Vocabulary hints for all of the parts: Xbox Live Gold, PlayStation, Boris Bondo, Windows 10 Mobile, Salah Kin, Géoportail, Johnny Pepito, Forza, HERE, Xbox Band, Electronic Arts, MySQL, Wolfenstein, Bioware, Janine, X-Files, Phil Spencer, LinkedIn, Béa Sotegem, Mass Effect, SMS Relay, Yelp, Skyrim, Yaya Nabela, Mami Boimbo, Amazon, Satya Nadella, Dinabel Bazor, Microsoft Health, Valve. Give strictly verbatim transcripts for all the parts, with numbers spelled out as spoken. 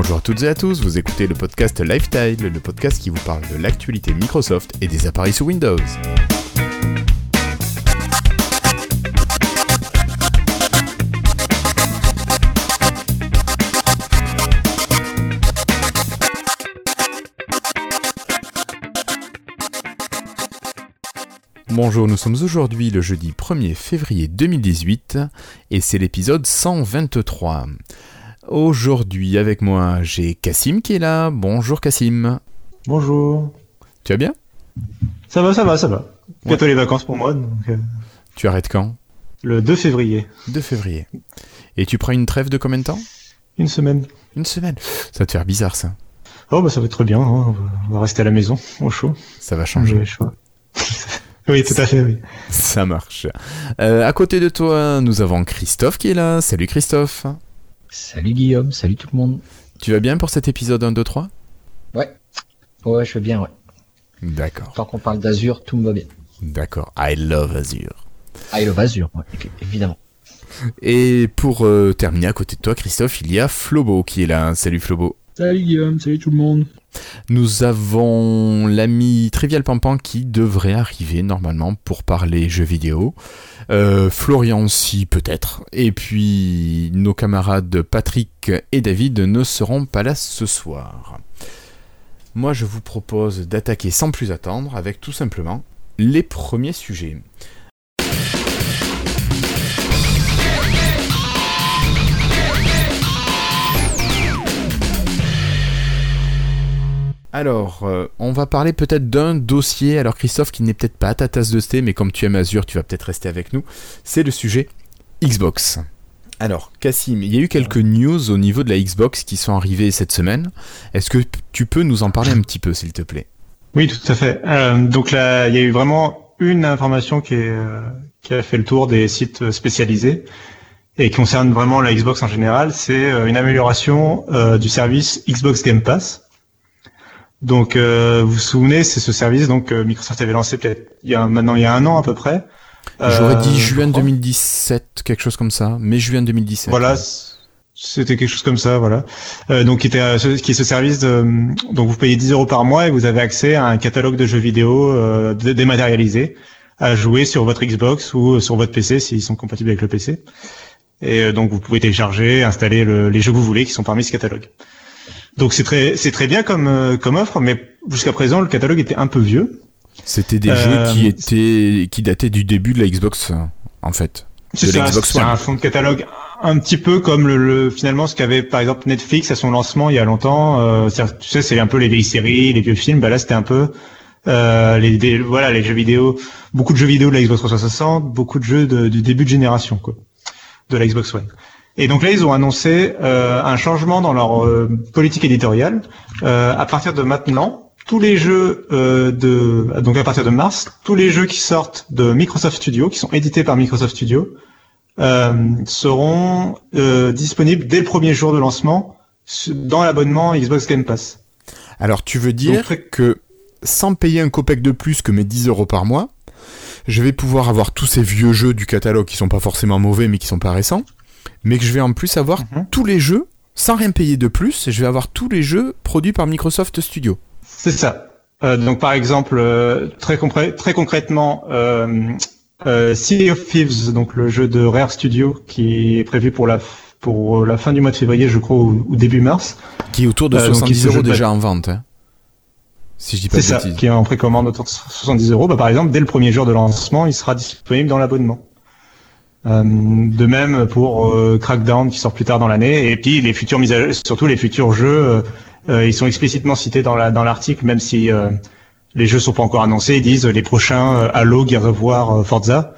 Bonjour à toutes et à tous, vous écoutez le podcast Lifestyle, le podcast qui vous parle de l'actualité Microsoft et des appareils sous Windows. Bonjour, nous sommes aujourd'hui le jeudi premier février deux mille dix-huit et c'est l'épisode cent vingt-trois. Aujourd'hui avec moi, j'ai Kassim qui est là. Bonjour Kassim. Bonjour. Tu vas bien ? Ça va, ça va, ça va. Ouais. Bientôt les vacances pour moi. Donc... Tu arrêtes quand ? Le deux février. deux février. Et tu prends une trêve de combien de temps ? Une semaine. Une semaine ? Ça va te faire bizarre ça. Oh bah ça va être bien, hein. On va rester à la maison, au chaud. Ça va changer. Chaud. Oui, tout à fait, oui. Ça marche. Euh, à côté de toi, nous avons Christophe qui est là. Salut Christophe. Salut Guillaume, salut tout le monde. Tu vas bien pour cet épisode un, deux, trois ? Ouais, ouais, je vais bien, ouais. D'accord. Tant qu'on parle d'Azure, tout me va bien. D'accord, I love Azure. I love Azure, ouais, okay, évidemment. Et pour euh, terminer, à côté de toi, Christophe, il y a Flobo qui est là. Salut Flobo. Salut Guillaume, salut tout le monde. Nous avons l'ami Trivial Pampan qui devrait arriver normalement pour parler jeux vidéo. Euh, Florian aussi peut-être. Et puis nos camarades Patrick et David ne seront pas là ce soir. Moi je vous propose d'attaquer sans plus attendre avec tout simplement les premiers sujets. Alors, euh, on va parler peut-être d'un dossier, alors Christophe qui n'est peut-être pas à ta tasse de thé, mais comme tu aimes Azure, tu vas peut-être rester avec nous, c'est le sujet Xbox. Alors, Kassim, il y a eu quelques news au niveau de la Xbox qui sont arrivées cette semaine, est-ce que tu peux nous en parler un petit peu, s'il te plaît ? Oui, tout à fait. Euh, donc là, il y a eu vraiment une information qui, est, euh, qui a fait le tour des sites spécialisés et qui concerne vraiment la Xbox en général, c'est une amélioration euh, du service Xbox Game Pass. Donc, euh, vous vous souvenez, c'est ce service donc euh, Microsoft avait lancé peut-être il y a maintenant il y a un an à peu près. Euh, J'aurais dit juin deux mille dix-sept, quelque chose comme ça, mais juin deux mille dix-sept. Voilà, ouais. C'était quelque chose comme ça, voilà. Euh, donc, qui était ce, qui est ce service de, donc vous payez dix euros par mois et vous avez accès à un catalogue de jeux vidéo euh, dé- dématérialisé à jouer sur votre Xbox ou sur votre P C s'ils sont compatibles avec le P C. Et euh, donc, vous pouvez télécharger, installer le, les jeux que vous voulez qui sont parmi ce catalogue. Donc c'est très c'est très bien comme euh, comme offre, mais jusqu'à présent le catalogue était un peu vieux. C'était des euh, jeux qui étaient qui dataient du début de la Xbox en fait. C'est de ça, la Xbox c'est One. Un fond de catalogue un petit peu comme le, le finalement ce qu'avait par exemple Netflix à son lancement il y a longtemps. Euh, tu sais c'est un peu les vieilles séries, les vieux films. Bah là c'était un peu euh, les des, voilà les jeux vidéo, beaucoup de jeux vidéo de la Xbox trois cent soixante, beaucoup de jeux de, du début de génération quoi, de la Xbox One. Et donc là, ils ont annoncé euh, un changement dans leur euh, politique éditoriale. Euh, à partir de maintenant, tous les jeux euh, de donc à partir de mars, tous les jeux qui sortent de Microsoft Studio, qui sont édités par Microsoft Studio, euh, seront euh, disponibles dès le premier jour de lancement dans l'abonnement Xbox Game Pass. Alors, tu veux dire donc, que sans payer un copec de plus que mes dix euros par mois, je vais pouvoir avoir tous ces vieux jeux du catalogue qui sont pas forcément mauvais, mais qui sont pas récents. Mais que je vais en plus avoir mm-hmm. tous les jeux, sans rien payer de plus, je vais avoir tous les jeux produits par Microsoft Studio. C'est ça. Euh, donc par exemple, euh, très, compré- très concrètement, euh, euh, Sea of Thieves, donc le jeu de Rare Studio, qui est prévu pour la, f- pour la fin du mois de février, je crois, ou, ou début mars. Qui est autour de euh, soixante-dix euros déjà de... en vente, hein, si je dis pas de bêtises. C'est ça, qui est en précommande autour de soixante-dix euros. Bah, par exemple, dès le premier jour de lancement, il sera disponible dans l'abonnement. Euh, de même pour euh, Crackdown qui sort plus tard dans l'année et puis les futures mises à, surtout les futurs jeux euh, ils sont explicitement cités dans la dans l'article même si euh, les jeux sont pas encore annoncés ils disent les prochains euh, Halo, Gears of War, euh, Forza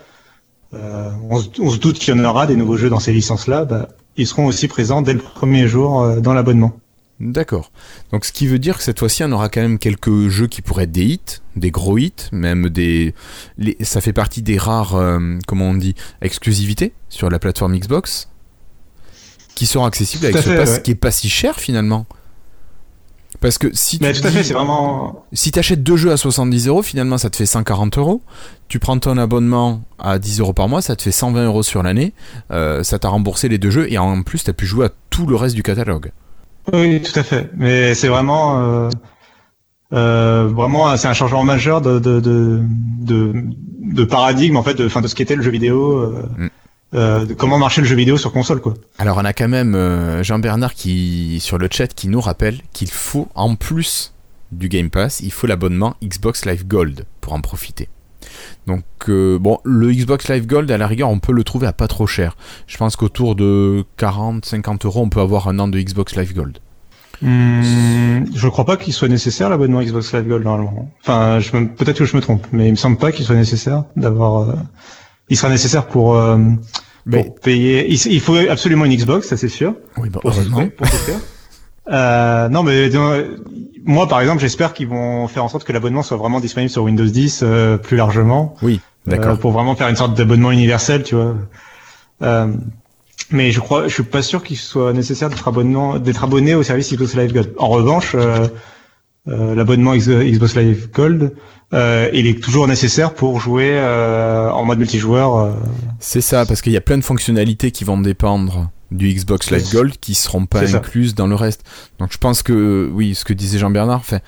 euh, on, on se doute qu'il y en aura des nouveaux jeux dans ces licences là bah, ils seront aussi présents dès le premier jour euh, dans l'abonnement. D'accord. Donc ce qui veut dire que cette fois-ci on aura quand même quelques jeux qui pourraient être des hits, des gros hits, même des... Les... Ça fait partie des rares, euh, comment on dit, exclusivités sur la plateforme Xbox, qui seront accessibles avec ce fait, pass ouais. qui est pas si cher finalement. Parce que si tu dis... fait, c'est vraiment... si t'achètes deux jeux à soixante-dix euros, finalement ça te fait cent quarante euros. Tu prends ton abonnement à dix euros par mois, ça te fait cent vingt euros sur l'année. Euh, ça t'a remboursé les deux jeux et en plus t'as pu jouer à tout le reste du catalogue. Oui, tout à fait. Mais c'est vraiment, euh, euh, vraiment, c'est un changement majeur de, de, de, de, de paradigme en fait, de, fin, de ce qu'était le jeu vidéo. Euh, mm. Euh, de comment marchait le jeu vidéo sur console, quoi. Alors on a quand même euh, Jean-Bernard qui sur le chat qui nous rappelle qu'il faut en plus du Game Pass, il faut l'abonnement Xbox Live Gold pour en profiter. Donc euh, bon, le Xbox Live Gold à la rigueur on peut le trouver à pas trop cher. Je pense qu'autour de quarante à cinquante euros on peut avoir un an de Xbox Live Gold. Mmh, je crois pas qu'il soit nécessaire l'abonnement Xbox Live Gold normalement. Enfin je, peut-être que je me trompe, mais il me semble pas qu'il soit nécessaire d'avoir. Euh... Il sera nécessaire pour, euh, pour mais... payer. Il, il faut absolument une Xbox, ça c'est sûr. Oui, bah, pour heureusement. Pour tout faire. Euh, non, mais euh, moi, par exemple, j'espère qu'ils vont faire en sorte que l'abonnement soit vraiment disponible sur Windows dix euh, plus largement. Oui, d'accord. Euh, pour vraiment faire une sorte d'abonnement universel, tu vois. Euh, mais je crois, je suis pas sûr qu'il soit nécessaire d'être abonné, d'être abonné au service Xbox Live Gold. En revanche, euh, euh, l'abonnement Xbox Live Gold. Euh, il est toujours nécessaire pour jouer euh, en mode multijoueur. Euh... C'est ça, parce qu'il y a plein de fonctionnalités qui vont dépendre du Xbox Live Gold qui seront pas incluses dans le reste. Donc je pense que, oui, ce que disait Jean-Bernard, enfin,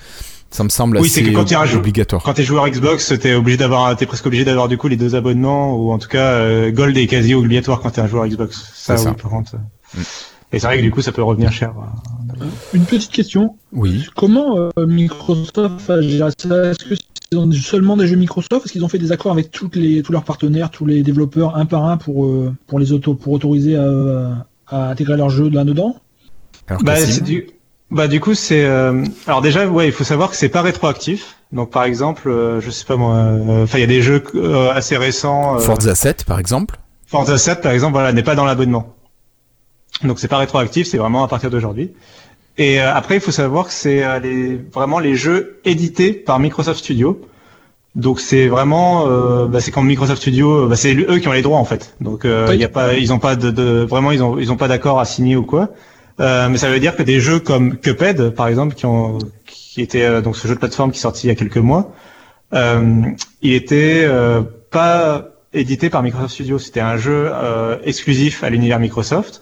ça me semble oui, assez c'est que quand t'es obligatoire. Quand t'es joueur Xbox, t'es obligé d'avoir, t'es presque obligé d'avoir du coup les deux abonnements, ou en tout cas, euh, Gold est quasi obligatoire quand t'es un joueur Xbox. Ça, c'est oui, ça. Par contre. Mmh. Et c'est vrai que du coup, ça peut revenir cher. Une petite question. Oui. Comment euh, Microsoft a géré ça ? Est-ce que ils ont seulement des jeux Microsoft, est-ce qu'ils ont fait des accords avec toutes les, tous leurs partenaires, tous les développeurs un par un pour, euh, pour les auto, pour autoriser à, à intégrer leurs jeux là-dedans? Alors, bah, c'est du, bah du coup c'est euh, alors déjà ouais il faut savoir que c'est pas rétroactif, donc par exemple euh, je sais pas moi, enfin euh, il y a des jeux euh, assez récents. Euh, Forza sept par exemple. Forza sept par exemple voilà n'est pas dans l'abonnement, donc c'est pas rétroactif, c'est vraiment à partir d'aujourd'hui. Et euh, après, il faut savoir que c'est euh, les, vraiment les jeux édités par Microsoft Studio. Donc c'est vraiment, euh, bah, c'est quand Microsoft Studio, bah, c'est eux qui ont les droits en fait. Donc euh, oui. y a pas, ils ont pas de, de vraiment, ils ont, ils ont pas d'accord à signer ou quoi. Euh, mais ça veut dire que des jeux comme Cuphead, par exemple, qui ont, qui était euh, donc ce jeu de plateforme qui est sorti il y a quelques mois, euh, il était euh, pas édité par Microsoft Studio. C'était un jeu euh, exclusif à l'univers Microsoft.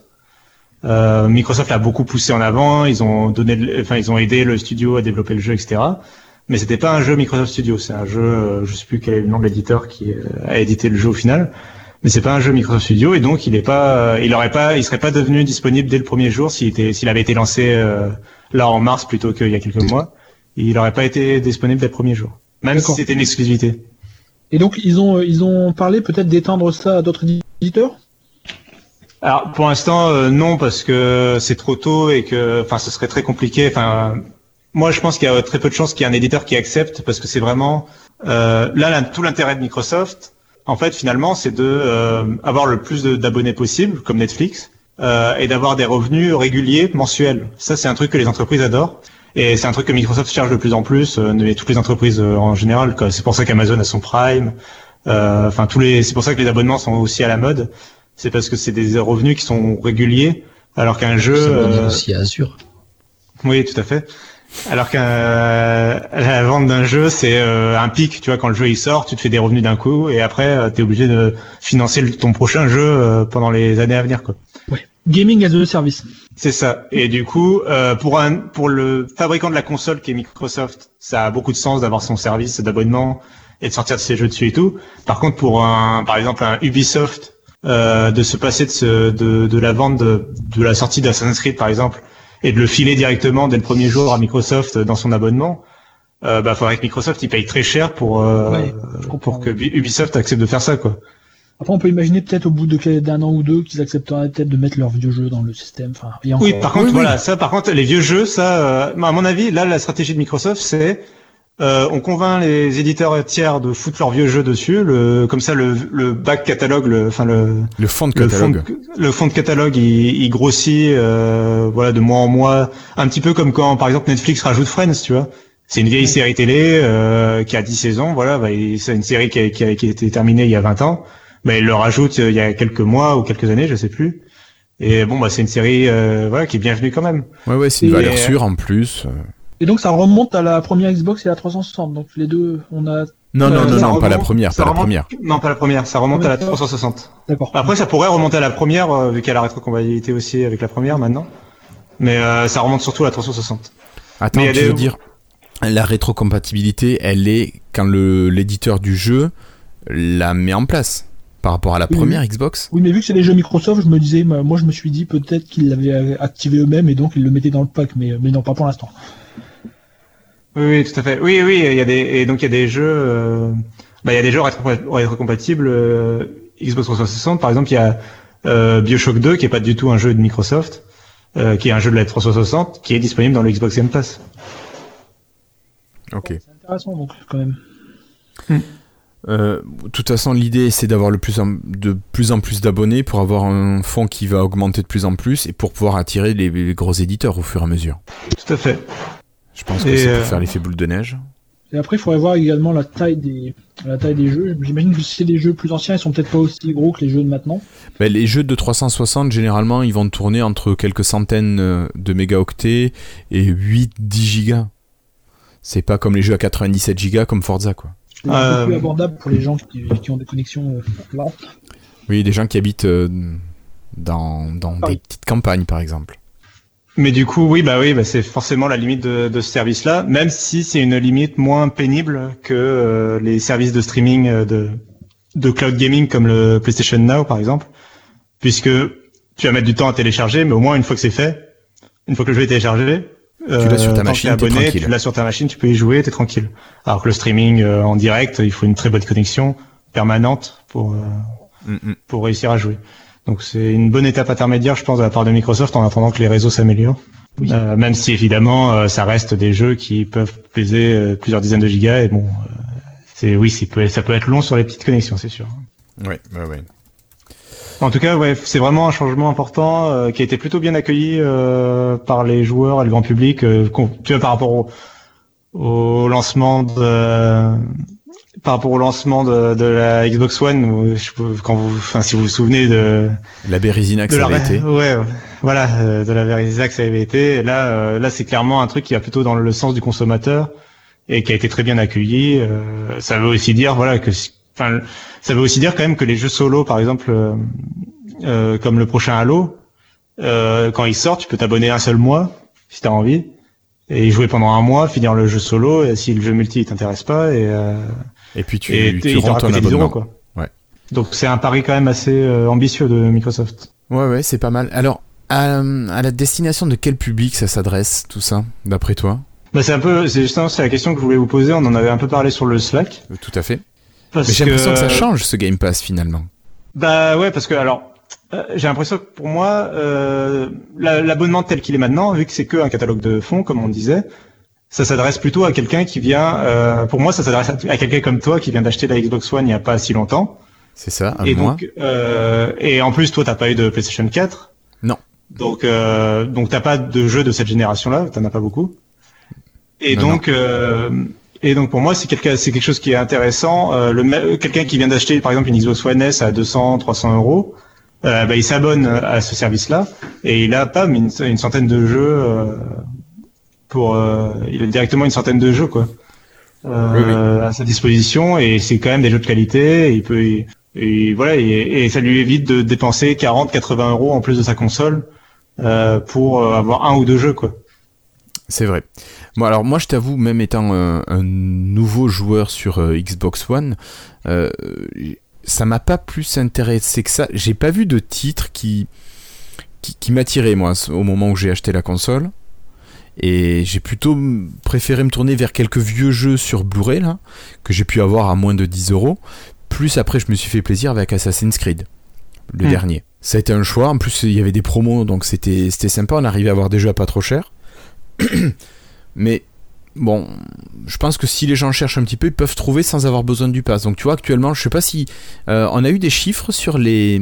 Euh, Microsoft l'a beaucoup poussé en avant, ils ont donné, enfin ils ont aidé le studio à développer le jeu, et cetera. Mais c'était pas un jeu Microsoft Studio, c'est un jeu, je sais plus quel est le nom de l'éditeur qui a édité le jeu au final, mais c'est pas un jeu Microsoft Studio et donc il est pas, il aurait pas, il serait pas devenu disponible dès le premier jour s'il était, s'il avait été lancé euh, là en mars plutôt qu'il y a quelques mois, il aurait pas été disponible dès le premier jour, même D'accord. si c'était une exclusivité. Et donc ils ont, ils ont parlé peut-être d'étendre ça à d'autres éditeurs? Alors pour l'instant euh, non, parce que c'est trop tôt et que enfin ce serait très compliqué. Enfin moi je pense qu'il y a très peu de chances qu'il y ait un éditeur qui accepte, parce que c'est vraiment euh, là, là tout l'intérêt de Microsoft en fait finalement c'est de euh, avoir le plus de, d'abonnés possible comme Netflix euh, et d'avoir des revenus réguliers mensuels. Ça c'est un truc que les entreprises adorent et c'est un truc que Microsoft cherche de plus en plus euh, et toutes les entreprises euh, en général quoi. C'est pour ça qu'Amazon a son Prime. Euh, enfin tous les c'est pour ça que les abonnements sont aussi à la mode. C'est parce que c'est des revenus qui sont réguliers, alors qu'un jeu. Euh... aussi à Azure. Oui, tout à fait. Alors qu'un euh, la vente d'un jeu, c'est euh, un pic. Tu vois, quand le jeu il sort, tu te fais des revenus d'un coup, et après, euh, t'es obligé de financer le, ton prochain jeu euh, pendant les années à venir, quoi. Ouais. Gaming as a service. C'est ça. Et du coup, euh, pour un pour le fabricant de la console qui est Microsoft, ça a beaucoup de sens d'avoir son service d'abonnement et de sortir de ses jeux dessus et tout. Par contre, pour un par exemple un Ubisoft. Euh, de se passer de, ce, de, de la vente de, de la sortie d'Assassin's Creed par exemple et de le filer directement dès le premier jour à Microsoft dans son abonnement, euh, bah faudrait que Microsoft il paye très cher pour euh, ouais, pour que Ubisoft accepte de faire ça quoi. Après on peut imaginer peut-être au bout de, d'un an ou deux qu'ils accepteraient peut-être de mettre leurs vieux jeux dans le système. Enfin, et encore... Oui par contre oui, voilà oui. Ça par contre les vieux jeux ça euh, à mon avis là la stratégie de Microsoft c'est Euh, on convainc les éditeurs tiers de foutre leurs vieux jeux dessus, le, comme ça le, le back catalogue, le, enfin le, le fond de catalogue, le fond de, le fond de catalogue il, il grossit, euh, voilà de mois en mois, un petit peu comme quand par exemple Netflix rajoute Friends, tu vois, c'est une vieille série télé euh, qui a dix saisons, voilà, bah, c'est une série qui a, qui, a, qui a été terminée il y a vingt ans, mais ils le rajoutent il y a quelques mois ou quelques années, je sais plus, et bon bah c'est une série euh, voilà qui est bienvenue quand même. Ouais ouais, c'est une et, valeur sûre en plus. Et donc ça remonte à la première Xbox et à la trois cent soixante. Donc les deux, on a. Non, non, euh, non, non, remonte, pas la première, pas remonte, la première. Non, pas la première. Ça remonte à la trois cent soixante. D'accord. Après, ça pourrait remonter à la première, vu qu'elle a la rétrocompatibilité aussi avec la première maintenant. mais euh, ça remonte surtout à la trois cent soixante. Attends, mais tu des... veux dire la rétrocompatibilité, elle est quand le, l'éditeur du jeu la met en place par rapport à la oui, première Xbox. Oui, mais vu que c'est des jeux Microsoft, je me disais, moi je me suis dit peut-être qu'ils l'avaient activé eux-mêmes et donc ils le mettaient dans le pack, mais, mais non, pas pour l'instant. Oui, oui, tout à fait. Oui, oui, il y a des, et donc il y a des jeux, euh, bah il y a des jeux rétrocompatibles euh, Xbox trois cent soixante. Par exemple, il y a euh, BioShock deux qui est pas du tout un jeu de Microsoft, euh, qui est un jeu de la trois cent soixante, qui est disponible dans le Xbox Game Pass. Ok. C'est intéressant donc quand même. Hmm. Euh, de toute façon, l'idée c'est d'avoir le plus en, de plus en plus d'abonnés pour avoir un fonds qui va augmenter de plus en plus et pour pouvoir attirer les, les gros éditeurs au fur et à mesure. Tout à fait. Je pense que et c'est pour euh... faire l'effet boule de neige. Et après, il faudrait voir également la taille des la taille des jeux. J'imagine que si c'est des jeux plus anciens, ils sont peut-être pas aussi gros que les jeux de maintenant. Ben, les jeux de trois cent soixante, généralement, ils vont tourner entre quelques centaines de mégaoctets et huit à dix gigas. C'est pas comme les jeux à quatre-vingt-dix-sept gigas comme Forza, quoi. C'est euh... plus abordable pour les gens qui, qui ont des connexions lentes. Oui, des gens qui habitent dans, dans ah, des oui. petites campagnes, par exemple. Mais du coup, oui, bah oui, bah c'est forcément la limite de, de ce service-là, même si c'est une limite moins pénible que euh, les services de streaming euh, de, de cloud gaming comme le PlayStation Now, par exemple, puisque tu vas mettre du temps à télécharger, mais au moins une fois que c'est fait, une fois que le jeu est téléchargé, euh, tu l'as sur ta machine, t'es abonné, t'es tranquille. Tu l'as sur ta machine, tu peux y jouer, t'es tranquille. Alors que le streaming euh, en direct, il faut une très bonne connexion permanente pour euh, pour réussir à jouer. Donc c'est une bonne étape intermédiaire, je pense, de la part de Microsoft en attendant que les réseaux s'améliorent. Oui. Euh, même si évidemment, euh, ça reste des jeux qui peuvent peser euh, plusieurs dizaines de gigas et bon, euh, c'est oui, c'est peut, ça peut être long sur les petites connexions, c'est sûr. Oui, oui, oui. En tout cas, ouais, c'est vraiment un changement important euh, qui a été plutôt bien accueilli euh, par les joueurs et le grand public. Euh, tu vois, par rapport au, au lancement de. Euh, Par rapport au lancement de, de la Xbox One, je, quand vous, enfin, si vous vous souvenez de la Berezinax avait été, ouais, ouais, voilà, euh, de la Berezinax avait été. Là, euh, là, c'est clairement un truc qui va plutôt dans le sens du consommateur et qui a été très bien accueilli. Euh, ça veut aussi dire, voilà, que, enfin, ça veut aussi dire quand même que les jeux solo, par exemple, euh, comme le prochain Halo, euh, quand ils sortent, tu peux t'abonner un seul mois si t'as envie et jouer pendant un mois, finir le jeu solo. Et si le jeu multi il t'intéresse pas et euh, Et puis tu, et, tu et rends ton abonnement. Euros, quoi. Ouais. Donc c'est un pari quand même assez euh, ambitieux de Microsoft. Ouais, ouais, c'est pas mal. Alors, à, à la destination de quel public ça s'adresse, tout ça, d'après toi ? Bah c'est un peu, c'est justement c'est la question que je voulais vous poser. On en avait un peu parlé sur le Slack. Tout à fait. Parce Mais j'ai que... l'impression que ça change ce Game Pass finalement. Bah ouais, parce que alors euh, j'ai l'impression que pour moi euh, la, l'abonnement tel qu'il est maintenant, vu que c'est que un catalogue de fonds, comme on disait. Ça s'adresse plutôt à quelqu'un qui vient... Euh, pour moi, ça s'adresse à quelqu'un comme toi qui vient d'acheter la Xbox One il n'y a pas si longtemps. C'est ça, un et mois. Donc, euh, et en plus, toi, t'as pas eu de PlayStation quatre. Non. Donc, euh, donc t'as pas de jeu de cette génération-là, t'en as pas beaucoup. Et non, donc, non. Euh, et donc pour moi, c'est quelque, c'est quelque chose qui est intéressant. Euh, le, quelqu'un qui vient d'acheter, par exemple, une Xbox One S à deux cents, trois cents euros, euh, bah, il s'abonne à ce service-là et il a pas une, une centaine de jeux... Euh, pour euh, il a directement une centaine de jeux quoi euh, oui, oui. à sa disposition et c'est quand même des jeux de qualité. Il peut et, et voilà et, et ça lui évite de dépenser quarante, quatre-vingts euros en plus de sa console euh, pour avoir un ou deux jeux quoi. C'est vrai. Bon alors moi je t'avoue, même étant euh, un nouveau joueur sur euh, Xbox One, euh, ça m'a pas plus intéressé que ça. J'ai pas vu de titre qui qui, qui m'attirait moi au moment où j'ai acheté la console. Et j'ai plutôt préféré me tourner vers quelques vieux jeux sur Blu-ray là, que j'ai pu avoir à moins de dix euros. Plus après je me suis fait plaisir avec Assassin's Creed, le mmh. dernier. Ça a été un choix, en plus il y avait des promos donc c'était, c'était sympa, on arrivait à avoir des jeux à pas trop cher. Mais bon, je pense que si les gens cherchent un petit peu, ils peuvent trouver sans avoir besoin du pass. Donc tu vois actuellement, je sais pas si euh, on a eu des chiffres sur les,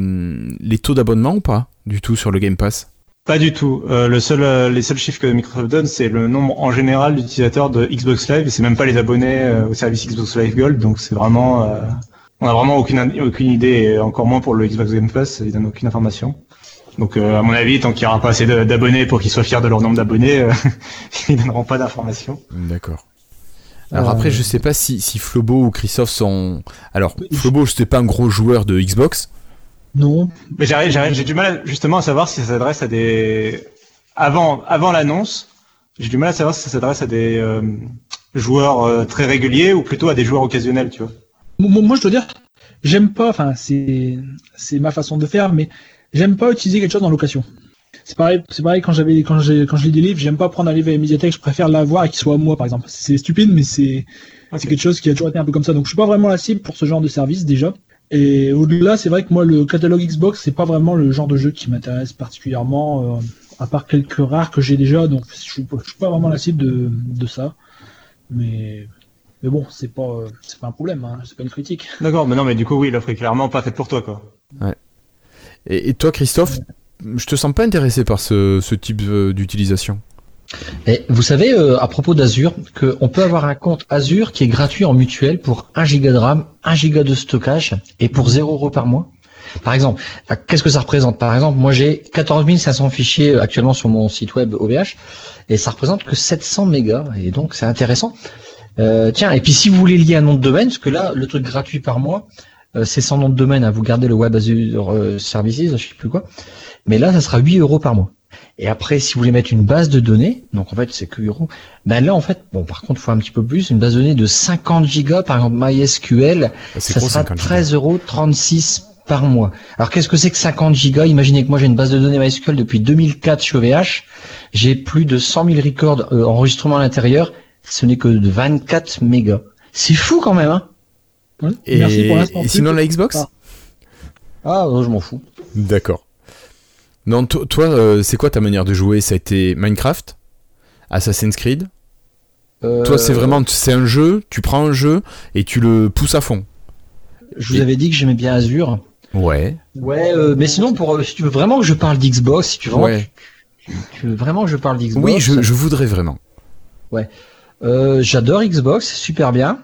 les taux d'abonnement ou pas du tout sur le Game Pass. Pas du tout. Euh, le seul, euh, les seuls chiffres que Microsoft donne, c'est le nombre en général d'utilisateurs de Xbox Live, et c'est même pas les abonnés euh, au service Xbox Live Gold, donc c'est vraiment, euh, on a vraiment aucune, aucune idée, et encore moins pour le Xbox Game Pass, ils donnent aucune information. Donc, euh, à mon avis, tant qu'il n'y aura pas assez de, d'abonnés pour qu'ils soient fiers de leur nombre d'abonnés, euh, ils donneront pas d'informations. D'accord. Alors euh... après, je sais pas si, si Flobo ou Christophe sont, alors, Flobo, je sais pas un gros joueur de Xbox. Non. Mais j'arrive, j'arrive, j'ai du mal justement à savoir si ça s'adresse à des avant, avant l'annonce, j'ai du mal à savoir si ça s'adresse à des euh, joueurs euh, très réguliers ou plutôt à des joueurs occasionnels, tu vois. Moi, je dois dire, j'aime pas, enfin, c'est, c'est ma façon de faire, mais j'aime pas utiliser quelque chose en location. C'est pareil, c'est pareil quand j'avais, quand j'ai, quand je lis des livres, j'aime pas prendre un livre à la médiathèque, je préfère l'avoir et qu'il soit à moi, par exemple. C'est stupide, mais c'est, okay. c'est quelque chose qui a toujours été un peu comme ça. Donc, je suis pas vraiment la cible pour ce genre de service, déjà. Et au-delà, c'est vrai que moi, le catalogue Xbox, c'est pas vraiment le genre de jeu qui m'intéresse particulièrement, euh, à part quelques rares que j'ai déjà, donc je suis pas, je suis pas vraiment la cible de, de ça. Mais, mais bon, c'est pas, euh, c'est pas un problème, hein, c'est pas une critique. D'accord, mais non, mais du coup, oui, l'offre est clairement pas faite pour toi, quoi. Ouais. Et, et toi, Christophe, ouais. je te sens pas intéressé par ce, ce type d'utilisation. Et vous savez, euh, à propos d'Azure, qu'on peut avoir un compte Azure qui est gratuit en mutuelle pour un giga de RAM, un giga de stockage et pour zéro euro par mois. Par exemple, qu'est-ce que ça représente ? Par exemple, moi j'ai quatorze mille cinq cents fichiers actuellement sur mon site web O V H et ça représente que sept cents mégas et donc c'est intéressant. Euh, tiens, et puis si vous voulez lier un nom de domaine, parce que là, le truc gratuit par mois, euh, c'est sans nom de domaine, hein, vous gardez le Web Azure euh, Services, je sais plus quoi, mais là ça sera huit euros par mois. Et après, si vous voulez mettre une base de données, donc en fait c'est que euros, ben là en fait, bon par contre il faut un petit peu plus, une base de données de cinquante gigas, par exemple MySQL, c'est ça sera treize euros trente-six par mois. Alors qu'est-ce que c'est que cinquante gigas ? Imaginez que moi j'ai une base de données MySQL depuis deux mille quatre chez O V H, j'ai plus de cent mille records euh, enregistrements à l'intérieur, ce n'est que vingt-quatre mégas. C'est fou quand même, hein ? Mmh. Et, Merci pour l'instant, et sinon la Xbox ? Ah, ah non, je m'en fous. D'accord. Non, to- toi, euh, c'est quoi ta manière de jouer ? Ça a été Minecraft ? Assassin's Creed ? euh... Toi, c'est vraiment, c'est un jeu, tu prends un jeu et tu le pousses à fond. Je et... vous avais dit que j'aimais bien Azure. Ouais. Ouais, euh, mais sinon, pour, euh, si tu veux vraiment que je parle d'Xbox, si tu veux, ouais. tu, tu veux vraiment que je parle d'Xbox. Oui, je, je voudrais vraiment. Ouais. Euh, j'adore Xbox, c'est super bien.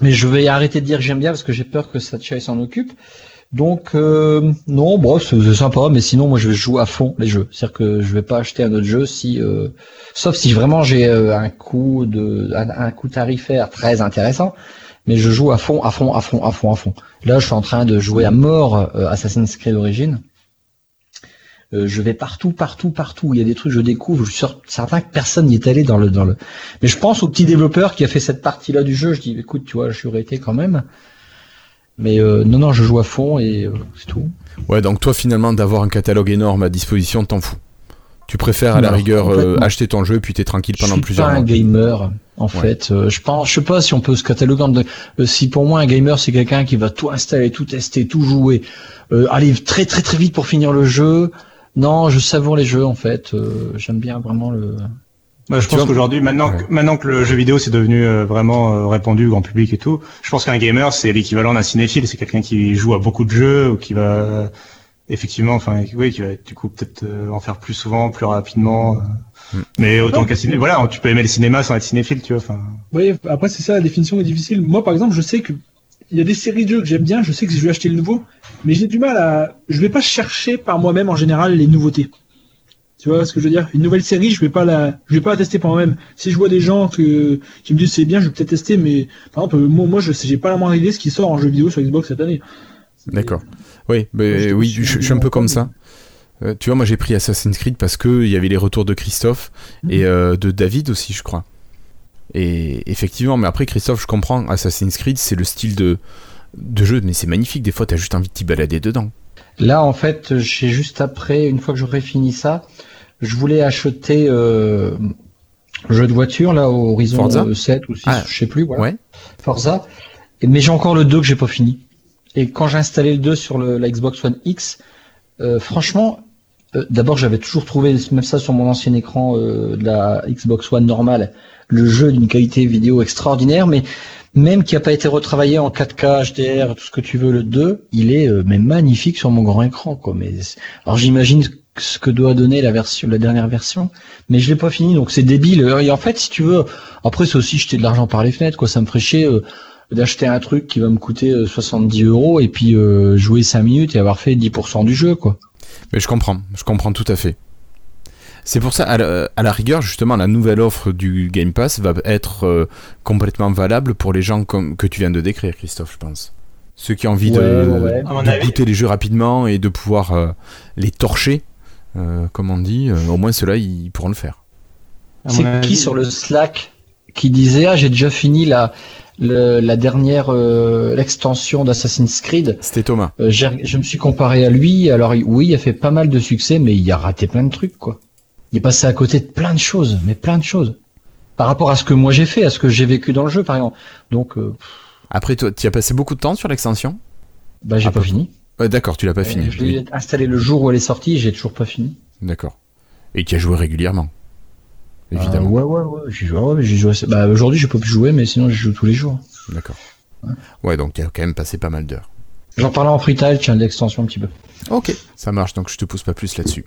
Mais je vais arrêter de dire que j'aime bien parce que j'ai peur que Satya s'en occupe. Donc euh, non, bon, c'est, c'est sympa, mais sinon moi je vais jouer à fond les jeux. C'est-à-dire que je vais pas acheter un autre jeu si, euh, sauf si vraiment j'ai euh, un coût de, un, un coût tarifaire très intéressant. Mais je joue à fond, à fond, à fond, à fond, à fond. Là, je suis en train de jouer à mort euh, Assassin's Creed Origins. Euh, je vais partout, partout, partout. Il y a des trucs que je découvre. Je suis certain que personne n'y est allé dans le, dans le. Mais je pense au petit développeur qui a fait cette partie-là du jeu. Je dis, écoute, tu vois, je suis rété quand même. Mais euh, non, non, je joue à fond et euh, c'est tout. Ouais, donc toi, finalement, d'avoir un catalogue énorme à disposition, t'en fous. Tu préfères à la non, rigueur euh, acheter ton jeu puis t'es tranquille pendant plusieurs mois. Je suis pas un gamer en ouais. fait. Euh, je pense, je sais pas si on peut se cataloguer. En... Euh, si pour moi un gamer c'est quelqu'un qui va tout installer, tout tester, tout jouer, euh, arrive très très très vite pour finir le jeu. Non, je savoure les jeux en fait. Euh, j'aime bien vraiment le. Bah, je tu pense vois, qu'aujourd'hui, maintenant, ouais. que, maintenant que le jeu vidéo c'est devenu euh, vraiment euh, répandu au grand public et tout, je pense qu'un gamer c'est l'équivalent d'un cinéphile, c'est quelqu'un qui joue à beaucoup de jeux ou qui va. Effectivement, enfin, oui, tu vas du coup peut-être euh, en faire plus souvent, plus rapidement. Euh, mm. Mais autant qu'à cinéma, voilà, tu peux aimer le cinéma sans être cinéphile, tu vois. Fin... Oui, après c'est ça, la définition est difficile. Moi, par exemple, je sais que il y a des séries de jeux que j'aime bien. Je sais que je vais acheter le nouveau, mais j'ai du mal à. Je vais pas chercher par moi-même en général les nouveautés. Tu vois ce que je veux dire ? Une nouvelle série, je vais pas la, je vais pas la tester par moi-même. Si je vois des gens que qui me disent c'est bien, je vais peut-être tester, mais par exemple, moi, moi, je sais, j'ai pas la moindre idée de ce qui sort en jeu vidéo sur Xbox cette année. C'est... D'accord. Oui, mais, oui, je, je suis un peu comme ça. Euh, tu vois, moi j'ai pris Assassin's Creed parce que il y avait les retours de Christophe et euh, de David aussi, je crois. Et effectivement, mais après Christophe, je comprends. Assassin's Creed, c'est le style de de jeu, mais c'est magnifique. Des fois, t'as juste envie de t'y balader dedans. Là, en fait, j'ai juste après, une fois que j'aurai fini ça, je voulais acheter euh, jeu de voiture là, Horizon Forza sept ou six, ah, je sais plus. Voilà. Ouais. Forza. Mais j'ai encore le deux que j'ai pas fini. Et quand j'ai installé le deux sur le, la Xbox One X, euh, franchement, euh, d'abord j'avais toujours trouvé, même ça sur mon ancien écran euh, de la Xbox One normale, le jeu d'une qualité vidéo extraordinaire, mais même qui n'a pas été retravaillé en quatre K, H D R, tout ce que tu veux, le deux, il est euh, mais magnifique sur mon grand écran, quoi. Mais alors j'imagine ce que doit donner la version, la dernière version, mais je l'ai pas fini, donc c'est débile. Et en fait, si tu veux, après c'est aussi jeter de l'argent par les fenêtres, quoi. Ça me ferait chier. Euh, d'acheter un truc qui va me coûter soixante-dix euros et puis euh, jouer cinq minutes et avoir fait dix pour cent du jeu, quoi. Mais je comprends, je comprends tout à fait. C'est pour ça, à la, à la rigueur, justement, la nouvelle offre du Game Pass va être euh, complètement valable pour les gens com- que tu viens de décrire, Christophe, je pense. Ceux qui ont envie ouais, de, ouais. de goûter les jeux rapidement et de pouvoir euh, les torcher, euh, comme on dit, euh, au moins ceux-là, ils pourront le faire. C'est avis, qui sur le Slack qui disait « Ah, j'ai déjà fini la, le, la dernière euh, l'extension d'Assassin's Creed ». C'était Thomas. Euh, je me suis comparé à lui. Alors oui, il a fait pas mal de succès, mais il a raté plein de trucs, quoi. Il est passé à côté de plein de choses, mais plein de choses. Par rapport à ce que moi j'ai fait, à ce que j'ai vécu dans le jeu, par exemple. Donc, euh... Après, toi, tu as passé beaucoup de temps sur l'extension ? Bah, j'ai ah, pas fini. Ah, d'accord, tu l'as pas euh, fini. Je l'ai oui. installé le jour où elle est sortie, j'ai toujours pas fini. D'accord. Et tu as joué régulièrement ? Évidemment. Euh, ouais, ouais, ouais. J'ai joué, ouais, j'ai joué. Bah, aujourd'hui, j'ai pas pu jouer, mais sinon, je joue tous les jours. D'accord. Ouais, ouais, donc tu as quand même passé pas mal d'heures. J'en parlais en freestyle, tiens, de l'extension un petit peu. Ok, ça marche, donc je te pousse pas plus là-dessus.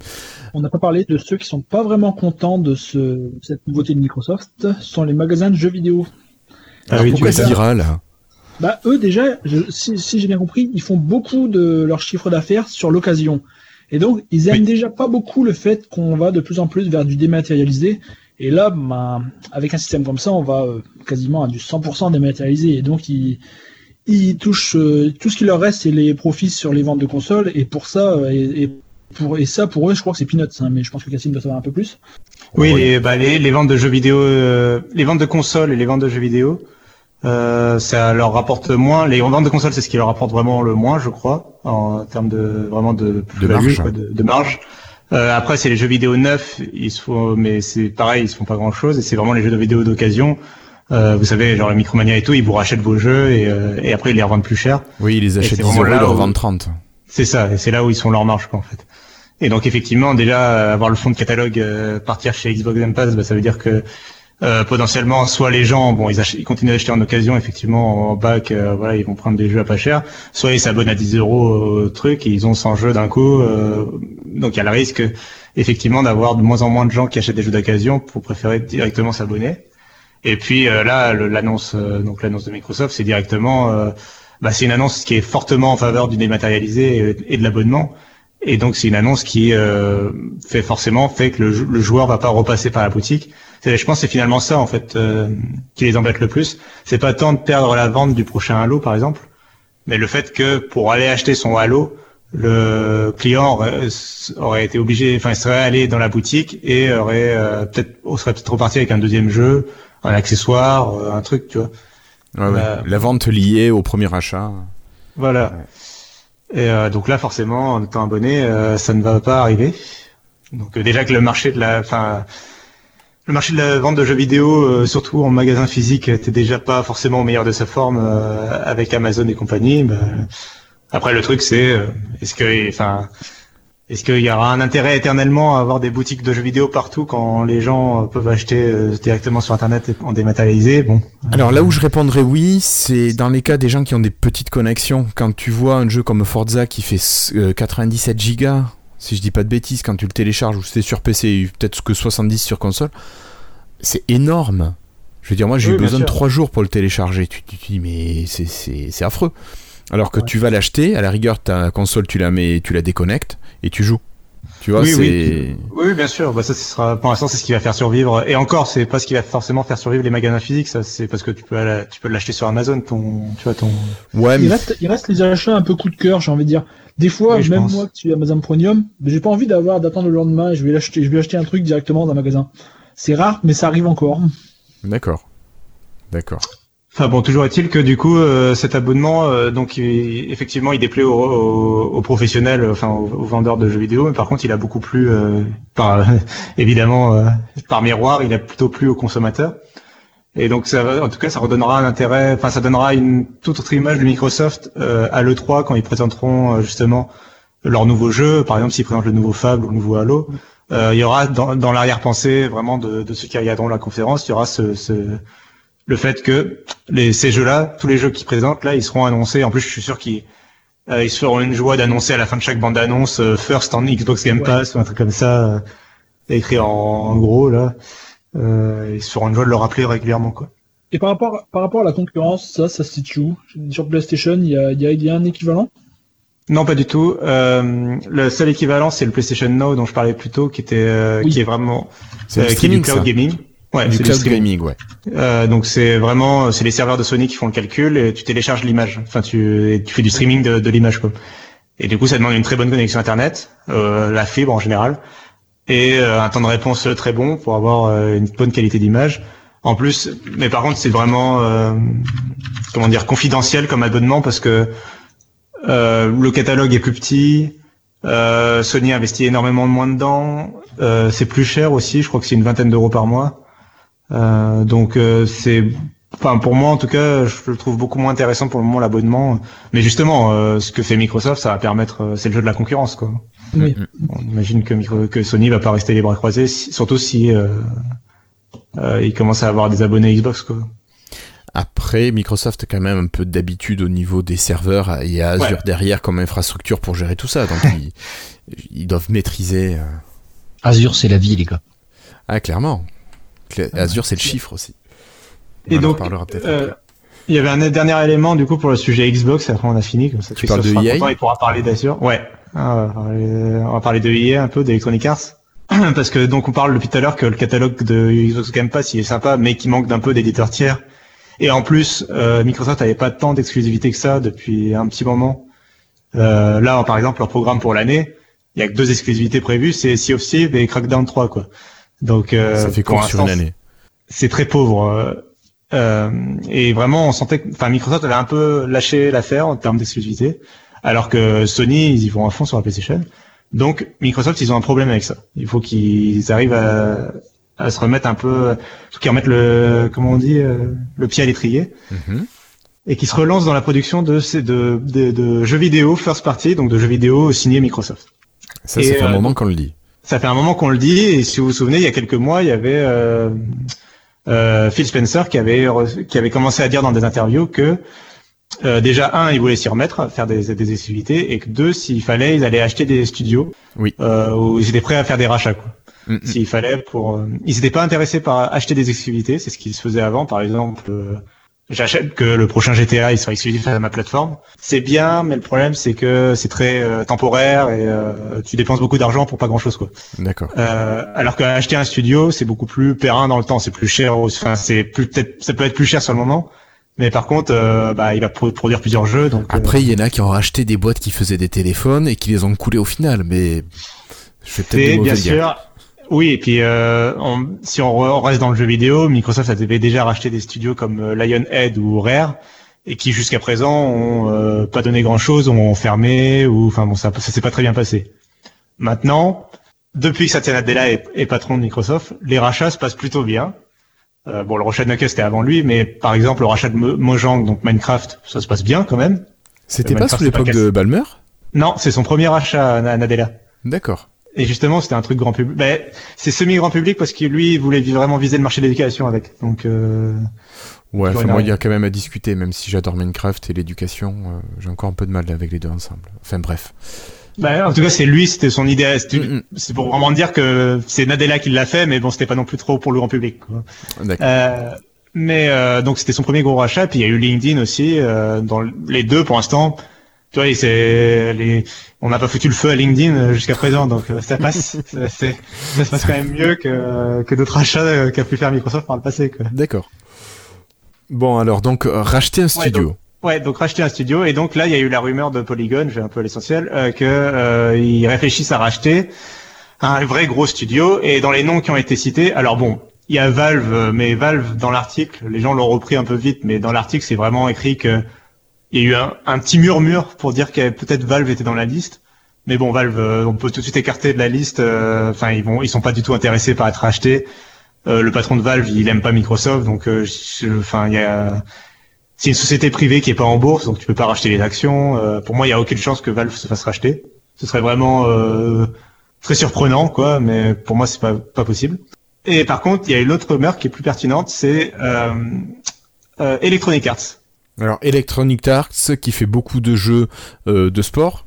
On n'a pas parlé de ceux qui sont pas vraiment contents de ce, cette nouveauté de Microsoft, ce sont les magasins de jeux vidéo. Ah alors oui, tu es viral, là. Bah, eux, déjà, je, si, si j'ai bien compris, ils font beaucoup de leur chiffre d'affaires sur l'occasion. Et donc, ils aiment oui. déjà pas beaucoup le fait qu'on va de plus en plus vers du dématérialisé. Et là, bah, avec un système comme ça, on va euh, quasiment à du cent pour cent dématérialisé. Et donc, ils... Ils touchent euh, tout ce qui leur reste, c'est les profits sur les ventes de consoles, et pour ça, euh, et, et pour et ça pour eux, je crois que c'est peanuts, hein, mais je pense que Kassim doit savoir un peu plus. Oui, ouais. les, bah, les les ventes de jeux vidéo, euh, les ventes de consoles et les ventes de jeux vidéo, euh, ça leur rapporte moins. Les ventes de consoles, c'est ce qui leur rapporte vraiment le moins, je crois, en termes de vraiment de de marge. Quoi, de, de marge. Euh, après, c'est les jeux vidéo neufs, ils se font, mais c'est pareil, ils se font pas grand chose, et c'est vraiment les jeux de vidéo d'occasion. Euh, vous savez, genre la Micromania et tout, ils vous rachètent vos jeux et, euh, et après ils les revendent plus cher. Oui, ils les achètent dix euros, ils les revendent trente. C'est ça, et c'est là où ils sont leur marge, quoi, en fait. Et donc effectivement, déjà avoir le fond de catalogue, euh, partir chez Xbox Game Pass, bah, ça veut dire que euh, potentiellement, soit les gens, bon, ils, ach- ils continuent d'acheter en occasion, effectivement, en bac, euh, voilà, ils vont prendre des jeux à pas cher, soit ils s'abonnent à dix euros au truc et ils ont cent jeux d'un coup. Euh, donc il y a le risque, effectivement, d'avoir de moins en moins de gens qui achètent des jeux d'occasion pour préférer directement s'abonner. Et puis euh, là, le, l'annonce, euh, donc l'annonce de Microsoft, c'est directement, euh, bah, c'est une annonce qui est fortement en faveur du dématérialisé et, et de l'abonnement. Et donc c'est une annonce qui euh, fait forcément fait que le, le joueur va pas repasser par la boutique. C'est, je pense, que c'est finalement ça en fait euh, qui les embête le plus. C'est pas tant de perdre la vente du prochain Halo, par exemple, mais le fait que pour aller acheter son Halo, le client aurait, aurait été obligé, enfin, il serait allé dans la boutique et aurait euh, peut-être, on serait peut-être reparti avec un deuxième jeu, un accessoire, un truc, tu vois. Ouais, ouais. Euh, la vente liée au premier achat. Voilà. Ouais. Et euh, donc là, forcément, en étant abonné, euh, ça ne va pas arriver. Donc euh, déjà que le marché de la, enfin, le marché de la vente de jeux vidéo, euh, surtout en magasin physique, était déjà pas forcément au meilleur de sa forme euh, avec Amazon et compagnie. Bah, après, le truc, c'est euh, est-ce que, enfin. Est-ce qu'il y aura un intérêt éternellement à avoir des boutiques de jeux vidéo partout quand les gens peuvent acheter directement sur Internet et en dématérialisé ? Bon. Alors là où je répondrais oui, c'est dans les cas des gens qui ont des petites connexions. Quand tu vois un jeu comme Forza qui fait quatre-vingt-dix-sept gigas, si je dis pas de bêtises, quand tu le télécharges ou c'est sur P C, peut-être que soixante-dix sur console, c'est énorme. Je veux dire, moi j'ai oui, eu besoin de trois jours pour le télécharger. Tu te dis mais c'est, c'est, c'est affreux. Alors que ouais. tu vas l'acheter, à la rigueur ta console tu la mets, tu la déconnectes et tu joues. Tu vois, oui, c'est... oui, oui, bien sûr. Bah ça, ce sera pour l'instant c'est ce qui va faire survivre. Et encore, c'est pas ce qui va forcément faire survivre les magasins physiques. Ça, c'est parce que tu peux, la... tu peux l'acheter sur Amazon. Ton, tu vois ton. Ouais. Mais... Il reste, il reste les achats un peu coup de cœur, j'ai envie de dire. Des fois, oui, même moi, qui suis Amazon Premium, j'ai pas envie d'avoir d'attendre le lendemain. Et je vais l'acheter, je vais acheter un truc directement dans un magasin. C'est rare, mais ça arrive encore. D'accord. D'accord. Enfin bon, toujours est-il que du coup, euh, cet abonnement, euh, donc il, effectivement, il déplaît aux, aux, aux professionnels, enfin aux, aux vendeurs de jeux vidéo, mais par contre, il a beaucoup plu, euh, par, euh, évidemment, euh, par miroir, il a plutôt plu aux consommateurs. Et donc, ça, en tout cas, ça redonnera un intérêt, enfin, ça donnera une toute autre image de Microsoft euh, à l'E trois quand ils présenteront euh, justement leur nouveau jeu. Par exemple, s'ils présentent le nouveau Fable ou le nouveau Halo, euh, il y aura dans, dans l'arrière-pensée vraiment de, de ceux qui regarderont la conférence, il y aura ce... ce le fait que les, ces jeux-là, tous les jeux qu'ils présentent, là, ils seront annoncés. En plus, je suis sûr qu'ils euh, ils se feront une joie d'annoncer à la fin de chaque bande-annonce euh, First en Xbox Game Pass ouais. ou un truc comme ça, euh, écrit en, en gros, là. Euh, ils se feront une joie de le rappeler régulièrement, quoi. Et par rapport, par rapport à la concurrence, ça, ça se situe où ? Sur PlayStation, il y a, y, a, y a un équivalent ? Non, pas du tout. Euh, le seul équivalent, c'est le PlayStation Now dont je parlais plus tôt, qui était, euh, oui. qui est vraiment, c'est euh, qui est du cloud ça. gaming. Ouais, du c'est cloud gaming, ouais. Euh, donc c'est vraiment, c'est les serveurs de Sony qui font le calcul et tu télécharges l'image. Enfin, tu, tu fais du streaming de, de l'image, quoi. Et du coup, ça demande une très bonne connexion Internet, euh, la fibre en général, et euh, un temps de réponse très bon pour avoir euh, une bonne qualité d'image. En plus, mais par contre, c'est vraiment euh, comment dire confidentiel comme abonnement parce que euh, le catalogue est plus petit. Euh, Sony investit énormément de moins dedans. Euh, c'est plus cher aussi. Je crois que c'est une vingtaine d'euros par mois. Euh, donc euh, c'est, enfin pour moi en tout cas, je le trouve beaucoup moins intéressant pour le moment l'abonnement. Mais justement, euh, ce que fait Microsoft, ça va permettre, euh, c'est le jeu de la concurrence quoi. Oui. On imagine que, micro, que Sony va pas rester les bras croisés, si, surtout si euh, euh, il commence à avoir des abonnés Xbox quoi. Après, Microsoft a quand même un peu d'habitude au niveau des serveurs et à Azure ouais. derrière comme infrastructure pour gérer tout ça. Donc ils, ils doivent maîtriser. Azure, c'est la vie les gars. Ah clairement. Azure, c'est le chiffre aussi. Et on donc, en parlera peut-être euh, après. Il y avait un dernier élément du coup pour le sujet Xbox. Après, on a fini comme ça. Tu parles de E A. Il pourra parler d'Azure. Ouais. Ah, on va parler de E A un peu, d'Electronic Arts, parce que donc on parle depuis tout à l'heure que le catalogue de Xbox Game Pass il est sympa, mais qui manque d'un peu d'éditeurs tiers. Et en plus, euh, Microsoft n'avait pas tant d'exclusivité que ça depuis un petit moment. Euh, là, par exemple, leur programme pour l'année, il y a que deux exclusivités prévues, c'est Sea of Thieves et Crackdown trois, quoi. Donc, euh, ça fait quoi sur une année ? C'est très pauvre. Euh, et vraiment, on sentait que, enfin, Microsoft avait un peu lâché l'affaire en termes d'exclusivité, alors que Sony, ils y vont à fond sur la PlayStation. Donc, Microsoft, ils ont un problème avec ça. Il faut qu'ils arrivent à à se remettre un peu, qui remettent le, comment on dit, le pied à l'étrier, mmh. et qui se relancent dans la production de, de, de, de jeux vidéo first party, donc de jeux vidéo signés Microsoft. Ça, et, ça fait un euh, moment qu'on le dit. Ça fait un moment qu'on le dit, et si vous vous souvenez, il y a quelques mois, il y avait euh, euh, Phil Spencer qui avait qui avait commencé à dire dans des interviews que euh, déjà un, il voulait s'y remettre, faire des, des activités, et que deux, s'il fallait, ils allaient acheter des studios, oui. euh, où ils étaient prêts à faire des rachats, quoi. Mmh. S'il fallait pour, ils n'étaient pas intéressés par acheter des exclusivités, c'est ce qui se faisait avant. Par exemple, euh, j'achète que le prochain G T A il sera exclusif à ma plateforme. C'est bien, mais le problème c'est que c'est très euh, temporaire et euh, tu dépenses beaucoup d'argent pour pas grand chose quoi. D'accord. Euh, alors qu'acheter un studio c'est beaucoup plus périn dans le temps, c'est plus cher, enfin c'est plus peut-être, ça peut être plus cher sur le moment. Mais par contre, euh, bah, il va produire plusieurs jeux. Donc, après, il euh... y en a qui ont racheté des boîtes qui faisaient des téléphones et qui les ont coulés au final. Mais je vais peut-être bien dire. Sûr. Oui, et puis euh, on, si on, re, on reste dans le jeu vidéo, Microsoft avait déjà racheté des studios comme Lionhead ou Rare, et qui jusqu'à présent ont euh, pas donné grand-chose, ont fermé, ou enfin bon, ça, ça s'est pas très bien passé. Maintenant, depuis que Satya Nadella est, est patron de Microsoft, les rachats se passent plutôt bien. Euh, bon, le rachat de Nokia c'était avant lui, mais par exemple le rachat de Mojang, donc Minecraft, ça se passe bien quand même. C'était euh, pas sous l'époque de Ballmer ? Non, c'est son premier rachat à Nadella. D'accord. Et justement, c'était un truc grand public. Ben, c'est semi-grand public parce que lui, il voulait vraiment viser le marché de l'éducation avec. Donc, euh... ouais, enfin, moi, il y a quand même à discuter, même si j'adore Minecraft et l'éducation, euh, j'ai encore un peu de mal avec les deux ensemble. Enfin, bref. Ben, en tout cas, c'est lui, c'était son idée. C'était... Mm-hmm. C'est pour vraiment dire que c'est Nadella qui l'a fait, mais bon, c'était pas non plus trop pour le grand public, quoi. D'accord. Euh, mais euh, donc, c'était son premier gros rachat. Puis il y a eu LinkedIn aussi. Euh, dans les deux, pour l'instant. Tu vois, c'est les... on n'a pas foutu le feu à LinkedIn jusqu'à présent, donc ça passe. ça, c'est... ça se passe quand même mieux que, que d'autres achats qu'a pu faire Microsoft par le passé, quoi. D'accord. Bon, alors, donc, racheter un studio. Ouais, donc, ouais, donc racheter un studio. Et donc là, il y a eu la rumeur de Polygon, je vais un peu à l'essentiel, euh, qu'ils euh, réfléchissent à racheter un vrai gros studio. Et dans les noms qui ont été cités, alors bon, il y a Valve, mais Valve, dans l'article, les gens l'ont repris un peu vite, mais dans l'article, c'est vraiment écrit que il y a eu un, un petit murmure pour dire que peut-être Valve était dans la liste, mais bon, Valve, euh, on peut tout de suite écarter de la liste. Enfin, euh, ils vont, ils sont pas du tout intéressés par être rachetés. Euh, le patron de Valve, il aime pas Microsoft, donc, enfin, euh, il y a, c'est une société privée qui est pas en bourse, donc tu peux pas racheter les actions. Euh, pour moi, il y a aucune chance que Valve se fasse racheter. Ce serait vraiment euh, très surprenant, quoi, mais pour moi, c'est pas pas possible. Et par contre, il y a une autre rumeur qui est plus pertinente, c'est euh, euh, Electronic Arts. Alors Electronic Arts qui fait beaucoup de jeux euh, de sport,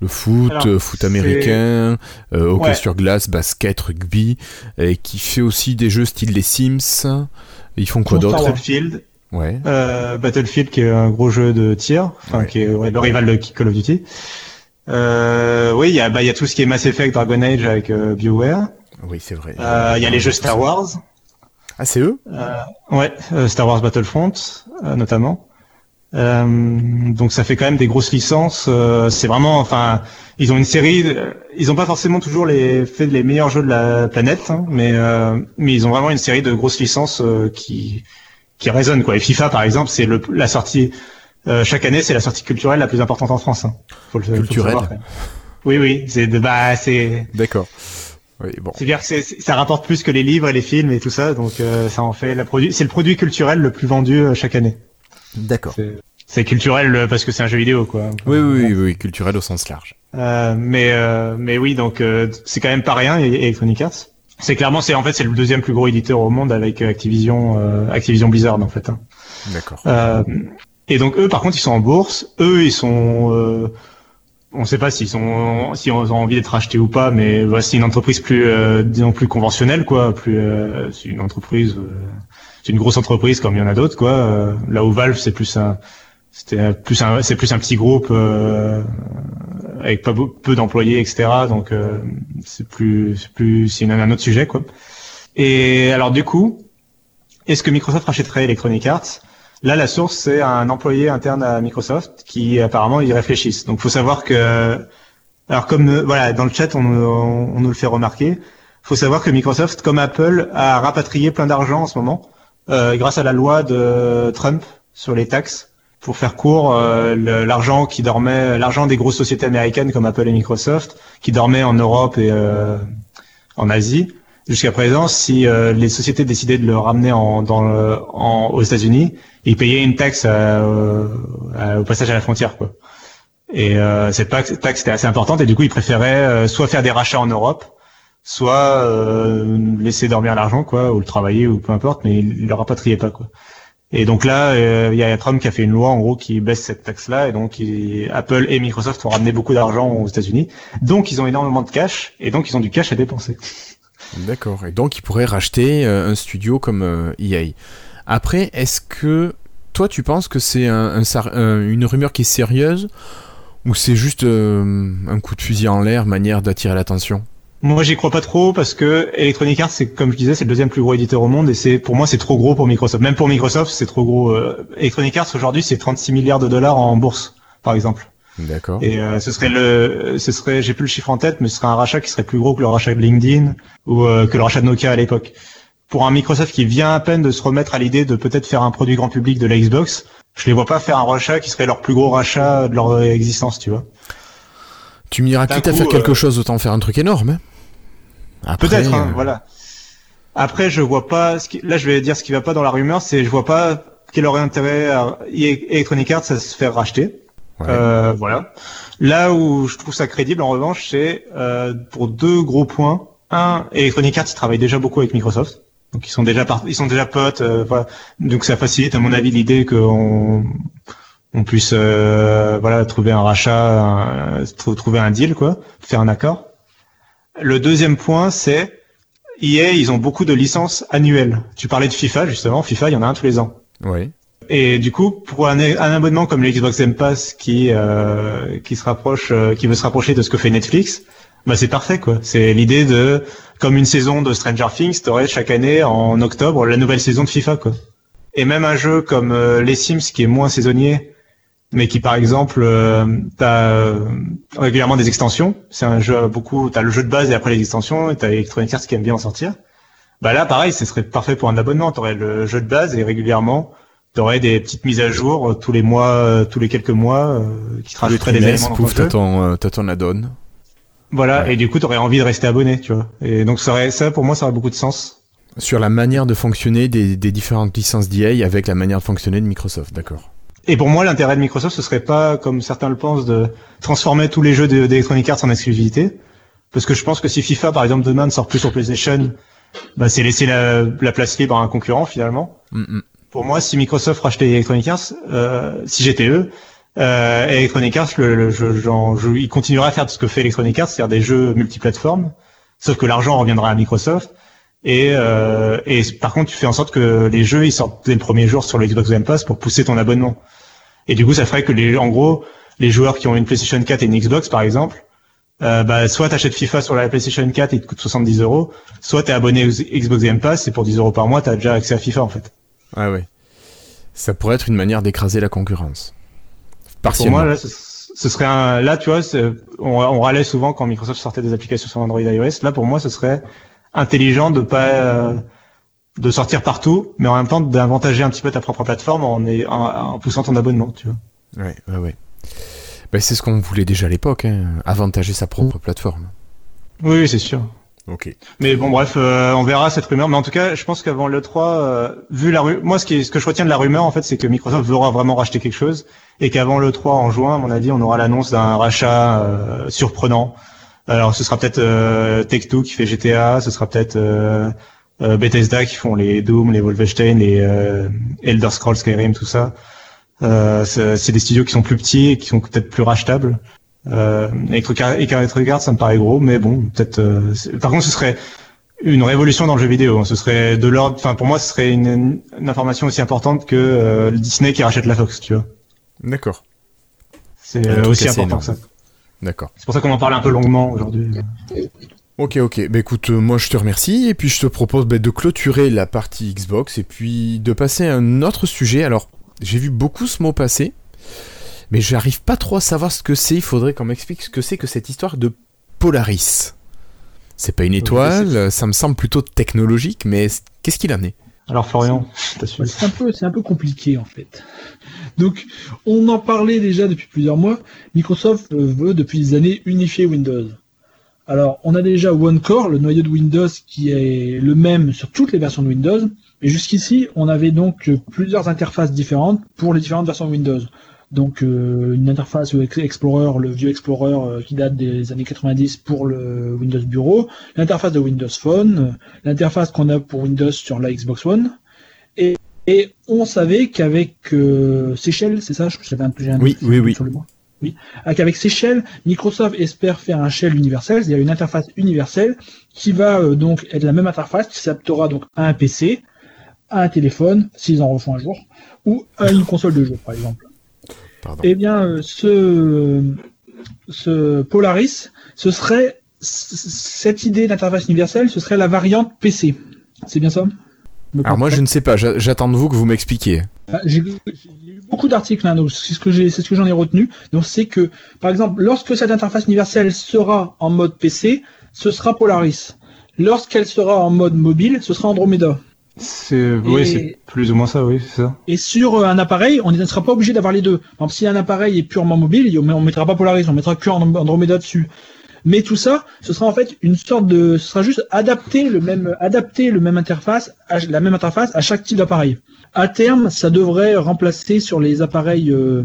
le foot, Alors, euh, foot américain, euh, hockey ouais. sur glace, basket, rugby, et qui fait aussi des jeux style les Sims. Ils font quoi d'autre ? Battlefield. Ouais. Euh, Battlefield qui est un gros jeu de tir, enfin ouais. qui est ouais, le rival de Call of Duty. Euh, oui, il y a bah il y a tout ce qui est Mass Effect, Dragon Age avec euh, BioWare. Oui, c'est vrai. Il euh, y a les jeux Star Wars. Ah, c'est eux ? euh, Ouais, euh, Star Wars Battlefront euh, notamment. Euh, donc ça fait quand même des grosses licences. Euh, c'est vraiment, enfin, ils ont une série. Ils n'ont pas forcément toujours les, fait les meilleurs jeux de la planète, hein, mais euh, mais ils ont vraiment une série de grosses licences euh, qui qui résonnent quoi. Et FIFA par exemple, c'est le, la sortie euh, chaque année, c'est la sortie culturelle la plus importante en France. Hein. Faut le, culturelle. Faut le savoir, oui oui, c'est de, bah c'est. D'accord. Oui, bon. C'est-à-dire que c'est, ça rapporte plus que les livres et les films et tout ça, donc euh, ça en fait la produit. C'est le produit culturel le plus vendu euh, chaque année. D'accord. C'est, c'est culturel parce que c'est un jeu vidéo, quoi. Oui, oui, oui, oui, culturel au sens large. Euh, mais euh, mais oui, donc euh, c'est quand même pas rien. Electronic Arts, c'est clairement, c'est en fait c'est le deuxième plus gros éditeur au monde avec Activision, euh, Activision Blizzard en fait. Hein. D'accord. Euh, et donc eux, par contre, ils sont en bourse. Eux, ils sont euh, on ne sait pas s'ils sont, si on a envie d'être achetés ou pas, mais bah, c'est une entreprise plus, euh, disons plus conventionnelle, quoi. Plus, euh, c'est une entreprise, euh, c'est une grosse entreprise comme il y en a d'autres, quoi. Euh, là où Valve, c'est plus un, c'était plus un, c'est plus un petit groupe euh, avec pas beau, peu d'employés, et cetera. Donc euh, c'est plus, c'est plus, c'est une, un autre sujet, quoi. Et alors du coup, est-ce que Microsoft rachèterait Electronic Arts? Là, la source, c'est un employé interne à Microsoft qui, apparemment, y réfléchissent. Donc, faut savoir que, alors comme voilà, dans le chat, on, on, on nous le fait remarquer, faut savoir que Microsoft, comme Apple, a rapatrié plein d'argent en ce moment euh, grâce à la loi de Trump sur les taxes. Pour faire court, euh, le, l'argent qui dormait, l'argent des grosses sociétés américaines comme Apple et Microsoft, qui dormait en Europe et euh, en Asie. Jusqu'à présent, si euh, les sociétés décidaient de le ramener en, dans le, en, aux États-Unis, ils payaient une taxe à, euh, à, au passage à la frontière, quoi. Et euh, cette taxe, cette taxe était assez importante, et du coup, ils préféraient euh, soit faire des rachats en Europe, soit euh, laisser dormir l'argent, quoi, ou le travailler, ou peu importe, mais ils le rapatriaient pas, quoi. Et donc là, il euh, y a Trump qui a fait une loi, en gros, qui baisse cette taxe-là, et donc il, Apple et Microsoft ont ramené beaucoup d'argent aux États-Unis, donc ils ont énormément de cash, et donc ils ont du cash à dépenser. D'accord, et donc ils pourraient racheter euh, un studio comme euh, E A. Après, est-ce que toi tu penses que c'est un, un, une rumeur qui est sérieuse ou c'est juste euh, un coup de fusil en l'air, manière d'attirer l'attention? Moi j'y crois pas trop parce que Electronic Arts, c'est, comme je disais, c'est le deuxième plus gros éditeur au monde et c'est, pour moi c'est trop gros pour Microsoft. Même pour Microsoft c'est trop gros. Euh, Electronic Arts aujourd'hui c'est trente-six milliards de dollars en bourse par exemple. D'accord. Et euh, ce serait le, ce serait, j'ai plus le chiffre en tête, mais ce serait un rachat qui serait plus gros que le rachat de LinkedIn ou euh, que le rachat de Nokia à l'époque. Pour un Microsoft qui vient à peine de se remettre à l'idée de peut-être faire un produit grand public de la Xbox, je les vois pas faire un rachat qui serait leur plus gros rachat de leur existence, tu vois. Tu me diras, quitte à faire quelque euh, chose, autant faire un truc énorme. Hein. Après, peut-être, hein, euh... voilà. Après, je vois pas. Ce qui, là, je vais dire ce qui va pas dans la rumeur, c'est je vois pas quel aurait intérêt à Electronic Arts à se faire racheter. Ouais. Euh, voilà. Là où je trouve ça crédible, en revanche, c'est euh, pour deux gros points. Un, Electronic Arts travaille déjà beaucoup avec Microsoft, donc ils sont déjà part... ils sont déjà potes. Euh, voilà. Donc ça facilite, à mon avis, l'idée qu'on on puisse euh, voilà trouver un rachat, un... trouver un deal, quoi, faire un accord. Le deuxième point, c'est E A, ils ont beaucoup de licences annuelles. Tu parlais de FIFA justement. FIFA, il y en a un tous les ans. Oui. Et du coup, pour un, un abonnement comme le Xbox Game Pass qui euh, qui se rapproche, euh, qui veut se rapprocher de ce que fait Netflix, bah c'est parfait quoi. C'est l'idée de, comme une saison de Stranger Things, t'aurais chaque année en octobre la nouvelle saison de FIFA quoi. Et même un jeu comme euh, Les Sims qui est moins saisonnier, mais qui par exemple euh, t'as euh, régulièrement des extensions. C'est un jeu beaucoup, t'as le jeu de base et après les extensions. Et t'as Electronic Arts qui aime bien en sortir. Bah là, pareil, ce serait parfait pour un abonnement. T'aurais le jeu de base et régulièrement t'aurais des petites mises à jour euh, tous les mois, euh, tous les quelques mois, euh, qui te rajouteraient des éléments. Pouf, t'as ton, euh, t'as ton add-on. Voilà, ouais. Et du coup, t'aurais envie de rester abonné, tu vois. Et donc, ça, aurait, ça, pour moi, ça aurait beaucoup de sens. Sur la manière de fonctionner des, des différentes licences d'E A avec la manière de fonctionner de Microsoft, d'accord. Et pour moi, l'intérêt de Microsoft, ce serait pas, comme certains le pensent, de transformer tous les jeux d'Electronic Arts en exclusivité. Parce que je pense que si FIFA, par exemple, demain ne sort plus sur PlayStation, bah, c'est laisser la, la place libre à un concurrent, finalement. Mm-mm. Pour moi, si Microsoft rachetait Electronic Arts, euh, si j'étais eux, euh, Electronic Arts, le, le, je, genre, je, il continuera à faire ce que fait Electronic Arts, c'est-à-dire des jeux multiplateformes, sauf que l'argent reviendra à Microsoft. Et, euh, et par contre, tu fais en sorte que les jeux ils sortent dès le premier jour sur le Xbox Game Pass pour pousser ton abonnement. Et du coup, ça ferait que, les, en gros, les joueurs qui ont une PlayStation quatre et une Xbox, par exemple, euh, bah, soit t'achètes FIFA sur la PlayStation quatre et il te coûte soixante-dix euros, soit t'es abonné au Xbox Game Pass et pour dix euros par mois, t'as déjà accès à FIFA en fait. Ah ouais. ça pourrait être une manière d'écraser la concurrence. Partiellement. Pour moi, là, ce, ce serait un, là, tu vois, c'est, on, on râlait souvent quand Microsoft sortait des applications sur Android et iOS. Là, pour moi, ce serait intelligent de pas, euh, de sortir partout, mais en même temps d'avantager un petit peu ta propre plateforme en, est, en, en poussant ton abonnement, tu vois. Ouais, ouais, ouais. Ben, c'est ce qu'on voulait déjà à l'époque, hein, avantager sa propre plateforme. Oui, c'est sûr. Ok. Mais bon, bref, euh, on verra cette rumeur. Mais en tout cas, je pense qu'avant l'E trois, euh, vu la rumeur, moi, ce, qui est, ce que je retiens de la rumeur, en fait, c'est que Microsoft voudra vraiment racheter quelque chose et qu'avant l'E trois, en juin, à mon avis, on aura l'annonce d'un rachat euh, surprenant. Alors, ce sera peut-être euh, Take-Two qui fait G T A, ce sera peut-être euh, euh, Bethesda qui font les Doom, les Wolfenstein, les euh, Elder Scrolls, Skyrim, tout ça. Euh, c'est, c'est des studios qui sont plus petits et qui sont peut-être plus rachetables. Euh, Electronic Arts, ça me paraît gros, mais bon, peut-être. Euh, par contre, ce serait une révolution dans le jeu vidéo. Hein. Ce serait de l'ordre. Enfin, pour moi, ce serait une, une information aussi importante que euh, Disney qui rachète la Fox, tu vois. D'accord. C'est euh, aussi important énorme. Que ça. D'accord. C'est pour ça qu'on en parle un peu longuement aujourd'hui. Ok, ok. Bah écoute, euh, moi je te remercie et puis je te propose bah, de clôturer la partie Xbox et puis de passer à un autre sujet. Alors, j'ai vu beaucoup ce mot passer. Mais j'arrive pas trop à savoir ce que c'est. Il faudrait qu'on m'explique ce que c'est que cette histoire de Polaris. C'est pas une étoile, oui, ça me semble plutôt technologique, mais qu'est-ce qu'il en est ? Alors Florian, c'est, c'est, un peu, c'est un peu compliqué en fait. Donc, on en parlait déjà depuis plusieurs mois. Microsoft veut depuis des années unifier Windows. Alors, on a déjà OneCore, le noyau de Windows, qui est le même sur toutes les versions de Windows. Et jusqu'ici, on avait donc plusieurs interfaces différentes pour les différentes versions de Windows. Donc euh, une interface Explorer, le vieux Explorer euh, qui date des années quatre-vingt-dix pour le Windows Bureau, l'interface de Windows Phone, euh, l'interface qu'on a pour Windows sur la Xbox One, et, et on savait qu'avec euh, Seychelles, c'est ça, je savais un peu j'ai un oui, oui, oui. Sur le mot. Oui. Avec Seychelles, Microsoft espère faire un shell universel, il y a une interface universelle qui va euh, donc être la même interface qui s'adaptera donc à un P C, à un téléphone, s'ils en refont un jour, ou à une console de jeu par exemple. Pardon. Eh bien, ce, ce Polaris, ce serait cette idée d'interface universelle, ce serait la variante P C. C'est bien ça ? Alors moi, je ne sais pas. J'attends de vous que vous m'expliquiez. J'ai, j'ai eu beaucoup d'articles, hein, donc c'est ce que j'ai, c'est ce que j'en ai retenu. Donc c'est que, par exemple, lorsque cette interface universelle sera en mode P C, ce sera Polaris. Lorsqu'elle sera en mode mobile, ce sera Andromeda. C'est, oui, et, c'est plus ou moins ça, oui, c'est ça. Et sur un appareil, on ne sera pas obligé d'avoir les deux. Par exemple, si un appareil est purement mobile, on ne mettra pas Polaris, on mettra que Andromeda dessus. Mais tout ça, ce sera en fait une sorte de, ce sera juste adapter le même, adapter le même interface, à, la même interface à chaque type d'appareil. À terme, ça devrait remplacer sur les appareils, euh,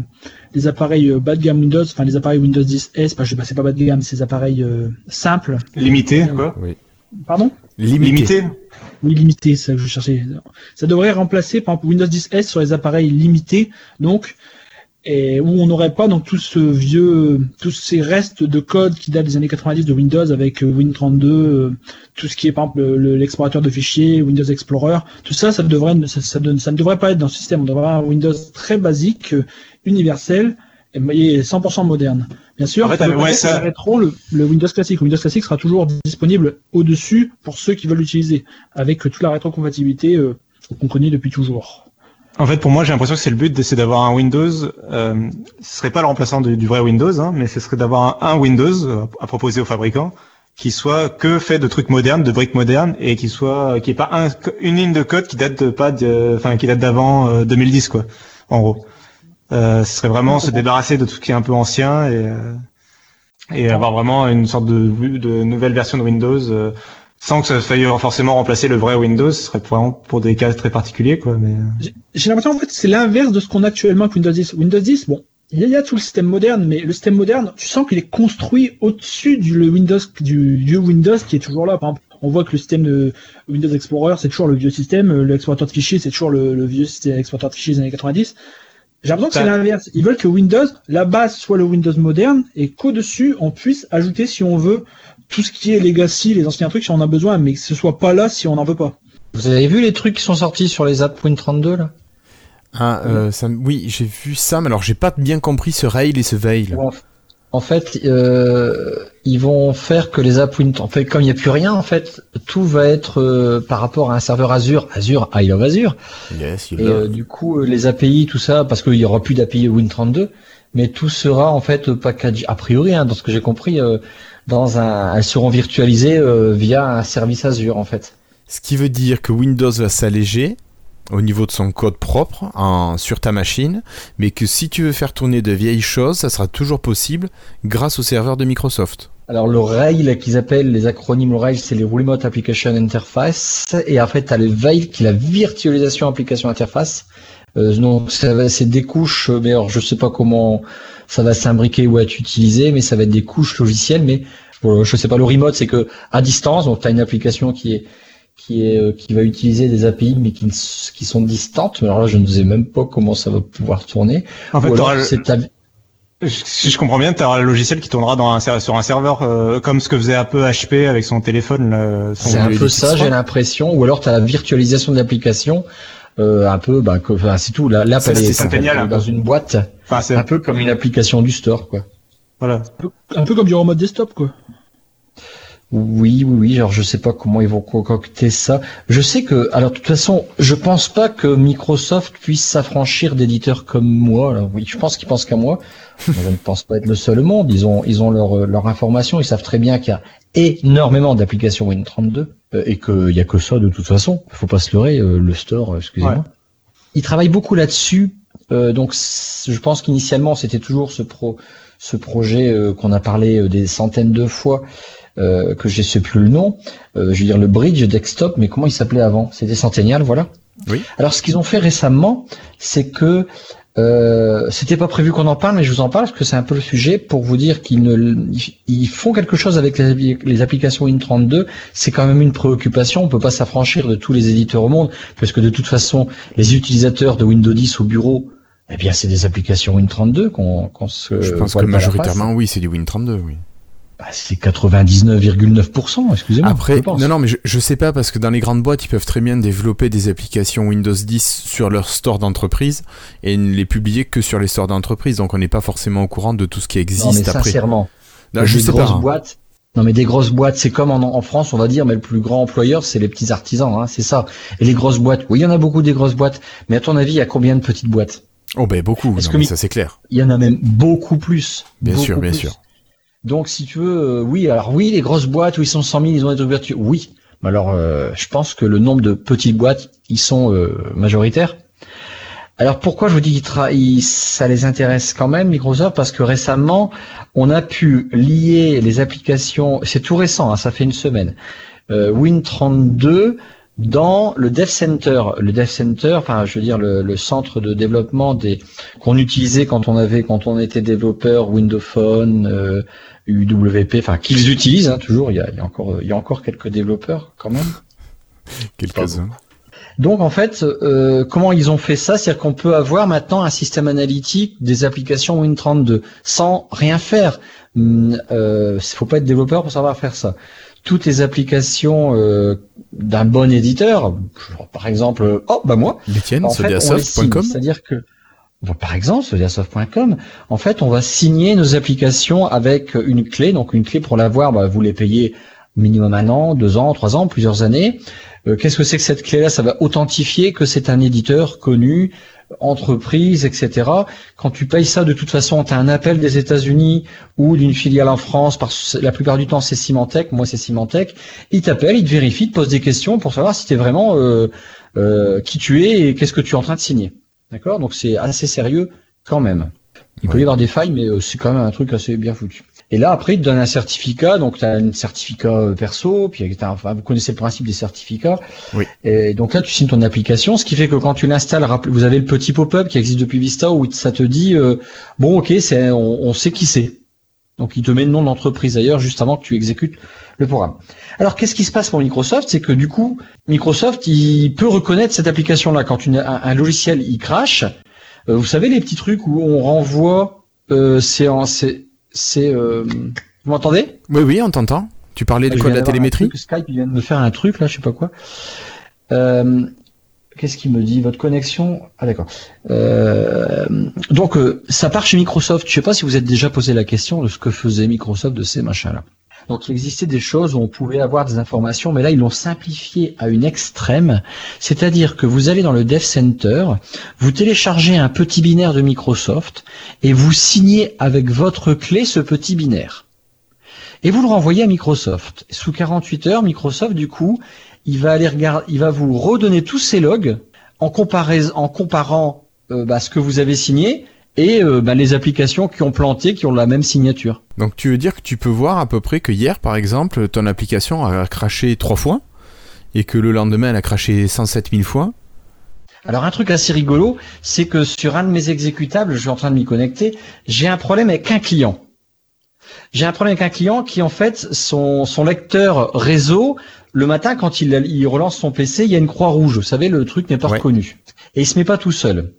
les appareils bas de gamme Windows, enfin les appareils Windows dix S, pas, je sais pas, c'est pas bas de gamme, c'est des appareils euh, simples. Limités, quoi. Oui. Pardon ? Limité. Oui, limité, c'est ça que je cherchais. Ça devrait remplacer, par exemple, Windows dix S sur les appareils limités, donc, et où on n'aurait pas donc tout ce vieux, tous ces restes de code qui datent des années quatre-vingt-dix de Windows avec Win trente-deux, tout ce qui est, par exemple, le, l'explorateur de fichiers, Windows Explorer, tout ça, ça devrait, ça, ça, de, ça ne devrait pas être dans ce système. On devrait avoir un Windows très basique, universel, et cent pour cent moderne. Bien sûr, Arrête, ça ouais, ça... le, le Windows classique. Le Windows classique sera toujours disponible au-dessus pour ceux qui veulent l'utiliser, avec toute la rétrocompatibilité euh, qu'on connaît depuis toujours. En fait, pour moi, j'ai l'impression que c'est le but, c'est d'avoir un Windows. Euh, ce serait pas le remplaçant du, du vrai Windows, hein, mais ce serait d'avoir un, un Windows à proposer aux fabricants qui soit que fait de trucs modernes, de briques modernes, et qui soit qui est pas un, une ligne de code qui date de pas, de, enfin qui date d'avant euh, deux mille dix, quoi, en gros. Euh, ce serait vraiment se débarrasser de tout ce qui est un peu ancien et, euh, et avoir vraiment une sorte de, de nouvelle version de Windows euh, sans que ça faille forcément remplacer le vrai Windows. Ce serait vraiment pour des cas très particuliers, quoi. Mais j'ai, j'ai l'impression en fait c'est l'inverse de ce qu'on a actuellement avec Windows dix. Windows dix, bon, il y a tout le système moderne, mais le système moderne, tu sens qu'il est construit au-dessus du le Windows du vieux Windows qui est toujours là. Par exemple, on voit que le système de Windows Explorer, c'est toujours le vieux système, l'explorateur de fichiers, c'est toujours le, le vieux système explorateur de fichiers des années quatre-vingt-dix. J'ai l'impression que c'est l'inverse. Ils veulent que Windows, la base, soit le Windows moderne et qu'au-dessus, on puisse ajouter, si on veut, tout ce qui est legacy, les anciens trucs, si on en a besoin, mais que ce soit pas là si on n'en veut pas. Vous avez vu les trucs qui sont sortis sur les apps Win trente-deux, là ? Ah, euh, ça, oui, j'ai vu ça, mais alors j'ai pas bien compris ce RAIL et ce VAIL. Wow. en fait, euh, ils vont faire que les apps Win, en fait, comme il n'y a plus rien, en fait, tout va être euh, par rapport à un serveur Azure, Azure, I love Azure. Yes, you love. Et euh, du coup, les A P I, tout ça, parce qu'il n'y aura plus d'A P I Win trente-deux, mais tout sera en fait package a priori, hein, dans ce que j'ai compris, euh, dans un, elles seront virtualisées euh, via un service Azure, en fait. Ce qui veut dire que Windows va s'alléger au niveau de son code propre en, sur ta machine, mais que si tu veux faire tourner de vieilles choses, ça sera toujours possible grâce au serveur de Microsoft. Alors le RAIL, qu'ils appellent, les acronymes, le RAIL, c'est les Remote Application Interface, et en fait t'as le VAIL qui est la virtualisation application interface. Euh, donc ça va, c'est des couches, mais alors je sais pas comment ça va s'imbriquer ou être utilisé, mais ça va être des couches logicielles, mais euh, je sais pas, le remote c'est que à distance, donc t'as une application qui est qui est euh, qui va utiliser des A P I mais qui qui sont distantes. Alors là je ne sais même pas comment ça va pouvoir tourner. En fait, alors, c'est ta... si je comprends bien, tu auras le logiciel qui tournera dans un sur un serveur euh, comme ce que faisait un peu H P avec son téléphone. Euh, son c'est un peu ça, j'ai l'impression. Ou alors tu as la virtualisation de l'application, euh, un peu, bah, que, enfin c'est tout. Là, là ça, c'est Centennial dans une boîte, enfin, c'est... un peu comme une application du store, quoi. Voilà. Un peu, un peu comme du remote desktop, quoi. Oui, oui, oui. Alors, je sais pas comment ils vont concocter ça. Je sais que, alors, de toute façon, je pense pas que Microsoft puisse s'affranchir d'éditeurs comme moi. Alors, oui, je pense qu'ils pensent qu'à moi. Je ne pense pas être le seul au monde. Ils ont, ils ont leur, leur information. Ils savent très bien qu'il y a énormément d'applications Win trente-deux et qu'il y a que ça de toute façon. Faut pas se leurrer. Le store, excusez-moi. Ouais. Ils travaillent beaucoup là-dessus. Euh, donc, je pense qu'initialement, c'était toujours ce pro, ce projet euh, qu'on a parlé euh, des centaines de fois. Euh, que je sais plus le nom, euh, je veux dire le bridge desktop, mais comment il s'appelait avant ? C'était Centennial, voilà. Oui. Alors ce qu'ils ont fait récemment, c'est que euh, c'était pas prévu qu'on en parle, mais je vous en parle parce que c'est un peu le sujet pour vous dire qu'ils ne, ils font quelque chose avec les, les applications Win trente-deux. C'est quand même une préoccupation. On peut pas s'affranchir de tous les éditeurs au monde, parce que de toute façon, les utilisateurs de Windows dix au bureau, eh bien c'est des applications Win trente-deux qu'on, qu'on se. Je pense que majoritairement, oui, c'est du Win trente-deux, oui. Bah, c'est quatre-vingt-dix-neuf virgule neuf pour cent, excusez-moi. Après, non, non, mais je, je sais pas, parce que dans les grandes boîtes, ils peuvent très bien développer des applications Windows dix sur leur store d'entreprise et ne les publier que sur les stores d'entreprise. Donc, on n'est pas forcément au courant de tout ce qui existe. Non, mais après. Sincèrement, non, je sais pas. Boîtes, non, mais des grosses boîtes, c'est comme en, en France, on va dire, mais le plus grand employeur, c'est les petits artisans, hein, c'est ça. Et les grosses boîtes, oui, il y en a beaucoup des grosses boîtes, mais à ton avis, il y a combien de petites boîtes ? Oh, ben, beaucoup, non, que, mais ça, c'est clair. Il y en a même beaucoup plus. Bien beaucoup sûr, bien plus. sûr. Donc, si tu veux, euh, oui, alors oui, les grosses boîtes où ils sont cent mille, ils ont des trucs vertueux. Oui, mais alors, euh, je pense que le nombre de petites boîtes, ils sont euh, majoritaires. Alors, pourquoi je vous dis qu'ils tra- ils, ça les intéresse quand même, Microsoft ? Parce que récemment, on a pu lier les applications, c'est tout récent, hein, ça fait une semaine, euh, Win trente-deux dans le Dev Center. Le Dev Center, enfin, je veux dire, le, le centre de développement des qu'on utilisait quand on avait, quand on était développeur, Windows Phone, euh, U W P, enfin qu'ils utilisent hein, toujours. Il y, a, il y a encore, il y a encore quelques développeurs quand même. Quelques-uns. Donc en fait, euh, comment ils ont fait ça ? C'est-à-dire qu'on peut avoir maintenant un système analytique des applications Win trente-deux sans rien faire. Hum, euh, faut pas être développeur pour savoir faire ça. Toutes les applications euh, d'un bon éditeur, genre, par exemple, oh bah moi, les tiennes, soft point com, c'est-à-dire que par exemple, soft point com, en fait, on va signer nos applications avec une clé. Donc, une clé pour l'avoir, bah, vous les payez minimum un an, deux ans, trois ans, plusieurs années. Euh, qu'est-ce que c'est que cette clé-là ? Ça va authentifier que c'est un éditeur connu, entreprise, et cetera. Quand tu payes ça, de toute façon, tu as un appel des États-Unis ou d'une filiale en France. Par, la plupart du temps, c'est Symantec. Moi, c'est Symantec. Ils t'appellent, ils te vérifient, ils te posent des questions pour savoir si tu es vraiment euh, euh, qui tu es et qu'est-ce que tu es en train de signer. D'accord, donc c'est assez sérieux quand même. Il ouais. peut y avoir des failles, mais c'est quand même un truc assez bien foutu. Et là, après, ils te donnent un certificat. Donc, tu as un certificat perso. Puis, enfin, vous connaissez le principe des certificats. Oui. Et donc là, tu signes ton application. Ce qui fait que quand tu l'installes, vous avez le petit pop-up qui existe depuis Vista où ça te dit euh, « Bon, ok, c'est, on, on sait qui c'est. » Donc, il te met le nom de l'entreprise d'ailleurs juste avant que tu exécutes le programme. Alors, qu'est-ce qui se passe pour Microsoft ? C'est que du coup, Microsoft, il peut reconnaître cette application-là. Quand une, un, un logiciel, il crache, euh, vous savez, les petits trucs où on renvoie... Euh, c'est en, c'est, c'est euh... Vous m'entendez ? Oui, oui, on t'entend. Tu parlais de quoi, de la télémétrie ? Skype, il vient de me faire un truc, là, je sais pas quoi. Euh... Qu'est-ce qu'il me dit? Votre connexion? Ah d'accord. Euh, donc euh, ça part chez Microsoft. Je sais pas si vous êtes déjà posé la question de ce que faisait Microsoft de ces machins-là. Donc il existait des choses où on pouvait avoir des informations, mais là ils l'ont simplifié à une extrême. C'est-à-dire que vous allez dans le Dev Center, vous téléchargez un petit binaire de Microsoft et vous signez avec votre clé ce petit binaire. Et vous le renvoyez à Microsoft. Sous quarante-huit heures, Microsoft du coup, il va aller regarder, il va vous redonner tous ces logs en, comparais- en comparant euh, bah, ce que vous avez signé et euh, bah, les applications qui ont planté, qui ont la même signature. Donc tu veux dire que tu peux voir à peu près que hier, par exemple, ton application a crashé trois fois et que le lendemain, elle a crashé cent sept mille fois? Alors un truc assez rigolo, c'est que sur un de mes exécutables, je suis en train de m'y connecter, j'ai un problème avec un client. J'ai un problème avec un client qui, en fait, son, son lecteur réseau, le matin, quand il, il relance son P C, il y a une croix rouge. Vous savez, le truc n'est pas ouais. reconnu. Et il se met pas tout seul.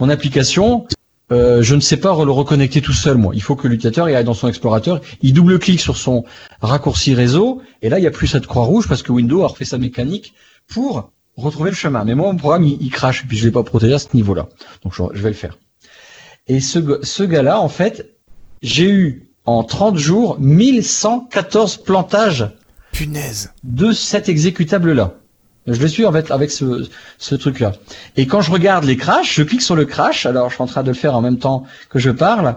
Mon application... Euh, je ne sais pas le reconnecter tout seul, moi. Il faut que l'utilisateur il aille dans son explorateur, il double-clique sur son raccourci réseau, et là, il n'y a plus cette croix rouge parce que Windows a refait sa mécanique pour retrouver le chemin. Mais moi, mon programme, il, il crache, et puis je ne l'ai pas protégé à ce niveau-là. Donc, je, je vais le faire. Et ce, ce gars-là, en fait, j'ai eu, en trente jours, mille cent quatorze plantages. Punaise. De cet exécutable-là. Je le suis en fait avec ce, ce truc-là. Et quand je regarde les crashs, je clique sur le crash. Alors, je suis en train de le faire en même temps que je parle.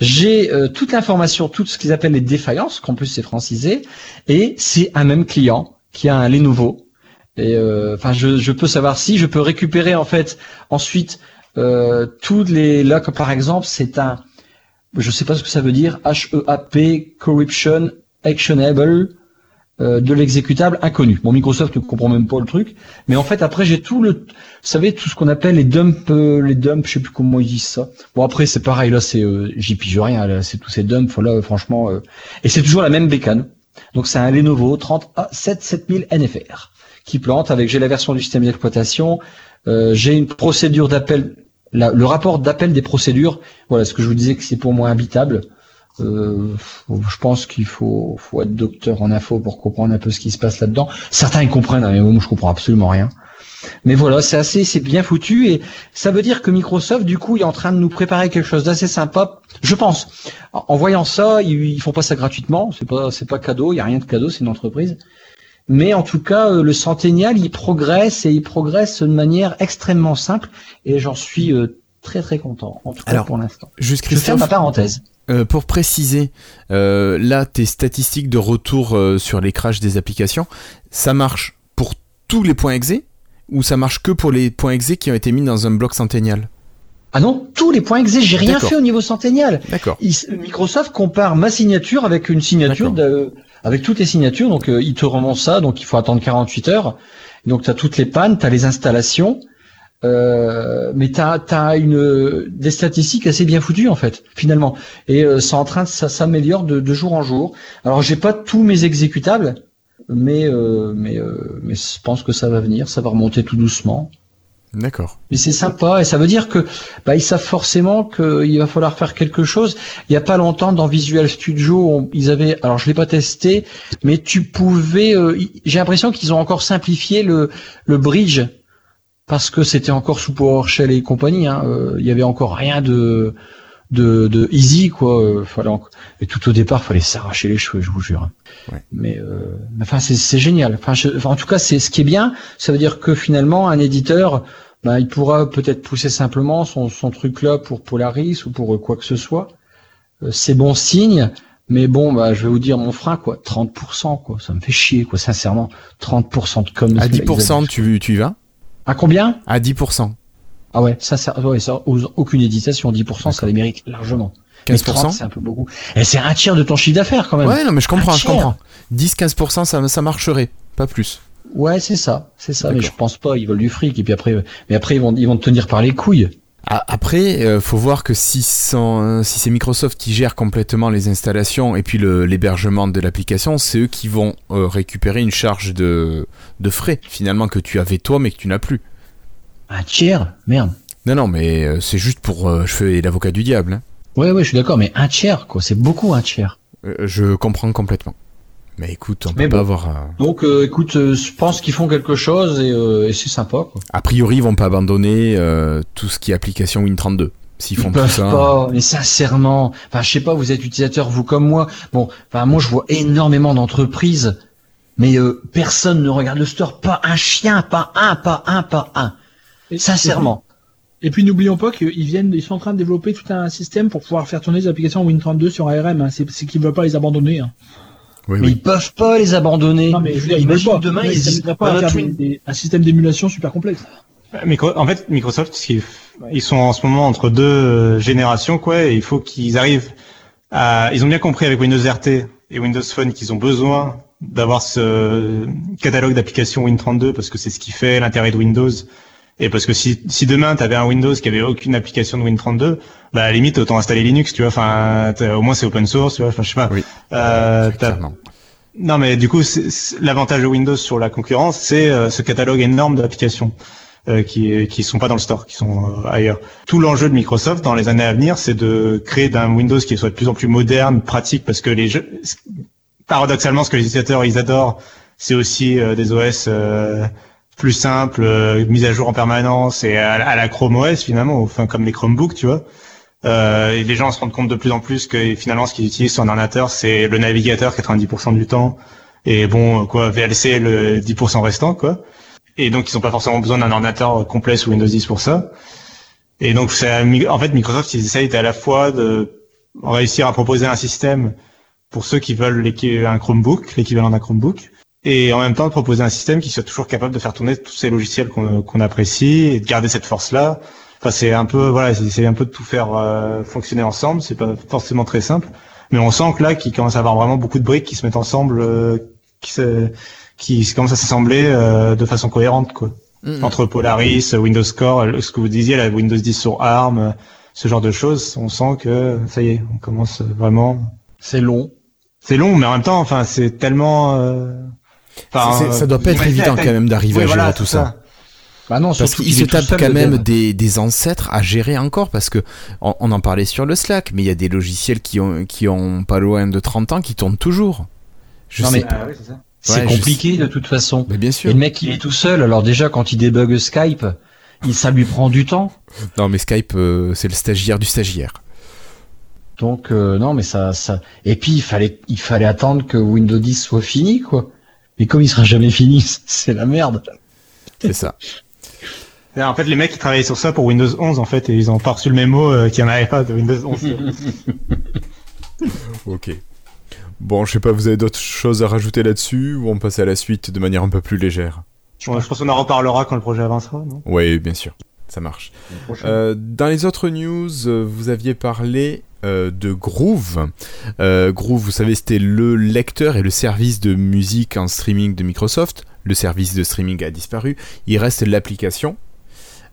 J'ai euh, toute l'information, tout ce qu'ils appellent les défaillances, qu'en plus c'est francisé. Et c'est un même client qui a un Lenovo. Et enfin, euh, je, je peux savoir si je peux récupérer en fait ensuite euh, tous les là comme par exemple c'est un, je sais pas ce que ça veut dire, H E A P corruption actionable. De l'exécutable inconnu. Bon, Microsoft ne comprend même pas le truc, mais en fait après j'ai tout le, vous savez tout ce qu'on appelle les dumps, les dumps, je sais plus comment ils disent ça. Bon après c'est pareil là, c'est euh, j'y pige rien, là, c'est tous ces dumps là euh, franchement, euh... et c'est toujours la même bécane. Donc c'est un Lenovo trente A sept sept mille N F R qui plante avec j'ai la version du système d'exploitation, euh, j'ai une procédure d'appel, la, le rapport d'appel des procédures. Voilà ce que je vous disais que c'est pour moi imbitable. Euh, je pense qu'il faut, faut être docteur en info pour comprendre un peu ce qui se passe là-dedans. Certains ils comprennent, mais moi je comprends absolument rien. Mais voilà, c'est assez, c'est bien foutu et ça veut dire que Microsoft, du coup, est en train de nous préparer quelque chose d'assez sympa, je pense. En voyant ça, ils, ils font pas ça gratuitement, c'est pas, c'est pas cadeau, il y a rien de cadeau, c'est une entreprise. Mais en tout cas, le Centennial, il progresse et il progresse de manière extrêmement simple et j'en suis très très content. En tout cas, alors, pour l'instant. Juste Christophe, je ferme ma parenthèse. Euh, pour préciser, euh, là, tes statistiques de retour euh, sur les crashs des applications, ça marche pour tous les points exé ou ça marche que pour les points exé qui ont été mis dans un bloc Centennial? Ah non, tous les points exé, j'ai rien D'accord. fait au niveau Centennial. D'accord. Il, Microsoft compare ma signature avec une signature, de, avec toutes les signatures, donc euh, il te remonte ça, donc il faut attendre quarante-huit heures. Donc t'as toutes les pannes, t'as les installations. Euh, mais t'as t'as une des statistiques assez bien foutues en fait finalement et euh, c'est en train de, ça s'améliore de, de jour en jour. Alors j'ai pas tous mes exécutables, mais euh, mais euh, mais je pense que ça va venir, ça va remonter tout doucement. D'accord. Mais c'est sympa et ça veut dire que bah ils savent forcément qu'il va falloir faire quelque chose. Il y a pas longtemps dans Visual Studio, on, ils avaient, alors je l'ai pas testé, mais tu pouvais, euh, j'ai l'impression qu'ils ont encore simplifié le le bridge. Parce que c'était encore sous PowerShell et compagnie, hein. Euh, il y avait encore rien de, de, de easy, quoi. Euh, fallait en... Et tout au départ, fallait s'arracher les cheveux, je vous jure. Ouais. Mais, euh, mais enfin, c'est, c'est génial. Enfin, je, enfin, en tout cas, c'est ce qui est bien. Ça veut dire que finalement, un éditeur, ben, il pourra peut-être pousser simplement son, son truc là pour Polaris ou pour quoi que ce soit. Euh, c'est bon signe. Mais bon, bah, je vais vous dire mon frein, quoi. trente pour cent, quoi. Ça me fait chier, quoi. Sincèrement, trente pour cent de com. À dix pour cent, tu, tu y vas? À combien? À dix pour cent. Ah ouais, ça, ça, ouais, ça aucune hésitation. dix pour cent, D'accord. ça les mérite largement. quinze pour cent trente, c'est un peu beaucoup. Et c'est un tiers de ton chiffre d'affaires quand même. Ouais, non, mais je comprends, je comprends. dix à quinze pour cent, ça, ça marcherait, pas plus. Ouais, c'est ça, c'est ça. D'accord. Mais je pense pas, ils veulent du fric. Et puis après, mais après, ils vont, ils vont te tenir par les couilles. Ah, après, euh, faut voir que si, sans, si c'est Microsoft qui gère complètement les installations et puis le, l'hébergement de l'application, c'est eux qui vont euh, récupérer une charge de, de frais, finalement, que tu avais toi, mais que tu n'as plus. Un tiers ? Merde. Non, non, mais euh, c'est juste pour... Euh, je fais l'avocat du diable. Hein. Ouais, ouais, je suis d'accord, mais un tiers, quoi. C'est beaucoup, un tiers. Euh, je comprends complètement. Mais écoute, on peut bon. pas avoir... Un... Donc, euh, écoute, euh, je pense qu'ils font quelque chose et, euh, et c'est sympa, quoi. A priori, ils vont pas abandonner euh, tout ce qui est application Win trente-deux. S'ils font ils peuvent ça, pas, mais sincèrement, enfin, je sais pas, vous êtes utilisateur, vous comme moi. Bon, enfin, moi, je vois énormément d'entreprises, mais euh, personne ne regarde le store. Pas un chien, pas un, pas un, pas un. Et, sincèrement. Et puis, et puis, n'oublions pas qu'ils viennent, ils sont en train de développer tout un système pour pouvoir faire tourner les applications Win trente-deux sur A R M. Hein. C'est, c'est qu'ils veulent pas les abandonner. Hein. Oui, mais oui. Ils peuvent pas les abandonner. Non, mais je veux dire, ils peuvent pas. Demain, ils n'arrivent pas à faire des, un système d'émulation super complexe. En fait, Microsoft, ce qui ils sont en ce moment entre deux générations, quoi, et il faut qu'ils arrivent à, ils ont bien compris avec Windows R T et Windows Phone qu'ils ont besoin d'avoir ce catalogue d'applications Win trente-deux parce que c'est ce qui fait l'intérêt de Windows. Et parce que si, si demain t'avais un Windows qui avait aucune application de Win trente-deux, bah, à la limite, autant installer Linux, tu vois, enfin, au moins c'est open source, tu vois, enfin, je sais pas. Oui. Euh, t'as... Non, mais du coup, c'est, c'est, l'avantage de Windows sur la concurrence, c'est euh, ce catalogue énorme d'applications. Euh, qui qui sont pas dans le store, qui sont euh, ailleurs. Tout l'enjeu de Microsoft dans les années à venir, c'est de créer d'un Windows qui soit de plus en plus moderne, pratique, parce que les jeux, paradoxalement, ce que les utilisateurs ils adorent, c'est aussi euh, des O S euh, plus simples, euh, mises à jour en permanence et à, à la Chrome O S finalement, enfin comme les Chromebooks, tu vois. Euh, et les gens se rendent compte de plus en plus que finalement ce qu'ils utilisent sur un ordinateur, c'est le navigateur quatre-vingt-dix pour cent du temps et bon quoi V L C le dix pour cent restant quoi. Et donc ils n'ont pas forcément besoin d'un ordinateur complet sous Windows dix pour ça. Et donc ça, en fait Microsoft ils essayent à la fois de réussir à proposer un système pour ceux qui veulent un Chromebook, l'équivalent d'un Chromebook, et en même temps de proposer un système qui soit toujours capable de faire tourner tous ces logiciels qu'on, qu'on apprécie et de garder cette force-là. Enfin c'est un peu voilà, ils essayent un peu de tout faire euh, fonctionner ensemble. C'est pas forcément très simple, mais on sent que là qu'ils commencent à avoir vraiment beaucoup de briques qui se mettent ensemble, euh, qui se qui commence à s'assembler euh, de façon cohérente quoi. Mmh. Entre Polaris, Windows Core, ce que vous disiez la Windows dix sur A R M, ce genre de choses, on sent que ça y est, on commence vraiment. C'est long. C'est long, mais en même temps, enfin, c'est tellement. Euh... Enfin, c'est, c'est, ça doit pas être évident quand même d'arriver oui, à voilà, gérer tout ça. ça. Bah non, parce qu'ils se tapent quand même des, des ancêtres à gérer encore, parce que on, on en parlait sur le Slack, mais il y a des logiciels qui ont qui ont pas loin de trente ans qui tournent toujours. Je non sais mais pas. Euh, oui, c'est ça. C'est ouais, compliqué de toute façon. Mais bien sûr. Et le mec, il est tout seul. Alors déjà, quand il débug Skype, ça lui prend du temps. Non, mais Skype, euh, c'est le stagiaire du stagiaire. Donc euh, non, mais ça, ça. Et puis il fallait, il fallait attendre que Windows dix soit fini, quoi. Mais comme il sera jamais fini, c'est la merde. C'est ça. En fait, les mecs, ils travaillaient sur ça pour Windows onze, en fait, et ils ont pas reçu le mémo euh, qu'il n'y en avait pas de Windows onze. Ok. Bon, je sais pas, vous avez d'autres choses à rajouter là-dessus ou on passe à la suite de manière un peu plus légère ? Je pense qu'on en reparlera quand le projet avancera, non ? Oui, bien sûr, ça marche. Euh, dans les autres news, vous aviez parlé euh, de Groove. Euh, Groove, vous savez, c'était le lecteur et le service de musique en streaming de Microsoft. Le service de streaming a disparu, il reste l'application.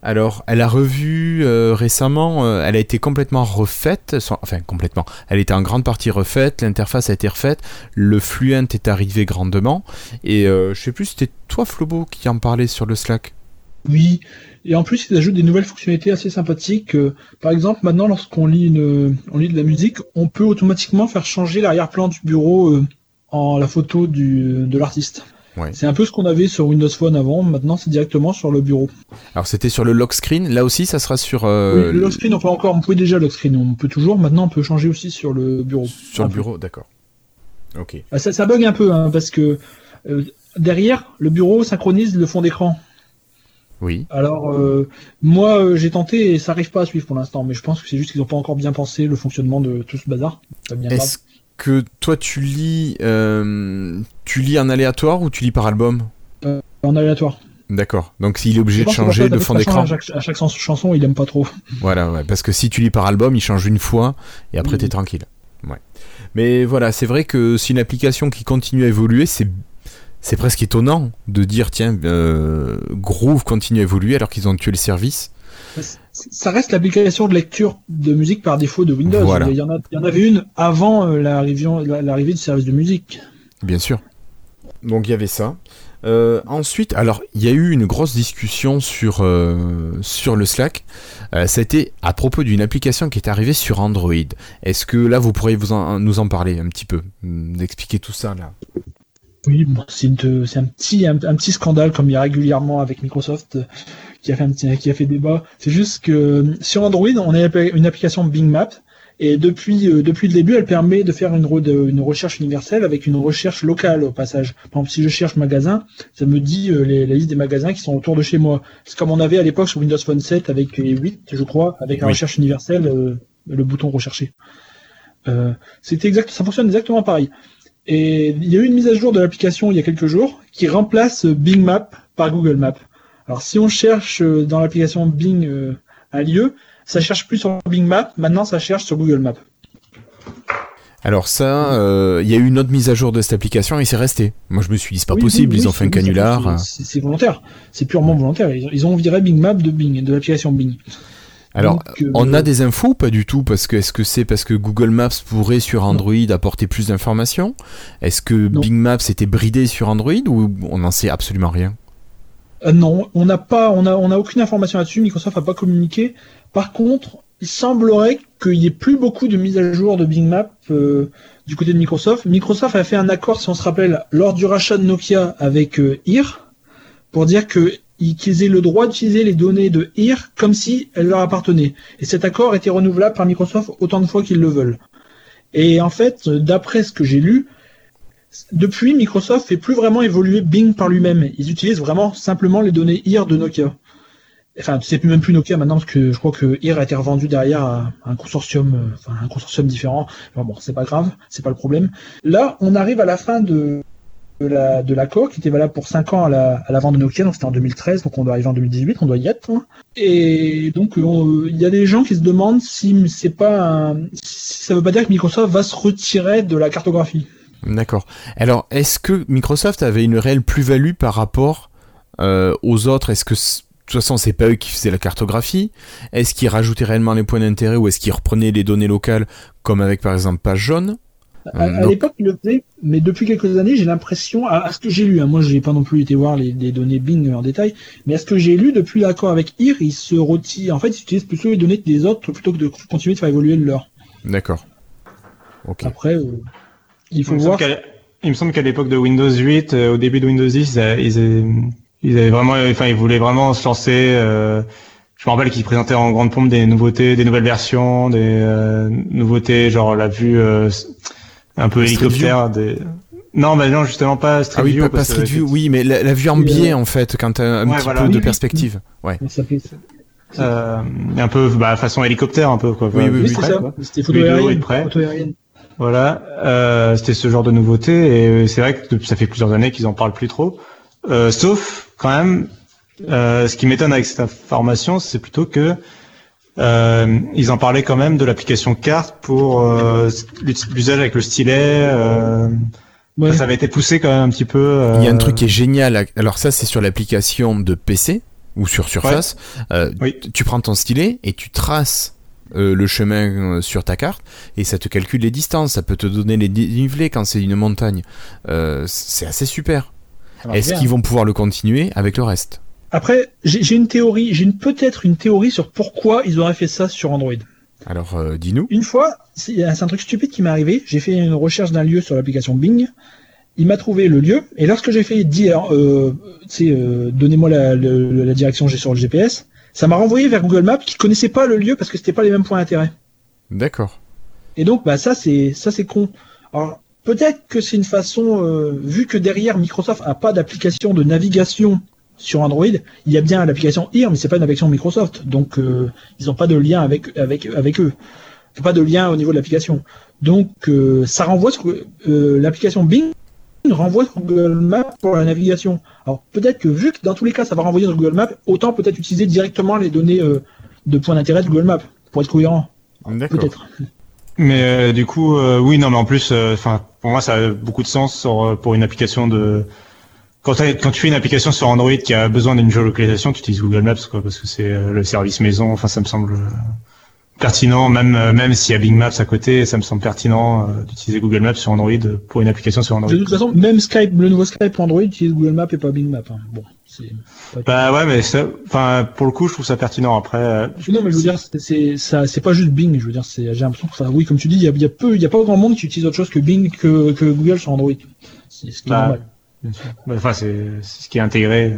Alors, elle a revu euh, récemment, euh, elle a été complètement refaite, sans, enfin complètement, elle était en grande partie refaite, l'interface a été refaite, le Fluent est arrivé grandement, et euh, je sais plus, c'était toi Flobo qui en parlait sur le Slack. Oui, et en plus ils ajoutent des nouvelles fonctionnalités assez sympathiques, euh, par exemple maintenant lorsqu'on lit, une, on lit de la musique, on peut automatiquement faire changer l'arrière-plan du bureau euh, en la photo du, de l'artiste. Ouais. C'est un peu ce qu'on avait sur Windows Phone avant, maintenant c'est directement sur le bureau. Alors c'était sur le lock screen, là aussi ça sera sur... Euh... Oui, le lock screen, enfin encore, on pouvait déjà lock screen, on peut toujours, maintenant on peut changer aussi sur le bureau. Sur le bureau, peu. D'accord. Ok. Bah, ça, ça bug un peu, hein, parce que euh, derrière, le bureau synchronise le fond d'écran. Oui. Alors euh, moi euh, j'ai tenté et ça n'arrive pas à suivre pour l'instant, mais je pense que c'est juste qu'ils n'ont pas encore bien pensé le fonctionnement de tout ce bazar. Pas bien grave. Que toi tu lis euh, tu lis en aléatoire ou tu lis par album euh, en aléatoire. D'accord. Donc s'il est obligé de changer de fond d'écran. À chaque, à chaque chanson, il aime pas trop. Voilà, ouais, parce que si tu lis par album, il change une fois et après oui. T'es tranquille. Ouais. Mais voilà, c'est vrai que c'est une application qui continue à évoluer, c'est c'est presque étonnant de dire tiens euh, Groove continue à évoluer alors qu'ils ont tué le service. Ça reste l'application de lecture de musique par défaut de Windows. Voilà. Il, y en a, il y en avait une avant l'arrivée, l'arrivée du service de musique. Bien sûr. Donc il y avait ça. Euh, ensuite, alors il y a eu une grosse discussion sur, euh, sur le Slack. Euh, c'était à propos d'une application qui est arrivée sur Android. Est-ce que là vous pourriez vous en, nous en parler un petit peu, d'expliquer tout ça là ? Oui, bon, c'est, de, c'est un, petit, un, un petit scandale comme il y a régulièrement avec Microsoft qui a fait, un petit, qui a fait débat. C'est juste que sur Android, on a une application Bing Maps et depuis, euh, depuis le début, elle permet de faire une, re- une recherche universelle avec une recherche locale au passage. Par exemple, si je cherche magasin, ça me dit euh, les, la liste des magasins qui sont autour de chez moi. C'est comme on avait à l'époque sur Windows Phone sept avec les huit, je crois, avec la oui. recherche universelle, euh, le bouton rechercher. Euh, c'était exact, ça fonctionne exactement pareil. Et il y a eu une mise à jour de l'application il y a quelques jours qui remplace Bing Maps par Google Maps. Alors si on cherche dans l'application Bing euh, un lieu, ça cherche plus sur Bing Maps, maintenant ça cherche sur Google Maps. Alors ça, il euh, y a eu une autre mise à jour de cette application et c'est resté. Moi je me suis dit c'est pas oui, possible, oui, ils oui, ont fait un canular. C'est, c'est volontaire, c'est purement volontaire. Ils, ils ont viré Bing Maps de Bing, de l'application Bing. Alors, Donc, euh, on a des infos pas du tout parce que est-ce que c'est parce que Google Maps pourrait sur Android non. apporter plus d'informations ? Est-ce que non. Bing Maps était bridé sur Android ou on n'en sait absolument rien ? euh, Non, on n'a pas, on a, on a aucune information là-dessus. Microsoft n'a pas communiqué. Par contre, il semblerait qu'il y ait plus beaucoup de mises à jour de Bing Maps euh, du côté de Microsoft. Microsoft a fait un accord, si on se rappelle, lors du rachat de Nokia avec euh, HERE pour dire que qu'ils aient le droit d'utiliser les données de HERE comme si elles leur appartenaient. Et cet accord était renouvelable par Microsoft autant de fois qu'ils le veulent. Et en fait, d'après ce que j'ai lu, depuis, Microsoft ne fait plus vraiment évoluer Bing par lui-même. Ils utilisent vraiment simplement les données HERE de Nokia. Enfin, c'est même plus Nokia maintenant, parce que je crois que HERE a été revendu derrière à un consortium, enfin, un consortium différent. Enfin, bon, c'est pas grave, c'est pas le problème. Là, on arrive à la fin de... De, la, de l'accord qui était valable pour cinq ans à la, à la vente de Nokia, donc c'était en deux mille treize, donc on doit arriver en deux mille dix-huit, on doit y être. Hein. Et donc il y a des gens qui se demandent si c'est pas un, si ça veut pas dire que Microsoft va se retirer de la cartographie. D'accord. Alors est-ce que Microsoft avait une réelle plus-value par rapport euh, aux autres ? Est-ce que c- de toute façon, c'est pas eux qui faisaient la cartographie. Est-ce qu'ils rajoutaient réellement les points d'intérêt ou est-ce qu'ils reprenaient les données locales comme avec par exemple Page Jaune ? À, à l'époque, il le faisait, mais depuis quelques années, j'ai l'impression, à, à ce que j'ai lu, hein, moi je n'ai pas non plus été voir les, les données Bing en détail, mais à ce que j'ai lu, depuis l'accord avec HERE, ils se retirent, en fait, ils utilisent plutôt les données des autres plutôt que de continuer de faire évoluer le leur. D'accord. Okay. Après, euh, il faut il voir. Il me semble qu'à l'époque de Windows huit, euh, au début de Windows dix, ils avaient, ils avaient, ils avaient vraiment, enfin, ils voulaient vraiment se lancer. Euh... Je me rappelle qu'ils présentaient en grande pompe des nouveautés, des nouvelles versions, des euh, nouveautés, genre la vue. Euh, Un peu hélicoptère des... Non, bah non, justement pas Street ah oui, View. Pas, pas Street View, oui, mais la, la vue en biais, en fait, quand t'as un ouais, petit voilà. peu oui, de oui, perspective. Oui. Ouais. Ça fait... euh, un peu, bah, façon hélicoptère, un peu, quoi. Oui, oui, oui, près, ça. Quoi. C'était photo aérienne. Photo aérienne. Voilà, euh, c'était ce genre de nouveauté, et c'est vrai que ça fait plusieurs années qu'ils en parlent plus trop. Euh, sauf, quand même, euh, ce qui m'étonne avec cette information, c'est plutôt que, Euh, ils en parlaient quand même de l'application carte pour euh, l'usage avec le stylet. Euh, ouais. Ça avait été poussé quand même un petit peu. Euh... Il y a un truc qui est génial. Alors ça, c'est sur l'application de P C ou sur Surface. Ouais. Euh, oui. Tu prends ton stylet et tu traces euh, le chemin sur ta carte et ça te calcule les distances. Ça peut te donner les dénivelés quand c'est une montagne. Euh, c'est assez super. Est-ce bien. Qu'ils vont pouvoir le continuer avec le reste ? Après, j'ai, j'ai une théorie, j'ai une, peut-être une théorie sur pourquoi ils auraient fait ça sur Android. Alors, euh, dis-nous. Une fois, c'est, c'est un truc stupide qui m'est arrivé, j'ai fait une recherche d'un lieu sur l'application Bing, il m'a trouvé le lieu, et lorsque j'ai fait dire, euh, tu sais, euh, donnez-moi la, la, la direction que j'ai sur le G P S, ça m'a renvoyé vers Google Maps qui connaissait pas le lieu parce que c'était pas les mêmes points d'intérêt. D'accord. Et donc, bah ça c'est, ça c'est con. Alors, peut-être que c'est une façon, euh, vu que derrière Microsoft a pas d'application de navigation sur Android, il y a bien l'application HERE, mais c'est pas une application Microsoft, donc euh, ils n'ont pas de lien avec avec avec eux, il n'y a pas de lien au niveau de l'application. Donc euh, ça renvoie sur euh, l'application Bing renvoie sur Google Maps pour la navigation. Alors peut-être que vu que dans tous les cas ça va renvoyer sur Google Maps, autant peut-être utiliser directement les données euh, de points d'intérêt de Google Maps pour être cohérent. D'accord. Peut-être. Mais euh, du coup euh, oui non mais en plus enfin euh, pour moi ça a beaucoup de sens sur, pour une application de Quand, quand tu fais une application sur Android qui a besoin d'une géolocalisation, tu utilises Google Maps, quoi, parce que c'est le service maison. Enfin, ça me semble pertinent, même même s'il y a Bing Maps à côté, ça me semble pertinent d'utiliser Google Maps sur Android pour une application sur Android. De toute façon, même Skype, le nouveau Skype pour Android utilise Google Maps et pas Bing Maps. Hein. Bon, c'est pas... Bah ouais, mais ça, enfin, pour le coup, je trouve ça pertinent. Après, je... non, mais je veux dire, c'est, c'est ça, c'est pas juste Bing. Je veux dire, c'est, j'ai l'impression que ça, oui, comme tu dis, il y a, y a peu, il y a pas grand monde qui utilise autre chose que Bing que, que Google sur Android. C'est ce qui est bah, normal, bien sûr. Enfin, c'est, c'est ce qui est intégré.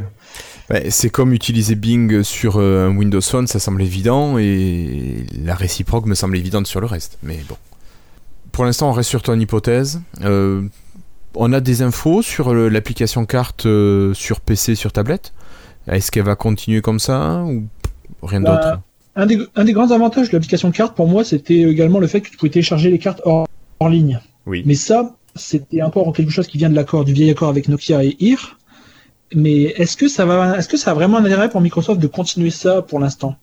Ouais, c'est comme utiliser Bing sur euh, Windows Phone, ça semble évident, et la réciproque me semble évidente sur le reste. Mais bon. Pour l'instant, on reste sur ton hypothèse. Euh, on a des infos sur le, l'application carte euh, sur P C, sur tablette. Est-ce qu'elle va continuer comme ça ou rien bah, d'autre ? Un des, un des grands avantages de l'application carte, pour moi, c'était également le fait que tu pouvais télécharger les cartes hors, hors ligne. Oui. Mais ça, c'était encore quelque chose qui vient de l'accord, du vieil accord avec Nokia et HERE. Mais est-ce que ça va, est-ce que ça a vraiment un intérêt pour Microsoft de continuer ça pour l'instant ?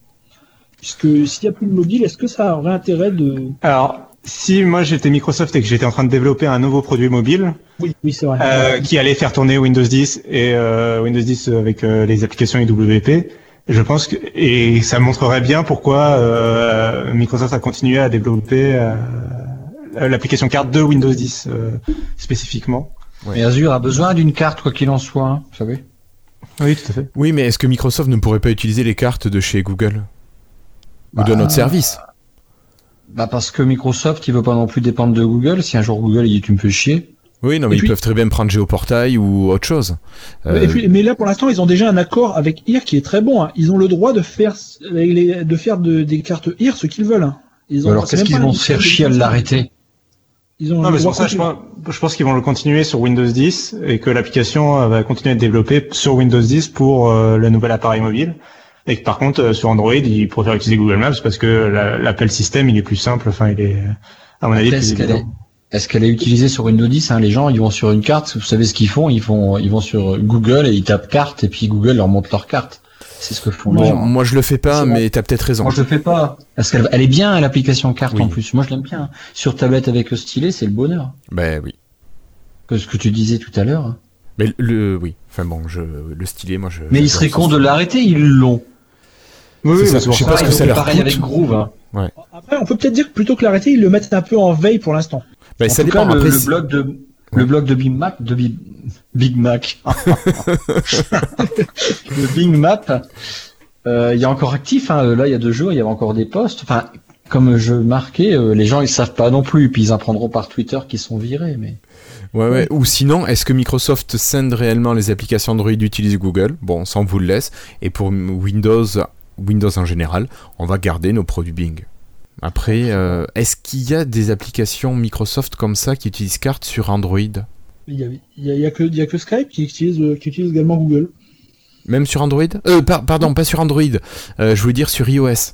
Puisque s'il n'y a plus de mobile, est-ce que ça a un vrai intérêt de... Alors, si moi j'étais Microsoft et que j'étais en train de développer un nouveau produit mobile, oui, oui, c'est vrai. Euh, qui allait faire tourner Windows dix et euh, Windows dix avec euh, les applications I W P, je pense que et ça montrerait bien pourquoi euh, Microsoft a continué à développer euh, l'application carte de Windows dix euh, spécifiquement. Mais Azure a besoin d'une carte quoi qu'il en soit, hein, vous savez. Oui, tout à fait. Oui, mais est-ce que Microsoft ne pourrait pas utiliser les cartes de chez Google bah, ou de notre service? Bah parce que Microsoft, il veut pas non plus dépendre de Google. Si un jour Google il dit tu me fais chier. Oui, non mais et ils puis... peuvent très bien me prendre Géoportail ou autre chose. Euh... Et puis, mais là pour l'instant ils ont déjà un accord avec HERE qui est très bon. Hein. Ils ont le droit de faire les, de faire de, des cartes HERE ce qu'ils veulent. Hein. Ils ont, alors qu'est-ce qu'ils vont se faire chier à l'arrêter? Ils ont non, mais c'est pour ça, je pense, je pense qu'ils vont le continuer sur Windows dix et que l'application va continuer à être développée sur Windows dix pour euh, le nouvel appareil mobile. Et que par contre, euh, sur Android, ils préfèrent utiliser Google Maps parce que la, l'appel système, il est plus simple. Enfin, il est, à mon avis, plus évident. Est, est-ce qu'elle est utilisée sur Windows dix, hein, les gens, ils vont sur une carte. Vous savez ce qu'ils font? Ils font, ils vont sur Google et ils tapent carte et puis Google leur montre leur carte. C'est ce que font bon, les gens. Moi, je le fais pas, c'est mais bon. T'as peut-être raison. Moi, je le fais pas. Parce qu'elle elle est bien, l'application carte, oui. En plus. Moi, je l'aime bien. Sur tablette avec le stylet, c'est le bonheur. Ben oui. Que ce que tu disais tout à l'heure. Mais le, oui. Enfin bon, je, le stylet, moi, je. Mais il serait con de l'arrêter, ils l'ont. Oui, oui, ça, je sais pas ce que ça leur coûte. Pareil avec Groove. Hein. Ouais. Après, on peut peut-être dire que plutôt que l'arrêter, ils le mettent un peu en veille pour l'instant. Ben, ça dépend. Le, le blog de, ouais. le blog de Big Mac, de Big, Big Mac. Le Bing Maps, euh, il est encore actif, hein. Là, il y a deux jours, il y avait encore des posts. Enfin, comme je marquais, euh, les gens, ils savent pas non plus. Puis ils apprendront par Twitter qu'ils sont virés, mais. Ouais, ouais. Ou sinon, est-ce que Microsoft scinde réellement les applications Android utilisent Google? Bon, ça, on vous le laisse. Et pour Windows, Windows en général, on va garder nos produits Bing. Après, euh, est-ce qu'il y a des applications Microsoft comme ça qui utilisent carte sur Android? Il y a, il y a, il y a, que, il y a que Skype qui utilise, qui utilise également Google. Même sur Android? euh, par, Pardon, pas sur Android. Euh, je voulais dire sur iOS.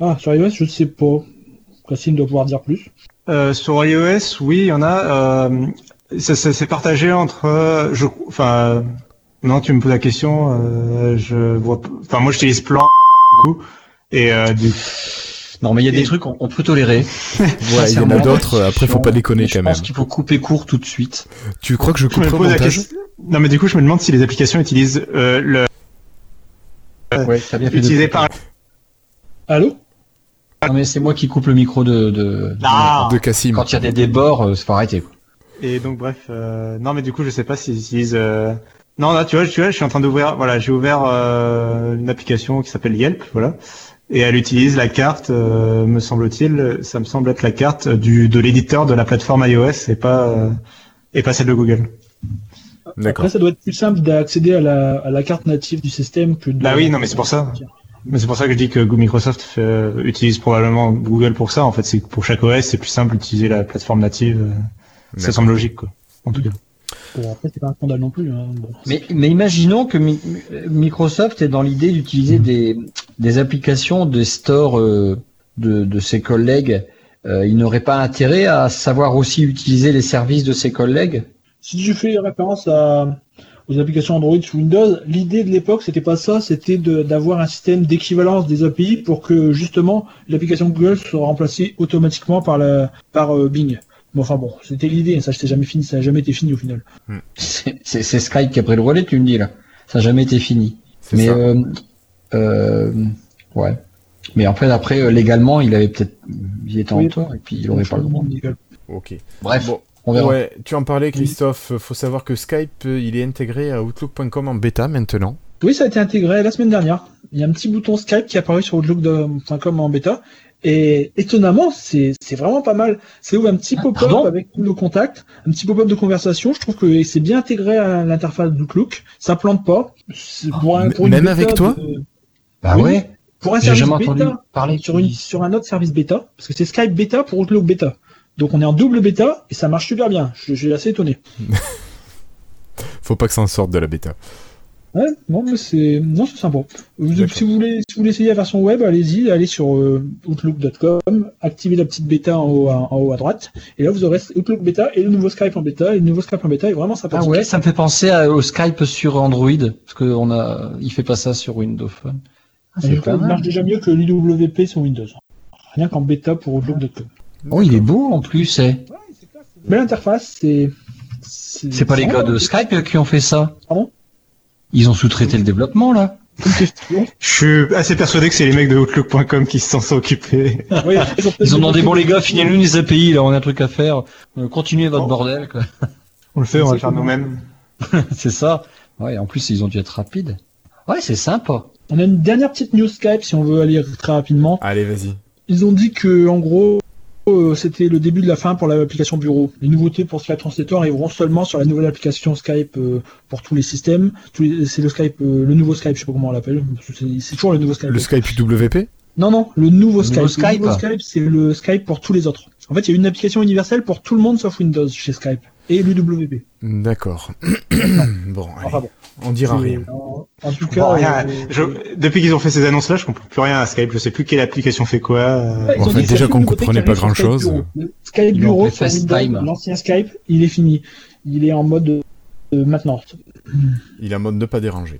Ah, sur iOS, je ne sais pas. Kassim doit pouvoir dire plus. Euh, sur iOS, oui, il y en a. Euh, ça, ça, c'est partagé entre... Euh, je, enfin... Non, tu me poses la question. Euh, je vois. P... Enfin, moi, j'utilise Plan du coup. Et euh, du... non, mais il y a et... des trucs qu'on peut tolérer. Ouais, il y en a d'autres. Après, faut pas déconner quand même. Je pense qu'il faut couper court tout de suite. Tu crois que je couperai au montage ? Non, mais du coup, je me demande si les applications utilisent euh, le. Ouais, ça vient utilisé par. Allô ? Non, mais c'est moi qui coupe le micro de de ah de Kassim. Quand il y a des débords, euh, faut arrêter. Quoi. Et donc, bref. Euh... Non, mais du coup, je sais pas s'ils utilisent. Euh... Non, là, tu vois, tu vois, je suis en train d'ouvrir, voilà, j'ai ouvert euh, une application qui s'appelle Yelp, voilà, et elle utilise la carte, euh, me semble-t-il, ça me semble être la carte du de l'éditeur de la plateforme iOS et pas euh, et pas celle de Google. D'accord. Après, ça doit être plus simple d'accéder à la à la carte native du système que de. Bah oui, non, mais c'est pour ça. Mais c'est pour ça que je dis que Microsoft fait, euh, utilise probablement Google pour ça. En fait, c'est pour chaque O S, c'est plus simple d'utiliser la plateforme native. Euh, ça semble logique, quoi. En tout cas. Bon, après, c'est pas un scandale non plus. Hein. Bon. Mais, mais imaginons que mi- Microsoft est dans l'idée d'utiliser des, des applications des stores euh, de, de ses collègues. Euh, il n'aurait pas intérêt à savoir aussi utiliser les services de ses collègues? Si je fais référence à, aux applications Android sous Windows, l'idée de l'époque, c'était pas ça, c'était de, d'avoir un système d'équivalence des A P I pour que, justement, l'application Google soit remplacée automatiquement par, la, par euh, Bing. Bon, enfin bon, c'était l'idée, ça n'a jamais fini, ça n'a jamais été fini au final. C'est, c'est, c'est Skype qui a pris le relais, tu me dis là. Ça n'a jamais été fini. C'est mais euh, euh, ouais. Mais en fait, après, légalement, il avait peut-être, il était oui, en tort et puis il n'aurait pas le droit. Ok. Bref, bon, on verra. Ouais, tu en parlais, Christophe. Il faut savoir que Skype, il est intégré à Outlook point com en bêta maintenant. Oui, ça a été intégré la semaine dernière. Il y a un petit bouton Skype qui est apparu sur Outlook point com en bêta. Et étonnamment, c'est, c'est vraiment pas mal. Ça ouvre un petit pop-up ah, avec tous nos contacts, un petit pop-up de conversation. Je trouve que c'est bien intégré à l'interface d'Outlook. Ça plante pas. C'est pour un, pour même avec toi de... Bah oui, ouais. Pour un J'ai service bêta, parler sur, une, sur un autre service bêta, parce que c'est Skype bêta pour Outlook bêta. Donc on est en double bêta et ça marche super bien. Je, je suis assez étonné. Faut pas que ça en sorte de la bêta. Ouais, non, mais c'est, non, c'est sympa. D'accord. Si vous voulez, si vous voulez essayer la version web, allez-y, allez sur euh, Outlook point com, activez la petite bêta en haut, à, en haut à droite, et là vous aurez Outlook bêta et le nouveau Skype en bêta, et le nouveau Skype en bêta, et vraiment ça passe. Ah ouais, ça me fait penser à, au Skype sur Android, parce que on a, il fait pas ça sur Windows Phone. Ah, c'est pas mal. Il marche déjà mieux que l'U W P sur Windows. Rien qu'en bêta pour Outlook point com. Oh, il est beau en plus, eh. Mais l'interface, c'est. C'est, c'est pas les gars de Skype qui ont fait ça. Pardon ? Ils ont sous-traité le développement, là. Je suis assez persuadé que c'est les mecs de Outlook point com qui s'en sont occupés. Oui, ils, ils ont demandé, bon les gars, finissez-nous les A P I, là, on a un truc à faire. Continuez votre oh. bordel, quoi. On le fait, on va le faire nous-mêmes. C'est ça. Ouais, en plus, ils ont dû être rapides. Ouais, c'est sympa. On a une dernière petite news Skype, si on veut aller très rapidement. Allez, vas-y. Ils ont dit que, en gros, c'était le début de la fin pour l'application bureau. Les nouveautés pour Skype Translator arriveront seulement sur la nouvelle application Skype pour tous les systèmes. C'est le Skype, le nouveau Skype, je sais pas comment on l'appelle. C'est toujours le nouveau Skype. Le Skype U W P ? Non, non, le nouveau le Skype. Nouveau Skype. Le nouveau Skype, c'est le Skype pour tous les autres. En fait, il y a une application universelle pour tout le monde sauf Windows chez Skype et l'U W P. D'accord. Bon, allez. Enfin, bon. On dira rien. En, en tout cas, bon, rien. Euh, je, depuis qu'ils ont fait ces annonces-là, je comprends plus rien à Skype. Je sais plus quelle application fait quoi. Euh... Bon, en fait, déjà qu'on comprenait pas grand-chose. Skype Bureau, l'ancien Skype, il est fini. Il est en mode de, de maintenance. Il est en mode ne pas déranger.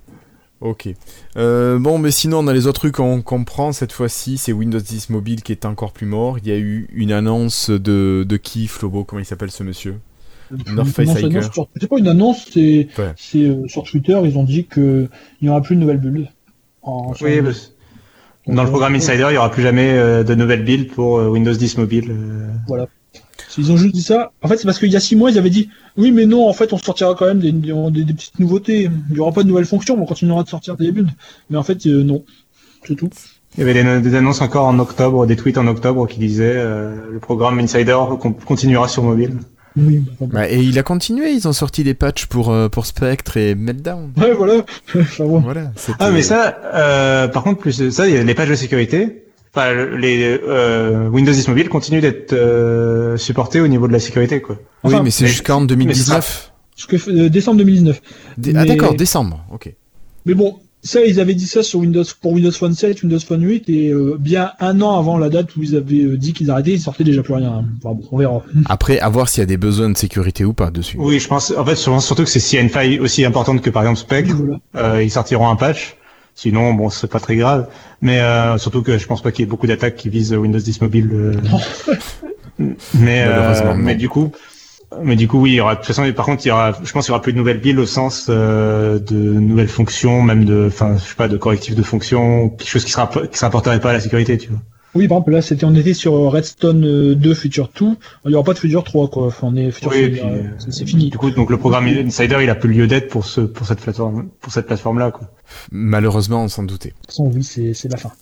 Ok. Euh, bon, mais sinon, on a les autres trucs qu'on comprend cette fois-ci. C'est Windows dix Mobile qui est encore plus mort. Il y a eu une annonce de, de qui, Flobo ? Comment il s'appelle ce monsieur ? Northface Hiker. Sur... C'est pas une annonce, c'est, ouais. c'est euh, sur Twitter, ils ont dit qu'il n'y aura plus de nouvelles bulles. En... Oui, en... Parce... dans le programme Insider, il n'y aura plus jamais euh, de nouvelles builds pour euh, Windows dix Mobile. Euh... Voilà. Ils ont juste dit ça. En fait, c'est parce qu'il y a six mois, ils avaient dit oui, mais non, en fait, on sortira quand même des, des, des petites nouveautés. Il n'y aura pas de nouvelles fonctions, mais on continuera de sortir des bulles. Mais en fait, euh, non. C'est tout. Il y avait des, des annonces encore en octobre, des tweets en octobre qui disaient euh, le programme Insider continuera sur mobile. Oui, bah, et il a continué, ils ont sorti des patchs pour, euh, pour Spectre et Meltdown. Ouais, voilà. Voilà, ah, mais ça, euh, par contre, plus de ça, il y a les patchs de sécurité. Enfin, les, euh, Windows dix Mobile continue d'être, euh, supporté au niveau de la sécurité, quoi. Enfin, oui, mais c'est mais, jusqu'en deux mille dix-neuf. Jusqu'en euh, décembre deux mille dix-neuf. D- mais... Ah, d'accord, décembre, ok. Mais bon. Ça, ils avaient dit ça sur Windows, pour Windows Phone sept, Windows Phone huit, et euh, bien un an avant la date où ils avaient euh, dit qu'ils arrêtaient, ils sortaient déjà plus rien. Hein. Enfin, bon, on verra. Après, à voir s'il y a des besoins de sécurité ou pas dessus. Oui, je pense, en fait, je pense surtout que c'est s'il y a une faille aussi importante que par exemple Spectre, voilà. euh, ils sortiront un patch. Sinon, bon, c'est pas très grave. Mais euh, surtout que je pense pas qu'il y ait beaucoup d'attaques qui visent Windows dix Mobile. Euh... Non. mais, euh, mais du coup... Mais du coup, oui, il y aura, de toute façon, par contre, il y aura, je pense qu'il y aura plus de nouvelles builds au sens, euh, de nouvelles fonctions, même de, enfin, je sais pas, de correctifs de fonctions, quelque chose qui sera, qui s'importerait pas à la sécurité, tu vois. Oui, par exemple, là, c'était, on était sur Redstone deux Future deux, il y aura pas de Future trois, quoi. Enfin, on est Future oui, puis, euh, c'est, c'est fini. Du coup, donc, le programme Insider, il a plus lieu d'être pour ce, pour cette plateforme, pour cette plateforme-là, quoi. Malheureusement, on s'en doutait. De toute façon, oui, c'est, c'est la fin.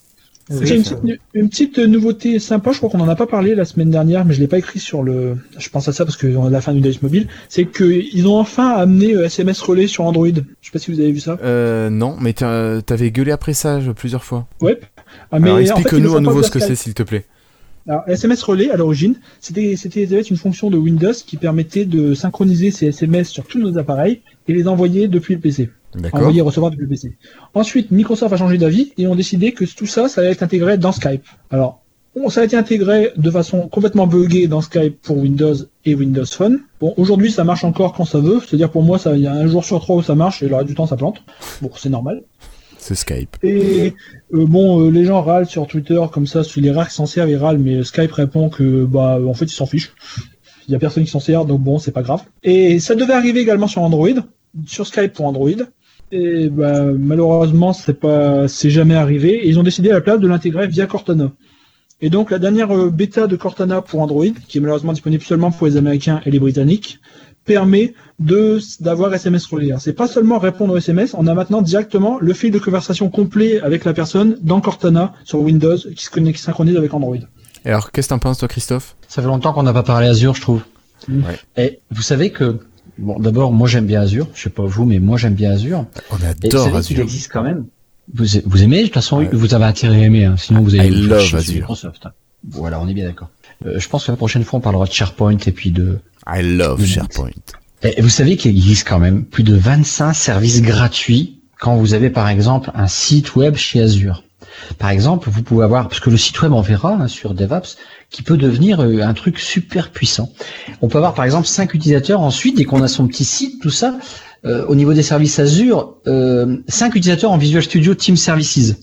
C'est une petite, une petite nouveauté sympa, je crois qu'on en a pas parlé la semaine dernière, mais je l'ai pas écrit sur le, je pense à ça parce que à la fin du Dash Mobile, c'est que ils ont enfin amené S M S Relay sur Android. Je sais pas si vous avez vu ça. Euh, non, mais t'a... t'avais gueulé après ça plusieurs fois. Ouais. Ah, mais alors, explique-nous en fait, à nouveau ce que c'est, s'il te plaît. Alors, S M S Relay, à l'origine, c'était, c'était, c'était une fonction de Windows qui permettait de synchroniser ces S M S sur tous nos appareils et les envoyer depuis le P C. D'accord. Envoyer et recevoir depuis le P C. Ensuite, Microsoft a changé d'avis et ont décidé que tout ça, ça allait être intégré dans Skype. Alors, ça a été intégré de façon complètement buggée dans Skype pour Windows et Windows Phone. Bon, aujourd'hui, ça marche encore quand ça veut. C'est-à-dire, pour moi, ça, il y a un jour sur trois où ça marche et le reste du temps, ça plante. Bon, c'est normal. C'est Skype. Et euh, bon, euh, les gens râlent sur Twitter comme ça, sur les rares qui s'en servent, ils râlent, mais Skype répond que bah en fait ils s'en fichent. Il y a personne qui s'en sert, donc bon, c'est pas grave. Et ça devait arriver également sur Android, sur Skype pour Android. Et bah malheureusement, c'est pas, c'est jamais arrivé. Et ils ont décidé à la place de l'intégrer via Cortana. Et donc la dernière euh, bêta de Cortana pour Android, qui est malheureusement disponible seulement pour les Américains et les Britanniques, permet de d'avoir S M S Relay. C'est pas seulement répondre aux S M S, on a maintenant directement le fil de conversation complet avec la personne dans Cortana sur Windows qui se connecte, qui synchronise avec Android. Alors, qu'est-ce que t'en penses, toi, Christophe? Ça fait longtemps qu'on n'a pas parlé Azure, je trouve. Ouais. Et vous savez que, bon, d'abord, moi, j'aime bien Azure. Je sais pas vous, mais moi, j'aime bien Azure. On adore Azure. Et vous savez Azure. Qu'il existe quand même. Vous, vous aimez, de toute façon, ouais. Vous avez intérêt à aimer, hein. Sinon, vous avez Microsoft. Voilà, on est bien d'accord. Euh, je pense que la prochaine fois, on parlera de SharePoint et puis de... I love de... SharePoint. Et vous savez qu'il existe quand même plus de vingt-cinq services gratuits quand vous avez, par exemple, un site web chez Azure. Par exemple, vous pouvez avoir, parce que le site web, on verra hein, sur DevOps, qui peut devenir euh, un truc super puissant. On peut avoir, par exemple, cinq utilisateurs. Ensuite, dès qu'on a son petit site, tout ça, euh, au niveau des services Azure, euh, cinq utilisateurs en Visual Studio Team Services,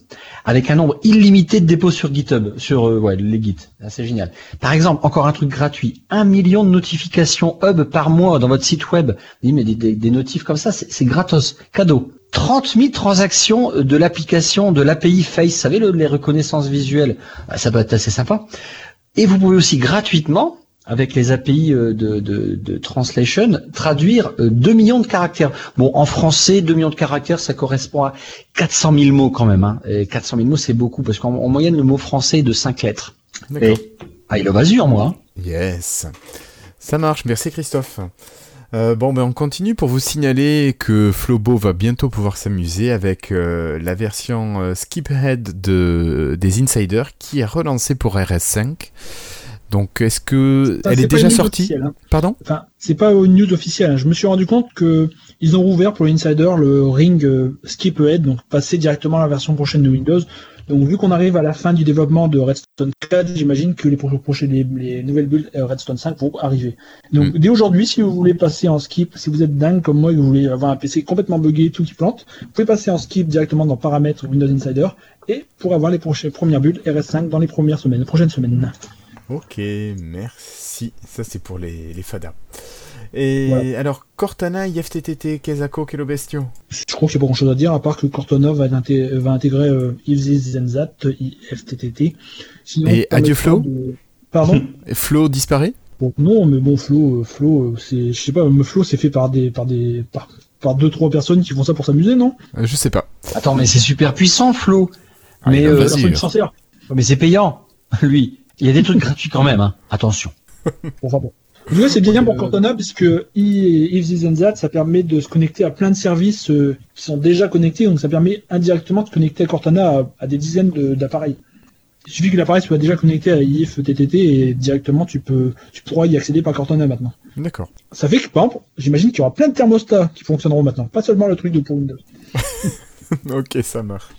avec un nombre illimité de dépôts sur GitHub, sur euh, ouais, les Git. Là, c'est génial. Par exemple, encore un truc gratuit, un million de notifications Hub par mois dans votre site web. Vous dites, mais des, des, des notifs comme ça, c'est, c'est gratos, cadeau. trente mille transactions de l'application de l'A P I Face, vous savez, le, les reconnaissances visuelles, ça peut être assez sympa. Et vous pouvez aussi gratuitement, avec les A P I de, de, de translation, traduire deux millions de caractères. Bon, en français, deux millions de caractères, ça correspond à quatre cent mille mots quand même. Hein. Et quatre cent mille mots, c'est beaucoup, parce qu'en en moyenne, le mot français est de cinq lettres. D'accord. Et I love Azure, moi. Yes. Ça marche, merci Christophe. Euh, bon, ben on continue pour vous signaler que Flobo va bientôt pouvoir s'amuser avec euh, la version euh, skip ahead de, des Insiders qui est relancée pour R S cinq. Donc, est-ce que enfin, elle est déjà sortie ? Hein. Pardon ? Enfin, c'est pas aux news officielles. Hein. Je me suis rendu compte que ils ont rouvert pour les Insiders le ring euh, skip ahead, donc passer directement à la version prochaine de Windows. Donc, vu qu'on arrive à la fin du développement de Redstone quatre, j'imagine que les, prochains, les, les nouvelles builds Redstone cinq vont arriver. Donc, mm. dès aujourd'hui, si vous voulez passer en skip, si vous êtes dingue comme moi et que vous voulez avoir un P C complètement buggé, tout qui plante, vous pouvez passer en skip directement dans Paramètres Windows Insider et pour avoir les prochaines, premières builds R S cinq dans les premières semaines, les prochaines semaines. Ok, merci. Ça, c'est pour les, les fadas. Et voilà. Alors, Cortana, I F T T T, Kesako, Kelo Bestio. Je crois que j'ai pas grand chose à dire, à part que Cortana va, inté- va intégrer euh, I F S I S and that, I F T T T. Sinon, et adieu Flo de... Pardon Flo disparaît bon, non, mais bon, Flo, euh, Flo, c'est, je sais pas, Flo, c'est fait par des, par des, par, par deux, trois personnes qui font ça pour s'amuser, non euh, Je sais pas. Attends, mais c'est super puissant, Flo. Ah, mais, euh, mais c'est payant, lui. Il y a des trucs gratuits quand même, hein. Attention. Enfin bon. Oui, c'est bien pour Cortana, parce que If This and That, ça permet de se connecter à plein de services euh, qui sont déjà connectés, donc ça permet indirectement de se connecter à Cortana à, à des dizaines de, d'appareils. Il suffit que l'appareil soit déjà connecté à I F T T T et directement tu peux, tu pourras y accéder par Cortana maintenant. D'accord. Ça fait que, par exemple, j'imagine qu'il y aura plein de thermostats qui fonctionneront maintenant, pas seulement le truc de pour Windows. Ok, ça marche.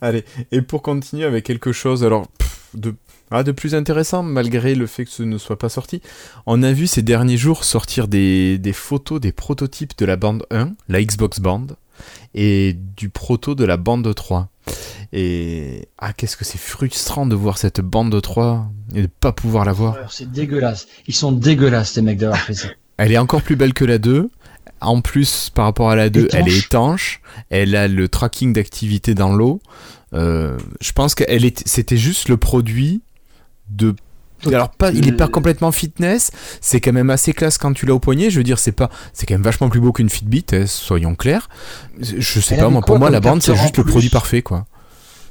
Allez, et pour continuer avec quelque chose, alors, pff, de... Ah, de plus intéressant, malgré le fait que ce ne soit pas sorti. On a vu ces derniers jours sortir des, des photos des prototypes de la bande un, la Xbox Band, et du proto de la bande trois. Et ah, qu'est-ce que c'est frustrant de voir cette bande trois et de ne pas pouvoir la voir. C'est dégueulasse. Ils sont dégueulasses, ces mecs, d'avoir fait ça. Elle est encore plus belle que la deux. En plus, par rapport à la deux, étanche. Elle est étanche. Elle a le tracking d'activité dans l'eau. Euh, je pense que c'était juste le produit... De... Alors pas, il est pas complètement fitness, c'est quand même assez classe quand tu l'as au poignet. Je veux dire, c'est pas, c'est quand même vachement plus beau qu'une Fitbit, hein, soyons clairs. Je sais elle pas, moi, pour moi la bande c'est juste le produit parfait, quoi.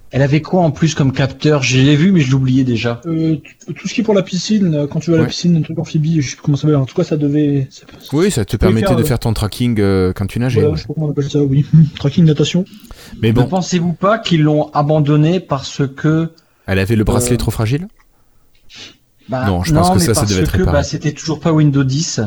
Elle avait quoi en plus comme capteur ? Je l'ai vu mais je l'oubliais déjà. Euh, tout ce qui est pour la piscine, quand tu vas à la ouais. piscine, un truc amphibie, je sais plus comment ça s'appelle. En tout cas, ça devait. Ça, oui, ça te permettait faire, de euh... faire ton tracking euh, quand tu nageais. Voilà, ouais. Je sais pas comment on appelle ça, oui. Tracking natation. Mais bon. Ne pensez-vous pas qu'ils l'ont abandonnée parce que elle avait le bracelet euh... trop fragile ? Bah, non, je pense non, que ça, ça devait être réparé. Bah, c'était toujours pas Windows dix.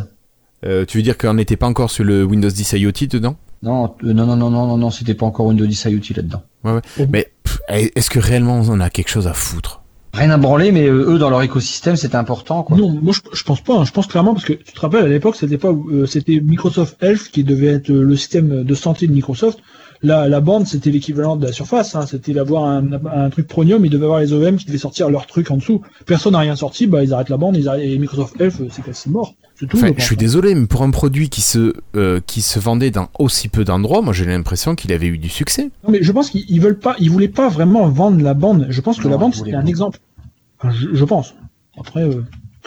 Euh, tu veux dire qu'on n'était pas encore sur le Windows dix IoT dedans ? Non, euh, non, non, non, non, non, non, c'était pas encore Windows dix IoT là-dedans. Ouais, ouais. Oh. Mais pff, est-ce que réellement on en a quelque chose à foutre ? Rien à branler, mais eux dans leur écosystème, c'était important, quoi. Non, moi je, je pense pas. Hein. Je pense clairement parce que tu te rappelles à l'époque, c'était pas, euh, c'était Microsoft Health qui devait être le système de santé de Microsoft. La, la bande, c'était l'équivalent de la surface, hein. C'était d'avoir un, un truc Pronium, ils devaient avoir les O M qui devaient sortir leur truc en dessous. Personne n'a rien sorti, bah, ils arrêtent la bande, ils arrêtent, et Microsoft F, c'est quasi mort. C'est tout, enfin, je, je suis désolé, mais pour un produit qui se, euh, qui se vendait dans aussi peu d'endroits, moi, j'ai l'impression qu'il avait eu du succès. Non, mais je pense qu'ils, ils veulent pas, ils voulaient pas vraiment vendre la bande. Je pense que non, la bande, c'était un exemple. Enfin, je, je pense. Après, euh,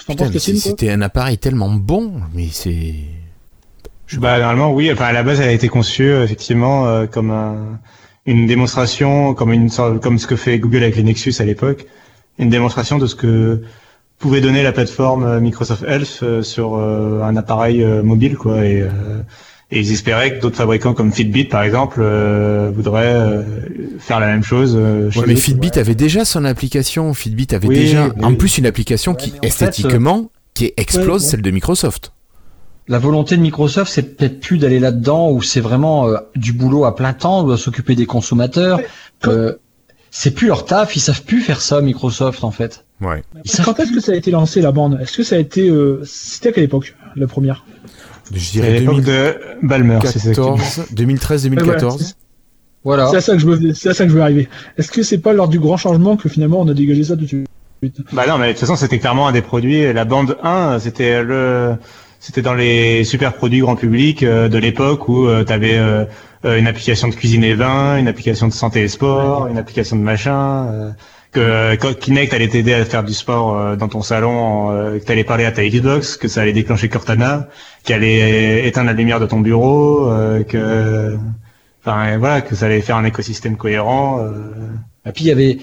putain, que c'est, c'était un appareil tellement bon, mais c'est... Bah normalement oui, enfin à la base elle a été conçue effectivement euh, comme un, une démonstration, comme une sorte, comme ce que fait Google avec les Nexus à l'époque, une démonstration de ce que pouvait donner la plateforme Microsoft Health sur un appareil mobile, quoi. Et, et ils espéraient que d'autres fabricants comme Fitbit, par exemple, voudraient faire la même chose. Chez ouais, mais Fitbit ouais. avait déjà son application. Fitbit avait oui, déjà, mais... en plus, une application ouais, qui, en esthétiquement, fait, qui explose ouais, ouais. celle de Microsoft. La volonté de Microsoft, c'est peut-être plus d'aller là-dedans où c'est vraiment euh, du boulot à plein temps, où on doit s'occuper des consommateurs. Mais... Euh, c'est plus leur taf, ils savent plus faire ça, Microsoft, en fait. Ouais. Quand est-ce que ça a été lancé, la bande ? Est-ce que ça a été... Euh... C'était à quelle époque, la première ? Je dirais l'époque de Balmer, c'est ça. deux mille treize deux mille quatorze. Ouais, voilà. C'est à ça que je veux, c'est à ça que je veux arriver. Est-ce que c'est pas lors du grand changement que finalement on a dégagé ça tout de suite ? Bah non, mais de toute façon, c'était clairement un des produits. La bande un, c'était le... C'était dans les super produits grand public euh, de l'époque où euh, t'avais euh, une application de cuisine et vin, une application de santé et sport, une application de machin. Euh, que, que Kinect allait t'aider à faire du sport euh, dans ton salon, euh, que t'allais parler à ta Xbox, que ça allait déclencher Cortana, qu'elle allait éteindre la lumière de ton bureau, euh, que, enfin voilà, que ça allait faire un écosystème cohérent. Euh. Et puis il y avait,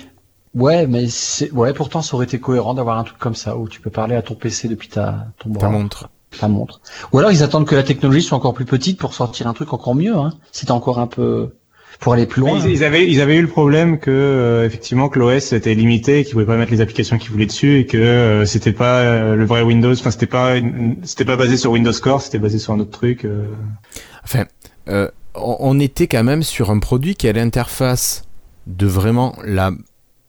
ouais, mais c'est, ouais, pourtant ça aurait été cohérent d'avoir un truc comme ça où tu peux parler à ton P C depuis ta ton bras. Ta montre. Ça montre. Ou alors ils attendent que la technologie soit encore plus petite pour sortir un truc encore mieux. Hein. C'était encore un peu pour aller plus loin. Ils, ils avaient ils avaient eu le problème que euh, effectivement que l'O S était limité, qu'ils pouvaient pas mettre les applications qu'ils voulaient dessus et que euh, c'était pas euh, le vrai Windows. Enfin c'était pas une, c'était pas basé sur Windows Core, c'était basé sur un autre truc. Euh... Enfin, euh, on était quand même sur un produit qui a l'interface de vraiment la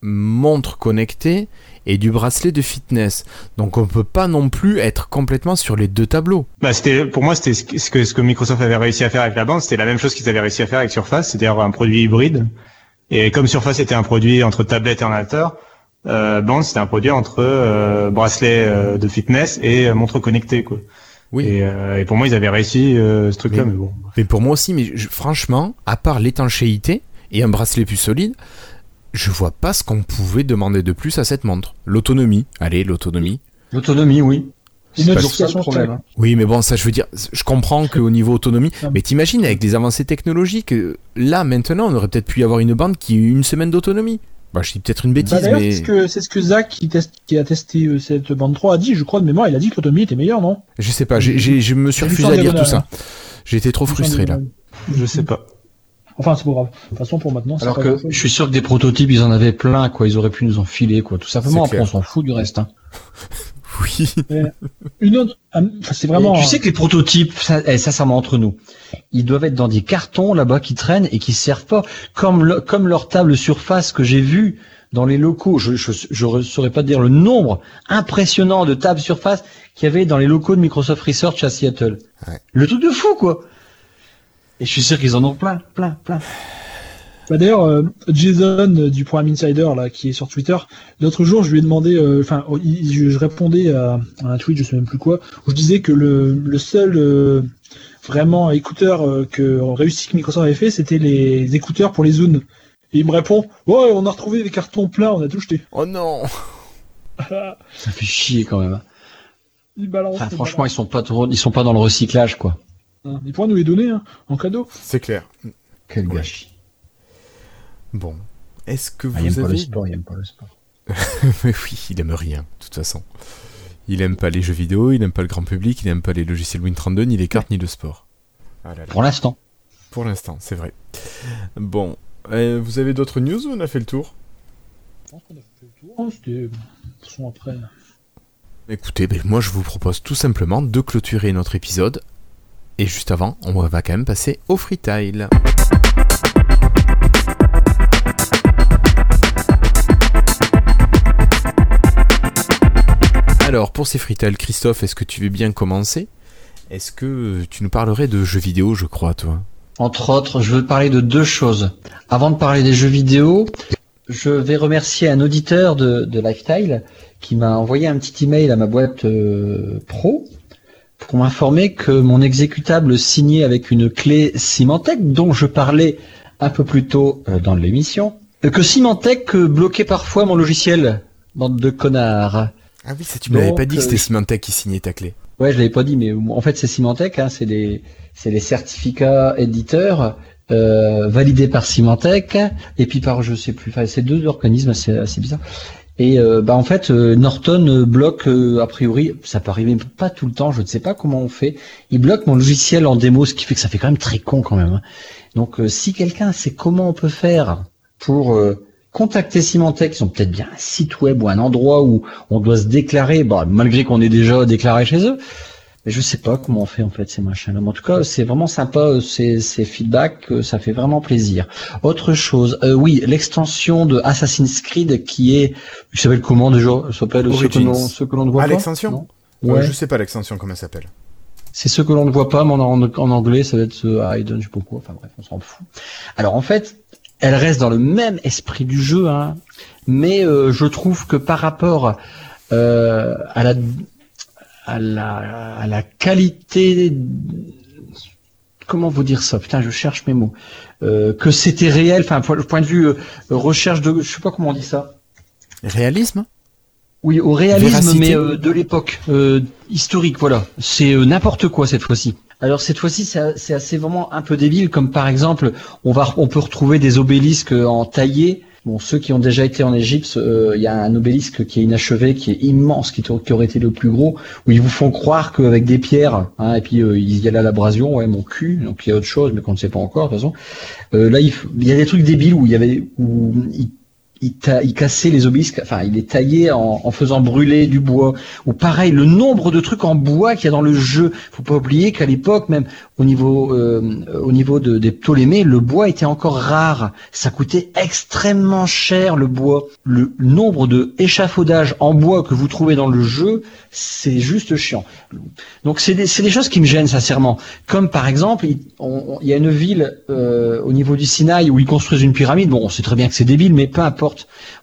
montre connectée et du bracelet de fitness. Donc on peut pas non plus être complètement sur les deux tableaux. Bah c'était pour moi c'était ce que ce que Microsoft avait réussi à faire avec la bande, c'était la même chose qu'ils avaient réussi à faire avec Surface, c'est-à-dire un produit hybride. Et comme Surface était un produit entre tablette et ordinateur, euh bande c'était un produit entre euh, bracelet euh, de fitness et euh, montre connectée quoi. Oui. Et, euh, et pour moi ils avaient réussi euh, ce truc-là mais, mais bon. Mais pour moi aussi mais je, franchement, à part l'étanchéité et un bracelet plus solide, je vois pas ce qu'on pouvait demander de plus à cette montre. L'autonomie, allez, l'autonomie. L'autonomie, oui. C'est pas ça le problème. Hein. Oui, mais bon, ça, je veux dire, je comprends qu'au niveau autonomie, mais t'imagines avec les avancées technologiques, là maintenant, on aurait peut-être pu y avoir une bande qui ait une semaine d'autonomie. Bah, je dis peut-être une bêtise, bah, mais... C'est ce que, c'est ce que Zach, qui, teste, qui a testé euh, cette bande trois, a dit, je crois de mémoire, il a dit que l'autonomie était meilleure, non ? Je sais pas, j'ai, j'ai, je me suis refusé à lire tout ça. J'ai été trop frustré, là. Je sais pas. Enfin, c'est pas grave. De toute façon, pour maintenant, c'est alors pas que grave. Je suis sûr que des prototypes, ils en avaient plein, quoi. Ils auraient pu nous en filer, quoi. Tout simplement, après, on s'en fout du reste, hein. Oui. Mais une autre, enfin, c'est vraiment. Et tu sais que les prototypes, ça, eh, ça, ça m'entre nous. Ils doivent être dans des cartons, là-bas, qui traînent et qui servent pas. Comme le, comme leur table surface que j'ai vue dans les locaux. Je, je, je saurais pas dire le nombre impressionnant de tables surface qu'il y avait dans les locaux de Microsoft Research à Seattle. Ouais. Le truc de fou, quoi. Et je suis sûr qu'ils en ont plein, plein, plein. Bah d'ailleurs, euh, Jason euh, du programme Insider là, qui est sur Twitter, l'autre jour, je lui ai demandé, enfin, euh, je, je répondais à, à un tweet, je sais même plus quoi, où je disais que le, le seul euh, vraiment écouteur euh, que réussi que Microsoft avait fait, c'était les écouteurs pour les Zune. Et il me répond, ouais, on a retrouvé des cartons pleins, on a tout jeté. Oh non. Ça fait chier quand même. Ils balancent. Enfin, franchement, ils sont pas trop, ils sont pas dans le recyclage quoi. Ils pourraient nous les donner hein, en cadeau. C'est clair. Quel ouais. gâchis. Bon. Est-ce que vous ah, il aime avez... pas le sport, il aime pas le sport. Mais oui, il aime rien, de toute façon. Il aime pas les jeux vidéo, il aime pas le grand public, il aime pas les logiciels Win trente-deux, ni les cartes, ouais. ni le sport. Ah là là. Pour l'instant. Pour l'instant, c'est vrai. Bon. Euh, vous avez d'autres news ou on a fait le tour ? Je pense qu'on a fait le tour. Oh, c'était... Passons après. Écoutez, ben, moi je vous propose tout simplement de clôturer notre épisode. Et juste avant, on va quand même passer au freetail. Alors, pour ces freetails, Christophe, est-ce que tu veux bien commencer ? Est-ce que tu nous parlerais de jeux vidéo, je crois, toi ? Entre autres, je veux parler de deux choses. Avant de parler des jeux vidéo, je vais remercier un auditeur de, de Lifetile qui m'a envoyé un petit email à ma boîte euh, pro, pour m'informer que mon exécutable signé avec une clé Symantec, dont je parlais un peu plus tôt dans l'émission, que Symantec bloquait parfois mon logiciel, bande de connards. Ah oui, ça tu ne m'avais pas dit que c'était Symantec qui signait ta clé. Ouais, je l'avais pas dit, mais en fait c'est Symantec, hein, c'est les c'est les certificats éditeurs euh, validés par Symantec et puis par je sais plus, enfin c'est deux organismes assez, assez bizarres. Et euh, bah en fait, euh, Norton bloque, euh, a priori, ça peut arriver pas tout le temps, je ne sais pas comment on fait, il bloque mon logiciel en démo, ce qui fait que ça fait quand même très con quand même. Hein. Donc euh, si quelqu'un sait comment on peut faire pour euh, contacter Symantec, ils ont peut-être bien un site web ou un endroit où on doit se déclarer, bah, malgré qu'on est déjà déclaré chez eux, mais je sais pas comment on fait en fait ces machins-là. Mais en tout cas, c'est vraiment sympa, ces, ces feedbacks, ça fait vraiment plaisir. Autre chose, euh, oui, l'extension de Assassin's Creed qui est, qui s'appelle comment déjà, s'appelle ceux que, l'on, ceux que l'on ne voit ah, pas. Ah, l'extension ? Ouais. Euh, je sais pas l'extension comment elle s'appelle. C'est ceux que l'on ne voit pas, mais en, en, en anglais, ça va être euh, I don't, je sais pas quoi. Enfin bref, on s'en fout. Alors en fait, elle reste dans le même esprit du jeu, hein, mais euh, je trouve que par rapport euh, à la À la, à la qualité, comment vous dire ça, putain je cherche mes mots, euh, que c'était réel, enfin point de vue euh, recherche de, je sais pas comment on dit ça. Réalisme ? Oui, au réalisme, véracité. Mais euh, de l'époque euh, historique, voilà. C'est euh, n'importe quoi cette fois-ci. Alors cette fois-ci, c'est, c'est assez vraiment un peu débile, comme par exemple, on va, on peut retrouver des obélisques en taillé. Bon, ceux qui ont déjà été en Égypte, il euh, y a un obélisque qui est inachevé, qui est immense, qui, t- qui aurait été le plus gros, où ils vous font croire qu'avec des pierres, hein, et puis euh, il y a là l'abrasion, ouais, mon cul, donc il y a autre chose, mais qu'on ne sait pas encore, de toute façon. Euh, là, il, f- il y a des trucs débiles où il y avait, où il, il, ta- il cassait les obélisques, enfin, il les taillait en, en faisant brûler du bois. Ou pareil, le nombre de trucs en bois qu'il y a dans le jeu. Faut pas oublier qu'à l'époque, même au niveau, euh, au niveau de, des Ptolémées, le bois était encore rare. Ça coûtait extrêmement cher, le bois. Le nombre de échafaudages en bois que vous trouvez dans le jeu, c'est juste chiant. Donc, c'est des, c'est des choses qui me gênent, sincèrement. Comme, par exemple, il on, on, y a une ville, euh, au niveau du Sinaï où ils construisent une pyramide. Bon, on sait très bien que c'est débile, mais peu importe.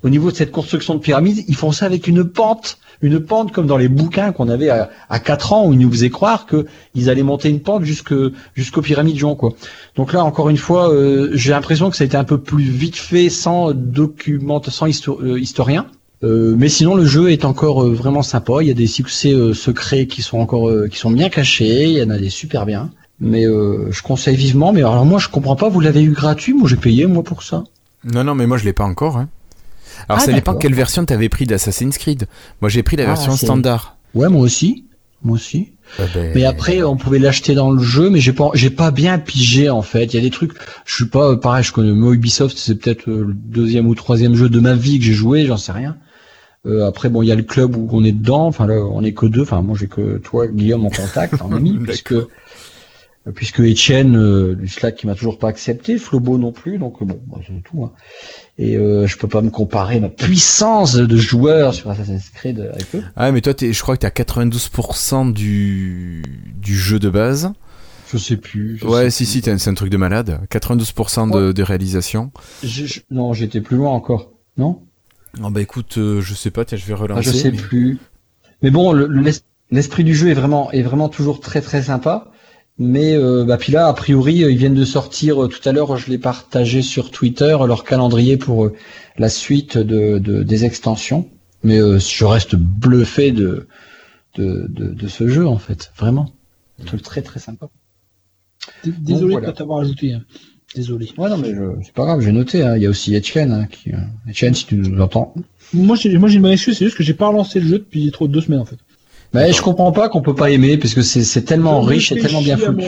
Au niveau de cette construction de pyramide, ils font ça avec une pente, une pente comme dans les bouquins qu'on avait à, à quatre ans où ils nous faisaient croire qu'ils allaient monter une pente jusque, jusqu'aux pyramides Jean, quoi. Donc là, encore une fois, euh, j'ai l'impression que ça a été un peu plus vite fait, sans document, sans histo- euh, historien. Euh, mais sinon, le jeu est encore euh, vraiment sympa. Il y a des succès euh, secrets qui sont encore, euh, qui sont bien cachés. Il y en a des super bien. Mais euh, je conseille vivement. Mais alors moi, je comprends pas. Vous l'avez eu gratuit, moi j'ai payé moi pour ça. Non, non, mais moi je l'ai pas encore. Hein. Alors, ah, ça dépend quelle version t'avais pris d'Assassin's Creed. Moi, j'ai pris la ah, version c'est... standard. Ouais, moi aussi. Moi aussi. Ah ben... Mais après, on pouvait l'acheter dans le jeu, mais j'ai pas, j'ai pas bien pigé, en fait. Il y a des trucs, je suis pas, pareil, je connais, moi, Ubisoft, c'est peut-être le deuxième ou troisième jeu de ma vie que j'ai joué, j'en sais rien. Euh, après, bon, il y a le club où on est dedans, enfin, là, on est que deux, enfin, moi, j'ai que toi, Guillaume, en contact, en ami, puisque, puisque Etienne, euh, du Slack, qui m'a toujours pas accepté, Flobo non plus, donc bon, bah, c'est tout. Hein. Et euh, je peux pas me comparer ma puissance de joueur sur Assassin's Creed avec eux. Ah mais toi, t'es, je crois que t'es à quatre-vingt-douze pour cent du du jeu de base. Je sais plus. Je ouais, sais si, plus. si, t'as, c'est un truc de malade. quatre-vingt-douze pour cent de, ouais. de réalisation. Je, je... Non, j'étais plus loin encore, non ? Non, bah écoute, euh, je sais pas, tiens, je vais relancer. Ah, je sais mais... plus. Mais bon, le, l'es- l'esprit du jeu est vraiment est vraiment toujours très très sympa. Mais euh, bah puis là a priori ils viennent de sortir euh, tout à l'heure je l'ai partagé sur Twitter leur calendrier pour euh, la suite de, de des extensions mais euh, je reste bluffé de de, de de ce jeu en fait vraiment un truc très très sympa. Désolé donc, voilà. De pas t'avoir ajouté hein. Désolé. Ouais non mais je, c'est pas grave j'ai noté hein. Il y a aussi Etienne hein, qui euh, Etienne si tu nous entends. Moi j'ai moi j'ai une excuse c'est juste que j'ai pas relancé le jeu depuis trop de deux semaines en fait. Mais je comprends pas qu'on peut pas aimer parce que c'est, c'est tellement je riche et tellement bien foutu.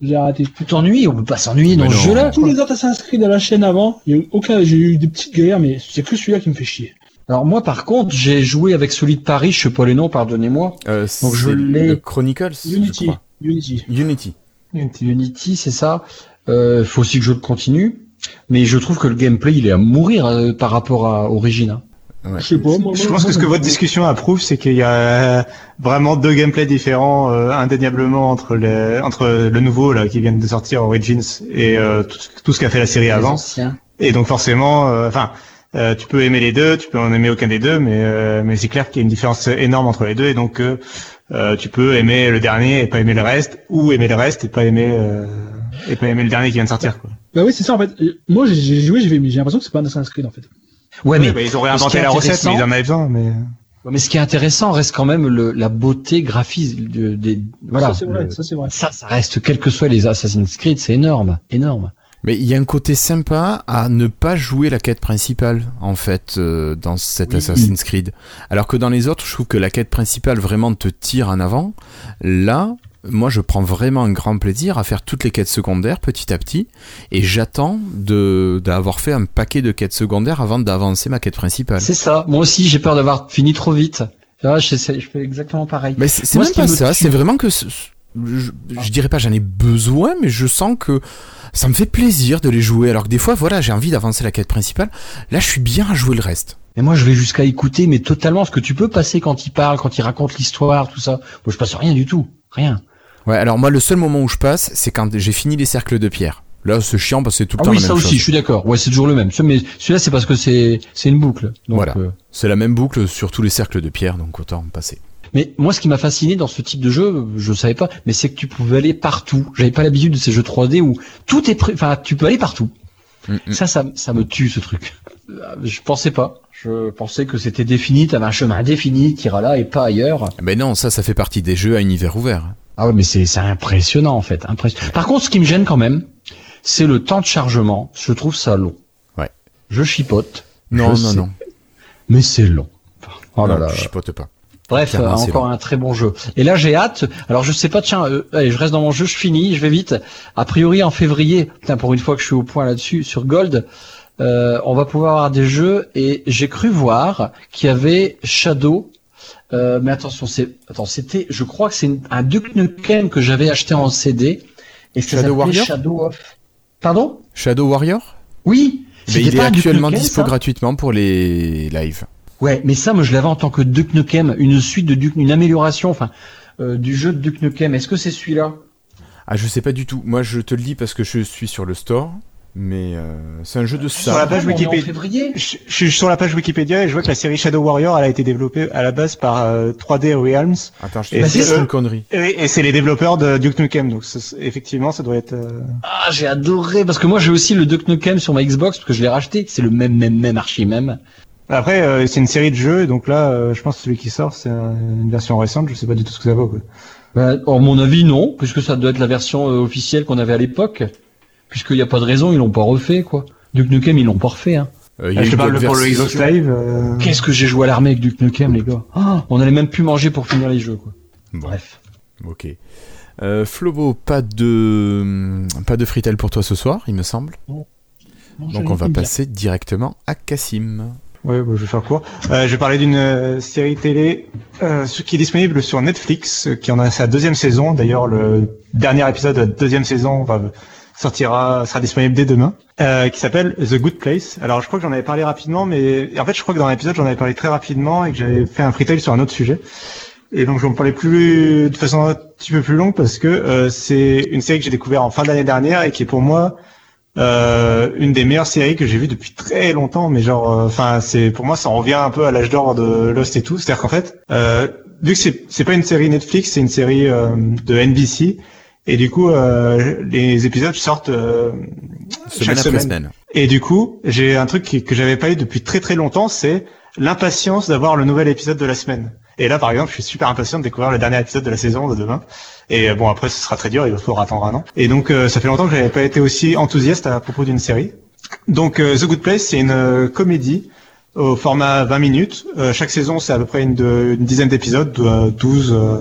J'ai arrêté. Tu t'ennuies, on peut pas s'ennuyer dans mais ce non. jeu-là. Tous quoi. Les autres Assassin's Creed à la chaîne avant, il y a eu aucun, j'ai eu des petites galères, mais c'est que celui-là qui me fait chier. Alors moi, par contre, j'ai joué avec celui de Paris, je sais pas les noms, pardonnez-moi. Euh, Donc je l'ai. Le Chronicles. Unity. Unity. Unity. Unity. Unity, c'est ça. Euh, faut aussi que je le continue, mais je trouve que le gameplay, il est à mourir euh, par rapport à Origin. Ouais. Je, sais pas, moi, je moi, pense moi, que ce que votre discussion approuve, c'est qu'il y a vraiment deux gameplays différents, euh, indéniablement entre les, entre le nouveau là qui vient de sortir Origins et euh, tout, tout ce qu'a fait la série les avant. Anciens. Et donc forcément, enfin, euh, euh, tu peux aimer les deux, tu peux en aimer aucun des deux, mais euh, mais c'est clair qu'il y a une différence énorme entre les deux, et donc euh, euh, tu peux aimer le dernier et pas aimer le reste, ou aimer le reste et pas aimer euh, et pas aimer le dernier qui vient de sortir. Quoi. Bah oui, c'est ça en fait. Moi, j'ai joué, j'ai, j'ai l'impression que c'est pas un Assassin's Creed en fait. Ouais, oui, mais bah, ils ont réinventé la recette, mais ils en avaient besoin. Mais... Ouais, mais ce qui est intéressant reste quand même le, la beauté graphique des. Voilà. Ça c'est vrai, le, ça c'est vrai. Ça, ça reste, quels que soient les Assassin's Creed, c'est énorme, énorme. Mais il y a un côté sympa à ne pas jouer la quête principale, en fait, euh, dans cet oui. Assassin's Creed. Alors que dans les autres, je trouve que la quête principale vraiment te tire en avant. Là, moi, je prends vraiment un grand plaisir à faire toutes les quêtes secondaires petit à petit. Et j'attends de, d'avoir fait un paquet de quêtes secondaires avant d'avancer ma quête principale. C'est ça. Moi aussi, j'ai peur d'avoir fini trop vite. Là, je, sais, je fais exactement pareil. Mais c'est, c'est moi, même pas ça. Tue. C'est vraiment que... Ce, Je, je dirais pas j'en ai besoin, mais je sens que ça me fait plaisir de les jouer, alors que des fois voilà, j'ai envie d'avancer la quête principale. Là je suis bien à jouer le reste. Mais moi je vais jusqu'à écouter mais totalement ce que tu peux passer quand il parle, quand il raconte l'histoire, tout ça. Moi je passe rien du tout, rien. Ouais, alors moi le seul moment où je passe, c'est quand j'ai fini les cercles de pierre. Là, c'est chiant parce que c'est tout le ah temps oui, la même chose. Ah oui, ça aussi, je suis d'accord. Ouais, c'est toujours le même. Mais celui-là, c'est parce que c'est c'est une boucle. Donc, voilà, euh... c'est la même boucle sur tous les cercles de pierre, donc autant passer. Mais moi, ce qui m'a fasciné dans ce type de jeu, je savais pas, mais c'est que tu pouvais aller partout. J'avais pas l'habitude de ces jeux trois D où tout est prêt, enfin, tu peux aller partout. Mm-hmm. Ça, ça, ça me tue, ce truc. Je pensais pas. Je pensais que c'était défini, t'avais un chemin défini, t'iras là et pas ailleurs. Mais non, ça, ça fait partie des jeux à univers ouvert. Ah ouais, mais c'est, c'est impressionnant, en fait. Impressionnant. Par contre, ce qui me gêne quand même, c'est le temps de chargement. Je trouve ça long. Ouais. Je chipote. Non, je non, sais. non. Mais c'est long. Oh là non, là. Je chipote pas. Bref, euh, encore un très bon jeu. Et là, j'ai hâte. Alors, je sais pas, tiens, euh, allez, je reste dans mon jeu, je finis, je vais vite. A priori, en février, putain, pour une fois que je suis au point là-dessus, sur Gold, euh, on va pouvoir avoir des jeux. Et j'ai cru voir qu'il y avait Shadow. Euh, mais attention, c'est, attends, c'était, je crois que c'est une, un Duke Nukem que j'avais acheté en C D. Et ça Shadow Warrior. Shadow of. Pardon? Shadow Warrior? Oui. Mais il est actuellement Nukem, dispo gratuitement pour les lives. Ouais, mais ça, moi, je l'avais en tant que Duke Nukem, une suite de Duke, une amélioration, enfin, euh, du jeu de Duke Nukem. Est-ce que c'est celui-là ? Ah, je sais pas du tout. Moi, je te le dis parce que je suis sur le store, mais euh, c'est un jeu de ça. Sur la page Wikipédia. Je, je suis sur la page Wikipédia et je vois que la série Shadow Warrior, elle a été développée à la base par euh, trois D Realms. Attends, je te dis une connerie. Et, et c'est les développeurs de Duke Nukem, donc effectivement, ça doit être. Euh... Ah, j'ai adoré parce que moi, j'ai aussi le Duke Nukem sur ma Xbox parce que je l'ai racheté. C'est le même, même, même archi même. Après, euh, c'est une série de jeux, donc là, euh, je pense que celui qui sort, c'est une version récente, je sais pas du tout ce que ça vaut, quoi. Bah, à mon avis, non, puisque ça doit être la version euh, officielle qu'on avait à l'époque, puisqu'il n'y a pas de raison, ils l'ont pas refait, quoi. Duke Nukem, ils l'ont pas refait, hein. Euh, là, je te parle pour le Xbox Live. Euh... Qu'est-ce que j'ai joué à l'armée avec Duke Nukem, les gars. Ah, on allait même plus manger pour finir les jeux, quoi. Bon. Bref. Ok. Euh, Flobo, pas de, pas de fritel pour toi ce soir, il me semble. Non. Non, donc on va passer bien. directement à Kassim. Ouais, bah, je vais faire court. Euh, je vais parler d'une euh, série télé euh, qui est disponible sur Netflix, euh, qui en a sa deuxième saison. D'ailleurs, le dernier épisode de la deuxième saison va sortira, sera disponible dès demain, euh, qui s'appelle The Good Place. Alors, je crois que j'en avais parlé rapidement, mais en fait, je crois que dans l'épisode, j'en avais parlé très rapidement et que j'avais fait un freetail sur un autre sujet. Et donc, je vais en parler plus de façon un petit peu plus longue parce que euh, c'est une série que j'ai découvert en fin de l'année dernière et qui est pour moi Euh, une des meilleures séries que j'ai vues depuis très longtemps, mais genre, enfin, euh, c'est pour moi, ça en revient un peu à l'âge d'or de Lost et tout. C'est-à-dire qu'en fait, euh, vu que c'est, c'est pas une série Netflix, c'est une série euh, de N B C, et du coup, euh, les épisodes sortent euh, chaque semaine. semaine. Et du coup, j'ai un truc qui, que j'avais pas eu depuis très très longtemps, c'est l'impatience d'avoir le nouvel épisode de la semaine. Et là, par exemple, je suis super impatient de découvrir le dernier épisode de la saison de demain. Et bon, après, ce sera très dur, il va falloir attendre un an. Et donc, euh, ça fait longtemps que j'avais pas été aussi enthousiaste à propos d'une série. Donc, euh, The Good Place, c'est une euh, comédie au format vingt minutes. Euh, chaque saison, c'est à peu près une, de, une dizaine d'épisodes, de, douze euh,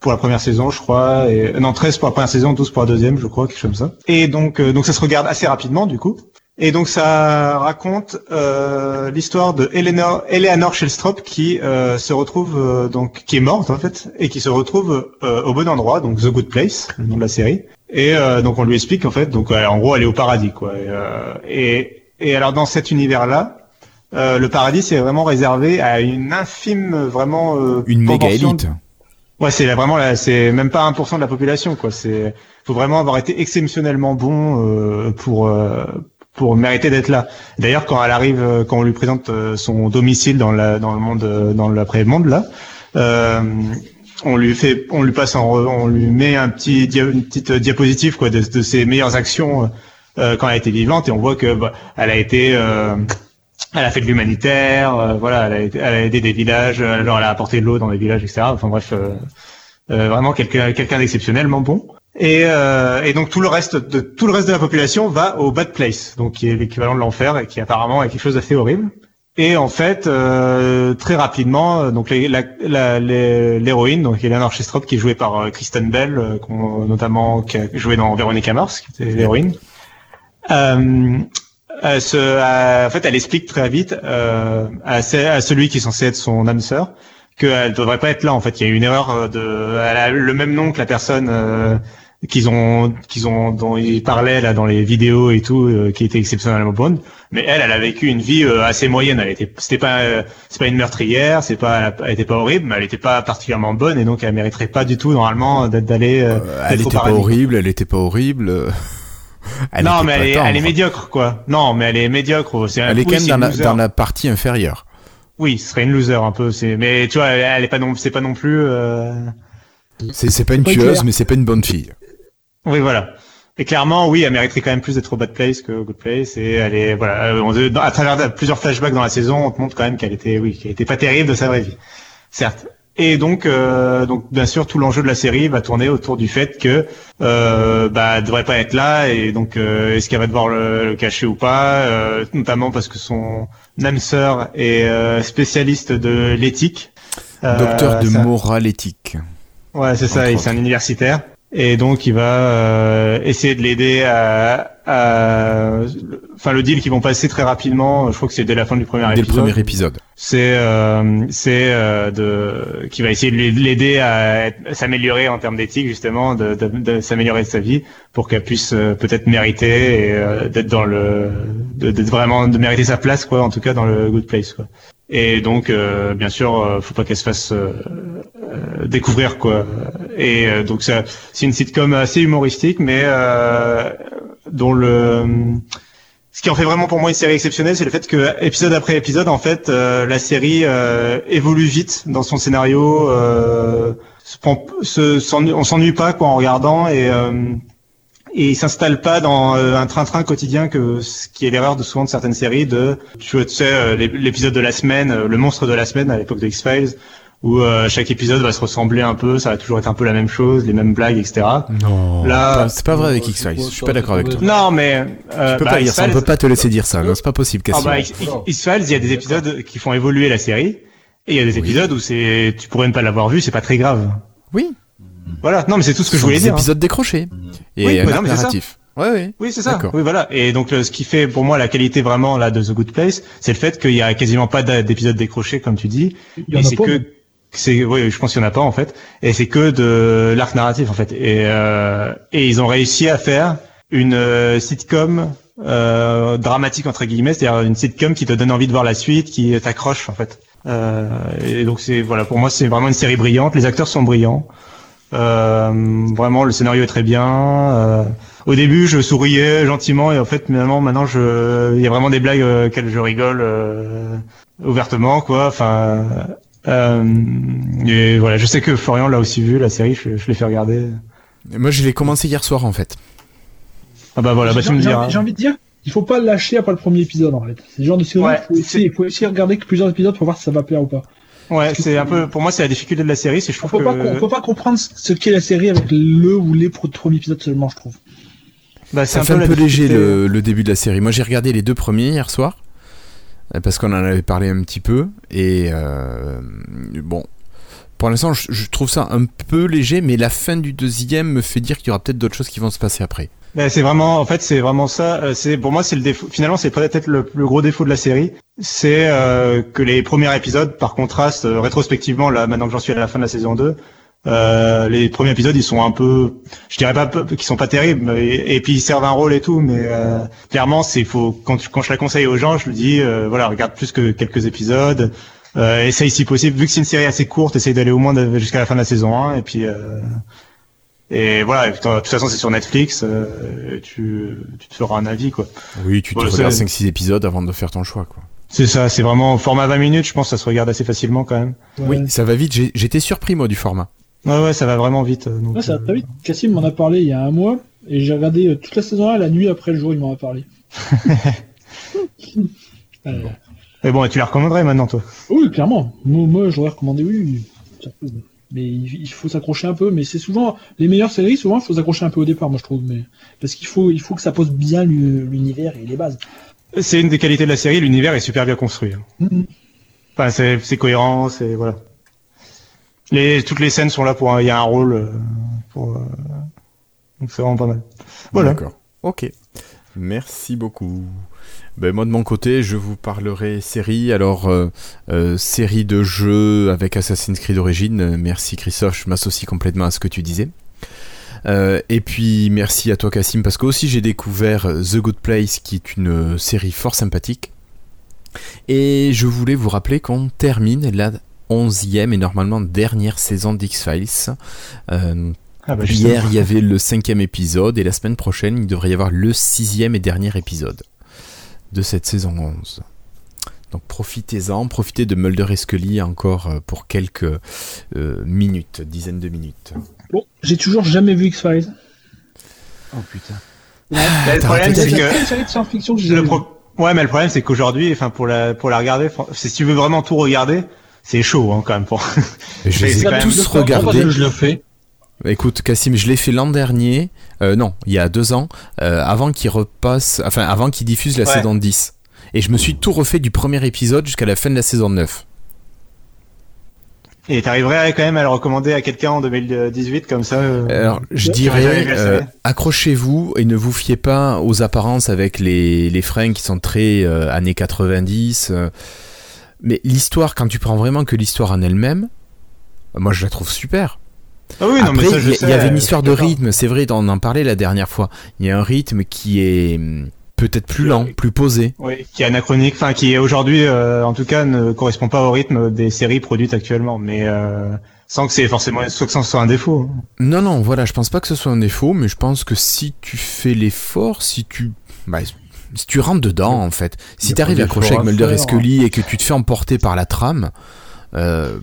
pour la première saison, je crois. Et, euh, non, treize pour la première saison, douze pour la deuxième, je crois, quelque chose comme ça. Et donc, euh, donc ça se regarde assez rapidement, du coup. Et donc ça raconte euh, l'histoire de Eleanor, Eleanor Shellstrop qui euh, se retrouve euh, donc qui est morte en fait et qui se retrouve euh, au bon endroit, donc The Good Place, le nom de la série. Et euh, donc on lui explique en fait, donc euh, en gros elle est au paradis quoi. Et, euh, et, et alors dans cet univers là, euh, le paradis c'est vraiment réservé à une infime vraiment euh, une méga élite. De... Ouais, c'est là, vraiment là, c'est même pas un pour cent de la population quoi. C'est faut vraiment avoir été exceptionnellement bon euh, pour euh, pour mériter d'être là. D'ailleurs, quand elle arrive, quand on lui présente son domicile dans la dans le monde dans l'après-monde là, euh, on lui fait, on lui passe, en, on lui met un petit dia, une petite diapositive quoi de, de ses meilleures actions euh, quand elle était vivante et on voit que bah, elle a été, euh, elle a fait de l'humanitaire, euh, voilà, elle a, été, elle a aidé des villages, alors elle a apporté de l'eau dans des villages, et cetera. Enfin bref, euh, euh, vraiment quelqu'un quelqu'un d'exceptionnellement bon. Et, euh, et donc tout le reste de tout le reste de la population va au bad place, donc qui est l'équivalent de l'enfer et qui apparemment est quelque chose d'assez horrible. Et en fait, euh, très rapidement, donc les, la, la, les, l'héroïne, donc Eleanor Shestrope, qui est jouée par euh, Kristen Bell, euh, qu'on, notamment qui a joué dans Veronica Mars, qui était l'héroïne. Euh, elle se, elle, en fait, elle explique très vite euh, à, à celui qui est censé être son âme sœur qu'elle devrait pas être là. En fait, il y a eu une erreur de, elle a le même nom que la personne. Euh, qu'ils ont qu'ils ont dont ils parlaient là dans les vidéos et tout euh, qui était exceptionnellement bonne, mais elle elle a vécu une vie euh, assez moyenne. Elle était c'était pas euh, c'est pas une meurtrière, c'est pas elle était pas horrible, mais elle était pas particulièrement bonne et donc elle mériterait pas du tout normalement d'être d'aller euh, euh, elle était pas horrible, elle était pas horrible. Elle non, mais elle est, temps, elle enfin. est médiocre quoi. Non, mais elle est médiocre, c'est Elle est quand même dans la, dans la partie inférieure. Oui, ce serait une loser un peu, c'est mais tu vois elle, elle est pas non c'est pas non plus euh... c'est c'est pas une tueuse mais c'est pas une bonne fille. Oui, voilà. Et clairement, oui, elle mériterait quand même plus d'être au bad place que au good place. Et elle est, voilà, on, à travers plusieurs flashbacks dans la saison, on te montre quand même qu'elle était, oui, qu'elle était pas terrible de sa vraie vie, certes. Et donc, euh, donc bien sûr, tout l'enjeu de la série va tourner autour du fait que, euh, bah, elle devrait pas être là. Et donc, euh, est-ce qu'elle va devoir le, le cacher ou pas, euh, notamment parce que son âme sœur est euh, spécialiste de l'éthique, euh, docteur de ça... morale éthique. Ouais, c'est ça. Il c'est un universitaire. Et donc, il va euh, essayer de l'aider à... Enfin, le deal qu'ils vont passer très rapidement, je crois que c'est dès la fin du premier épisode. Dès le premier épisode. C'est, euh, c'est euh, de, qui va essayer de l'aider à être, s'améliorer en termes d'éthique, justement, de, de, de s'améliorer de sa vie pour qu'elle puisse euh, peut-être mériter et, euh, d'être dans le... De, d'être vraiment... de mériter sa place, quoi, en tout cas, dans le good place, quoi. Et donc, euh, bien sûr, euh, faut pas qu'elle se fasse euh, euh, découvrir, quoi. Et euh, donc, ça, c'est une sitcom assez humoristique, mais euh, dont le... Ce qui en fait vraiment pour moi une série exceptionnelle, c'est le fait que, épisode après épisode, en fait, euh, la série euh, évolue vite dans son scénario. Euh, se prend, se, s'ennuie, on s'ennuie pas, quoi, en regardant, et... Euh, Et il s'installe pas dans un train-train quotidien que ce qui est l'erreur de souvent de certaines séries de, tu sais, l'épisode de la semaine, le monstre de la semaine à l'époque de X-Files, où euh, chaque épisode va se ressembler un peu, ça va toujours être un peu la même chose, les mêmes blagues, et cetera. Non. Là, c'est pas vrai avec X-Files. Je suis pas d'accord avec toi. Non, mais euh, tu peux bah, pas dire X-Files... ça. On peut pas te laisser dire ça. Non, c'est pas possible, Kassim. Ah bah, X-Files, il y a des épisodes qui font évoluer la série, et il y a des épisodes oui. où c'est, tu pourrais ne pas l'avoir vu, c'est pas très grave. Oui. Voilà, non mais c'est tout ce que je voulais dire. C'est des épisodes hein. décrochés et oui, bah, non, narratif. Ouais, ouais. Oui, c'est ça. D'accord. Oui, voilà. Et donc le, ce qui fait pour moi la qualité vraiment là de The Good Place, c'est le fait qu'il y a quasiment pas d'épisodes décrochés comme tu dis. Il y en et en c'est pas. que c'est oui, je pense qu'il y en a pas en fait. Et c'est que de l'arc narratif en fait. Et euh, et ils ont réussi à faire une euh, sitcom euh, dramatique entre guillemets, c'est-à-dire une sitcom qui te donne envie de voir la suite, qui t'accroche en fait. Euh, et donc c'est voilà, pour moi c'est vraiment une série brillante. Les acteurs sont brillants. Euh, vraiment le scénario est très bien. Euh, au début je souriais gentiment et en fait maintenant maintenant je il y a vraiment des blagues euh, auxquelles je rigole euh, ouvertement quoi. Enfin euh, et voilà, je sais que Florian l'a aussi vu la série, je, je l'ai fait regarder. Et moi je l'ai commencé hier soir en fait. Ah bah voilà, bah tu me diras. J'ai envie de dire, il faut pas lâcher après le premier épisode en fait. C'est le genre de série ouais, il faut essayer, faut essayer de regarder plusieurs épisodes pour voir si ça va plaire ou pas. Ouais, c'est un peu, pour moi, c'est la difficulté de la série, c'est je trouve on peut que... Pas, on peut pas comprendre ce qu'est la série avec le ou les premiers épisodes seulement, je trouve. Bah, c'est ça un fait peu un peu difficulté. léger le, le début de la série. Moi, j'ai regardé les deux premiers hier soir, parce qu'on en avait parlé un petit peu, et euh, bon, pour l'instant, je, je trouve ça un peu léger, mais la fin du deuxième me fait dire qu'il y aura peut-être d'autres choses qui vont se passer après. Ben c'est vraiment, en fait, c'est vraiment ça. C'est pour moi, c'est le défaut. Finalement, c'est peut-être le, le gros défaut de la série, c'est euh, que les premiers épisodes, par contraste, euh, rétrospectivement, là, maintenant que j'en suis à la fin de la saison deux, euh, les premiers épisodes, ils sont un peu, je dirais pas qu'ils sont pas terribles, mais, et, et puis ils servent un rôle et tout, mais euh, clairement, c'est faut quand quand je la conseille aux gens, je lui dis, euh, voilà, regarde plus que quelques épisodes, euh, essaye si possible, vu que c'est une série assez courte, essaye d'aller au moins de, jusqu'à la fin de la saison un, et puis. Euh, Et voilà, de toute façon c'est sur Netflix, euh, tu, tu te feras un avis quoi. Oui, tu te bon, regardes cinq six épisodes avant de faire ton choix quoi. C'est ça, c'est vraiment au format vingt minutes, je pense que ça se regarde assez facilement quand même. Oui, euh... ça va vite, j'ai, j'étais surpris moi du format. Ouais ouais, ça va vraiment vite. Donc, ouais, ça va très vite, Kassim m'en a parlé il y a un mois, et j'ai regardé euh, toute la saison un, la nuit après le jour il m'en a parlé. Allez, bon. Mais bon, et tu la recommanderais maintenant toi ? Oui, clairement, moi, moi je l'aurais recommandé, oui. mais il faut s'accrocher un peu. Mais c'est souvent les meilleures séries, souvent il faut s'accrocher un peu au départ, moi je trouve, mais parce qu'il faut il faut que ça pose bien l'univers et les bases. C'est une des qualités de la série, l'univers est super bien construit. Mm-hmm. Enfin, c'est, c'est cohérent, c'est voilà. Les toutes les scènes sont là pour, il y a un rôle pour, donc c'est vraiment pas mal. Voilà. D'accord. Ok. Merci beaucoup. Ben moi de mon côté, je vous parlerai série. Alors euh, euh, série de jeux avec Assassin's Creed Origins. Merci Christophe, je m'associe complètement à ce que tu disais. Euh, et puis merci à toi Kassim, parce que aussi j'ai découvert The Good Place, qui est une série fort sympathique. Et je voulais vous rappeler qu'on termine la onzième et normalement dernière saison d'X-Files. Euh, ah bah hier, il y avait le cinquième épisode et la semaine prochaine, il devrait y avoir le sixième et dernier épisode de cette saison onze. Donc profitez-en, profitez de Mulder et Scully encore pour quelques euh, minutes, dizaines de minutes. Bon, j'ai toujours jamais vu X-Files. Oh putain. Ouais. Ah, le problème, c'est que... que le pro... Ouais, mais le problème, c'est qu'aujourd'hui, enfin, pour la, pour la regarder, si tu veux vraiment tout regarder, c'est chaud, hein, quand même. Pour... Je c'est les ai pas tous regardés. Je le fais. Écoute, Kassim, je l'ai fait l'an dernier. Euh, non, il y a deux ans, euh, avant qu'il repasse, enfin, avant qu'il diffuse la ouais. saison dix. Et je me suis tout refait du premier épisode jusqu'à la fin de la saison neuf. Et t'arriverais quand même à le recommander à quelqu'un en deux mille dix-huit comme ça euh... Alors, je dirais, euh, accrochez-vous et ne vous fiez pas aux apparences avec les, les fringues qui sont très euh, années quatre-vingt-dix. Euh, mais l'histoire, quand tu prends vraiment que l'histoire en elle-même, moi je la trouve super. Ah oui, non, après, mais ça, je y, sais, y avait une histoire de rythme, c'est vrai, on en parlait la dernière fois. Il y a un rythme qui est peut-être plus lent, plus posé. Oui, qui est anachronique, enfin qui aujourd'hui, euh, en tout cas, ne correspond pas au rythme des séries produites actuellement, mais euh, sans que c'est forcément, sans que ce soit un défaut. Non, non, voilà, je pense pas que ce soit un défaut, mais je pense que si tu fais l'effort, si tu, bah, si tu rentres dedans en fait, si t'arrives à accrocher avec Mulder et Scully et que tu te fais emporter par la trame. Euh,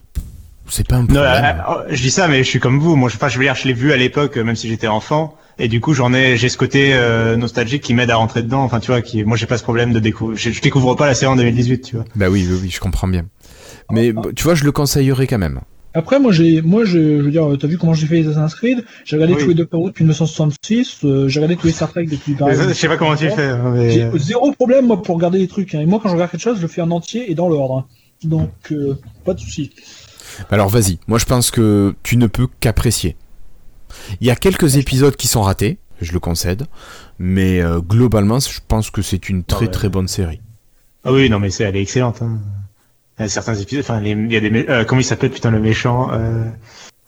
C'est pas un problème. Non, je dis ça, mais je suis comme vous. Moi, je, enfin, je veux dire, je l'ai vu à l'époque, même si j'étais enfant, et du coup, j'en ai, j'ai ce côté euh, nostalgique qui m'aide à rentrer dedans. Enfin, tu vois, qui, moi, j'ai pas ce problème de découvrir. Je, je découvre pas la série en deux mille dix-huit, tu vois. Bah oui, oui, oui, je comprends bien. Mais ah, tu vois, je le conseillerais quand même. Après, moi, j'ai, moi, je, je veux dire, t'as vu comment j'ai fait les Assassin's Creed? J'ai regardé oui. tous les Doctor Who depuis mille neuf cent soixante-six. Euh, j'ai regardé tous les Star Trek depuis. Par exemple, je sais pas comment tu fais. Mais... J'ai zéro problème moi pour regarder les trucs. Hein. Et moi, quand je regarde quelque chose, je le fais en entier et dans l'ordre. Donc, euh, pas de souci. Alors vas-y, moi je pense que tu ne peux qu'apprécier. Il y a quelques épisodes qui sont ratés, je le concède, mais euh, globalement je pense que c'est une très ah ouais. très bonne série. Ah oui, non mais c'est, elle est excellente. Hein. Il y a certains épisodes, enfin il y a des, mé- euh, comment il s'appelle putain le méchant euh...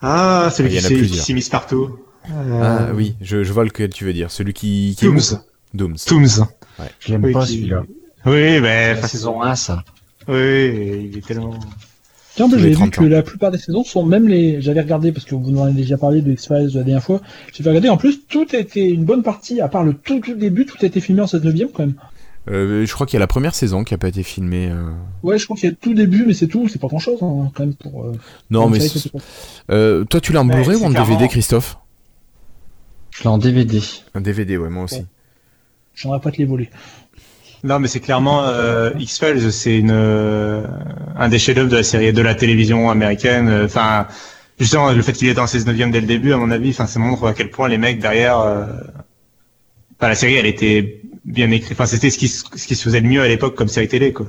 Ah, celui ah, qui, qui s'immisce partout. Euh... Ah oui, je, je vois lequel tu veux dire, celui qui... qui Dooms. Dooms. Dooms. Ouais. Je l'aime oui, pas qui... celui-là. Oui, mais... La saison un ça. Oui, il est tellement... Tiens, j'ai vu que la plupart des saisons sont même les. J'avais regardé parce que vous en avez déjà parlé de X-Files la dernière fois. J'avais regardé. En plus, tout était une bonne partie, à part le tout, tout début, tout a été filmé en sept neuvième quand même. Euh, je crois qu'il y a la première saison qui a pas été filmée. Euh... Ouais, je crois qu'il y a tout début, mais c'est tout. C'est pas grand chose hein, quand même pour. Euh, non, mais c'est... Euh, toi, tu l'as en ouais, Blu-ray ou en clairement... D V D, Christophe? Je l'ai en D V D. Un D V D, ouais, moi aussi. Ouais. J'aimerais pas te les voler. Non, mais c'est clairement euh, X-Files, c'est une euh, un des chefs-d'œuvre de la série de la télévision américaine. Enfin, euh, justement, le fait qu'il était en seize neuvième dès le début, à mon avis, enfin, ça montre à quel point les mecs derrière. Enfin, euh, la série, elle était bien écrite. Enfin, c'était ce qui ce qui se faisait le mieux à l'époque comme série télé, quoi.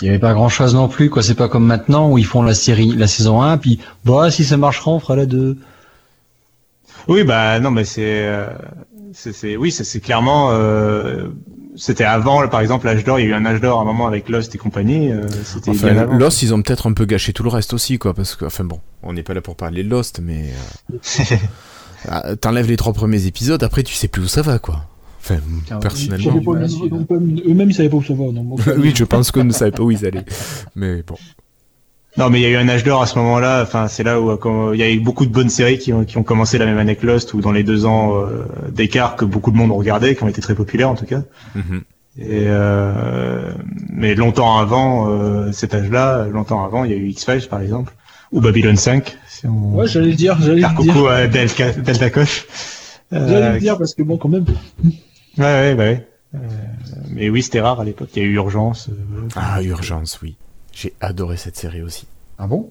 Il y avait pas grand-chose non plus, quoi. C'est pas comme maintenant où ils font la série, la saison un, puis bah si ça marchera, on fera la deux. Oui, bah non, mais c'est euh, c'est, c'est oui, ça, c'est clairement. Euh, C'était avant, par exemple, l'âge d'or. Il y a eu un âge d'or à un moment avec Lost et compagnie. Euh, c'était enfin, bien avant. Lost, ils ont peut-être un peu gâché tout le reste aussi, quoi. Parce que, enfin bon, on n'est pas là pour parler de Lost, mais euh, ah, t'enlèves les trois premiers épisodes. Après, tu sais plus où ça va, quoi. Enfin, car personnellement, ils voilà, même, donc, eux-mêmes ils savaient pas où ça va. Non, donc... oui, je pense qu'on ne savait pas où ils allaient. Mais bon. Non, mais il y a eu un âge d'or à ce moment-là. Enfin, c'est là où quand, il y a eu beaucoup de bonnes séries qui ont, qui ont commencé la même année que Lost, ou dans les deux ans euh, d'écart que beaucoup de monde ont regardé, qui ont été très populaires en tout cas. Mm-hmm. Et euh, mais longtemps avant euh, cet âge-là, longtemps avant, il y a eu X-Files par exemple, ou Babylon cinq. Si on... Ouais, j'allais le dire, j'allais le dire. Coucou à Delta, Delta Koch. Euh, j'allais le dire parce que bon, quand même. Ouais, ouais, bah ouais. Euh, mais oui, c'était rare à l'époque. Il y a eu Urgence. Euh, ah, Urgence, oui. J'ai adoré cette série aussi. Ah bon?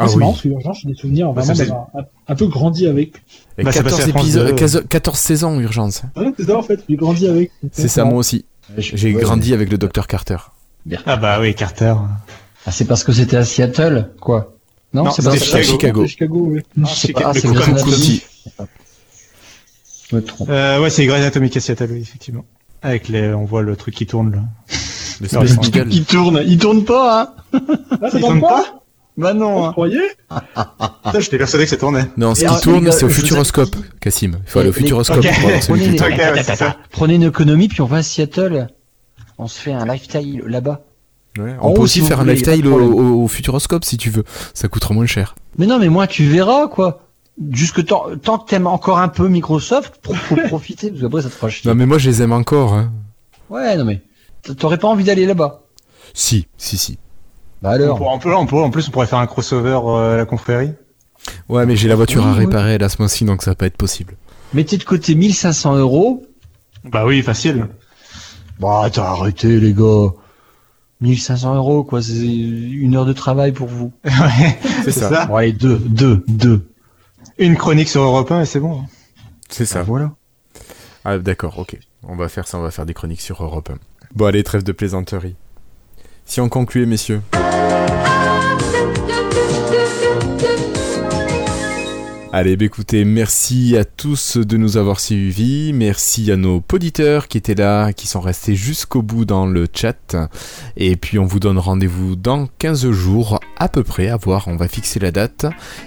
Ah c'est oui. marrant parce que Urgence, j'ai des souvenirs vraiment bah, d'avoir un, un peu grandi avec. Bah, quatorze, épisodes, de... quatorze, quatorze saisons, Urgence. Ouais, c'est ça en fait, j'ai grandi avec. C'est ça, moi aussi. J'ai ouais, grandi ouais. avec le docteur Carter. Ah bah oui, Carter. Ah, c'est parce que c'était à Seattle, quoi. Non, non c'est pas à Chicago. Chicago, oui. Non, c'est pas. Ah, c'est Grey's Anatomy. Je me trompe. Euh, ouais, c'est Grey's Anatomy à Seattle, oui, effectivement. Avec les, on voit le truc qui tourne là. Le truc qui tourne, il tourne pas, hein. Il tourne pas. Bah non, vous croyez ? Putain, j'étais persuadé que ça tournait. Non, ce qui alors, tourne, c'est au futuroscope, avez... Kassim. Il faut aller au futuroscope okay. pour voir ce qui tourne. Prenez une économie, puis on va à Seattle. On se fait un lifestyle là-bas. Ouais. On oh, peut aussi si faire un lifestyle au, au, au futuroscope si tu veux. Ça coûtera moins cher. Mais non, mais moi, tu verras, quoi. Jusque tant, tant que t'aimes encore un peu Microsoft, pour, pour profiter, parce qu'après, ça te fera chier. Non, mais moi, je les aime encore. Hein. Ouais, non, mais t'aurais pas envie d'aller là-bas ? Si, si, si. Bah alors. On peut, on peut, en plus, on pourrait faire un crossover euh, à la confrérie. Ouais, mais j'ai la voiture oui, à réparer oui. là ce mois-ci, donc ça va pas être possible. Mettez de côté mille cinq cents euros. Bah oui, facile. Bah t'as arrêté, les gars. mille cinq cents euros, quoi. C'est une heure de travail pour vous. Ouais, c'est ça. ça. Bon, allez, deux, deux, deux. Une chronique sur Europe un et c'est bon. C'est ça. Ah, voilà. Ah, d'accord, ok. On va faire ça, on va faire des chroniques sur Europe un. Bon, allez, trêve de plaisanterie. Si on concluait, messieurs. Allez, bah écoutez, merci à tous de nous avoir suivis, merci à nos auditeurs qui étaient là, qui sont restés jusqu'au bout dans le chat, et puis on vous donne rendez-vous dans quinze jours à peu près, à voir, on va fixer la date,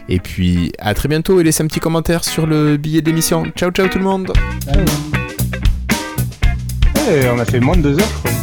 et puis à très bientôt, et laissez un petit commentaire sur le billet de l'émission. Ciao, ciao tout le monde. Allez. Hey, on a fait moins de deux heures, je crois.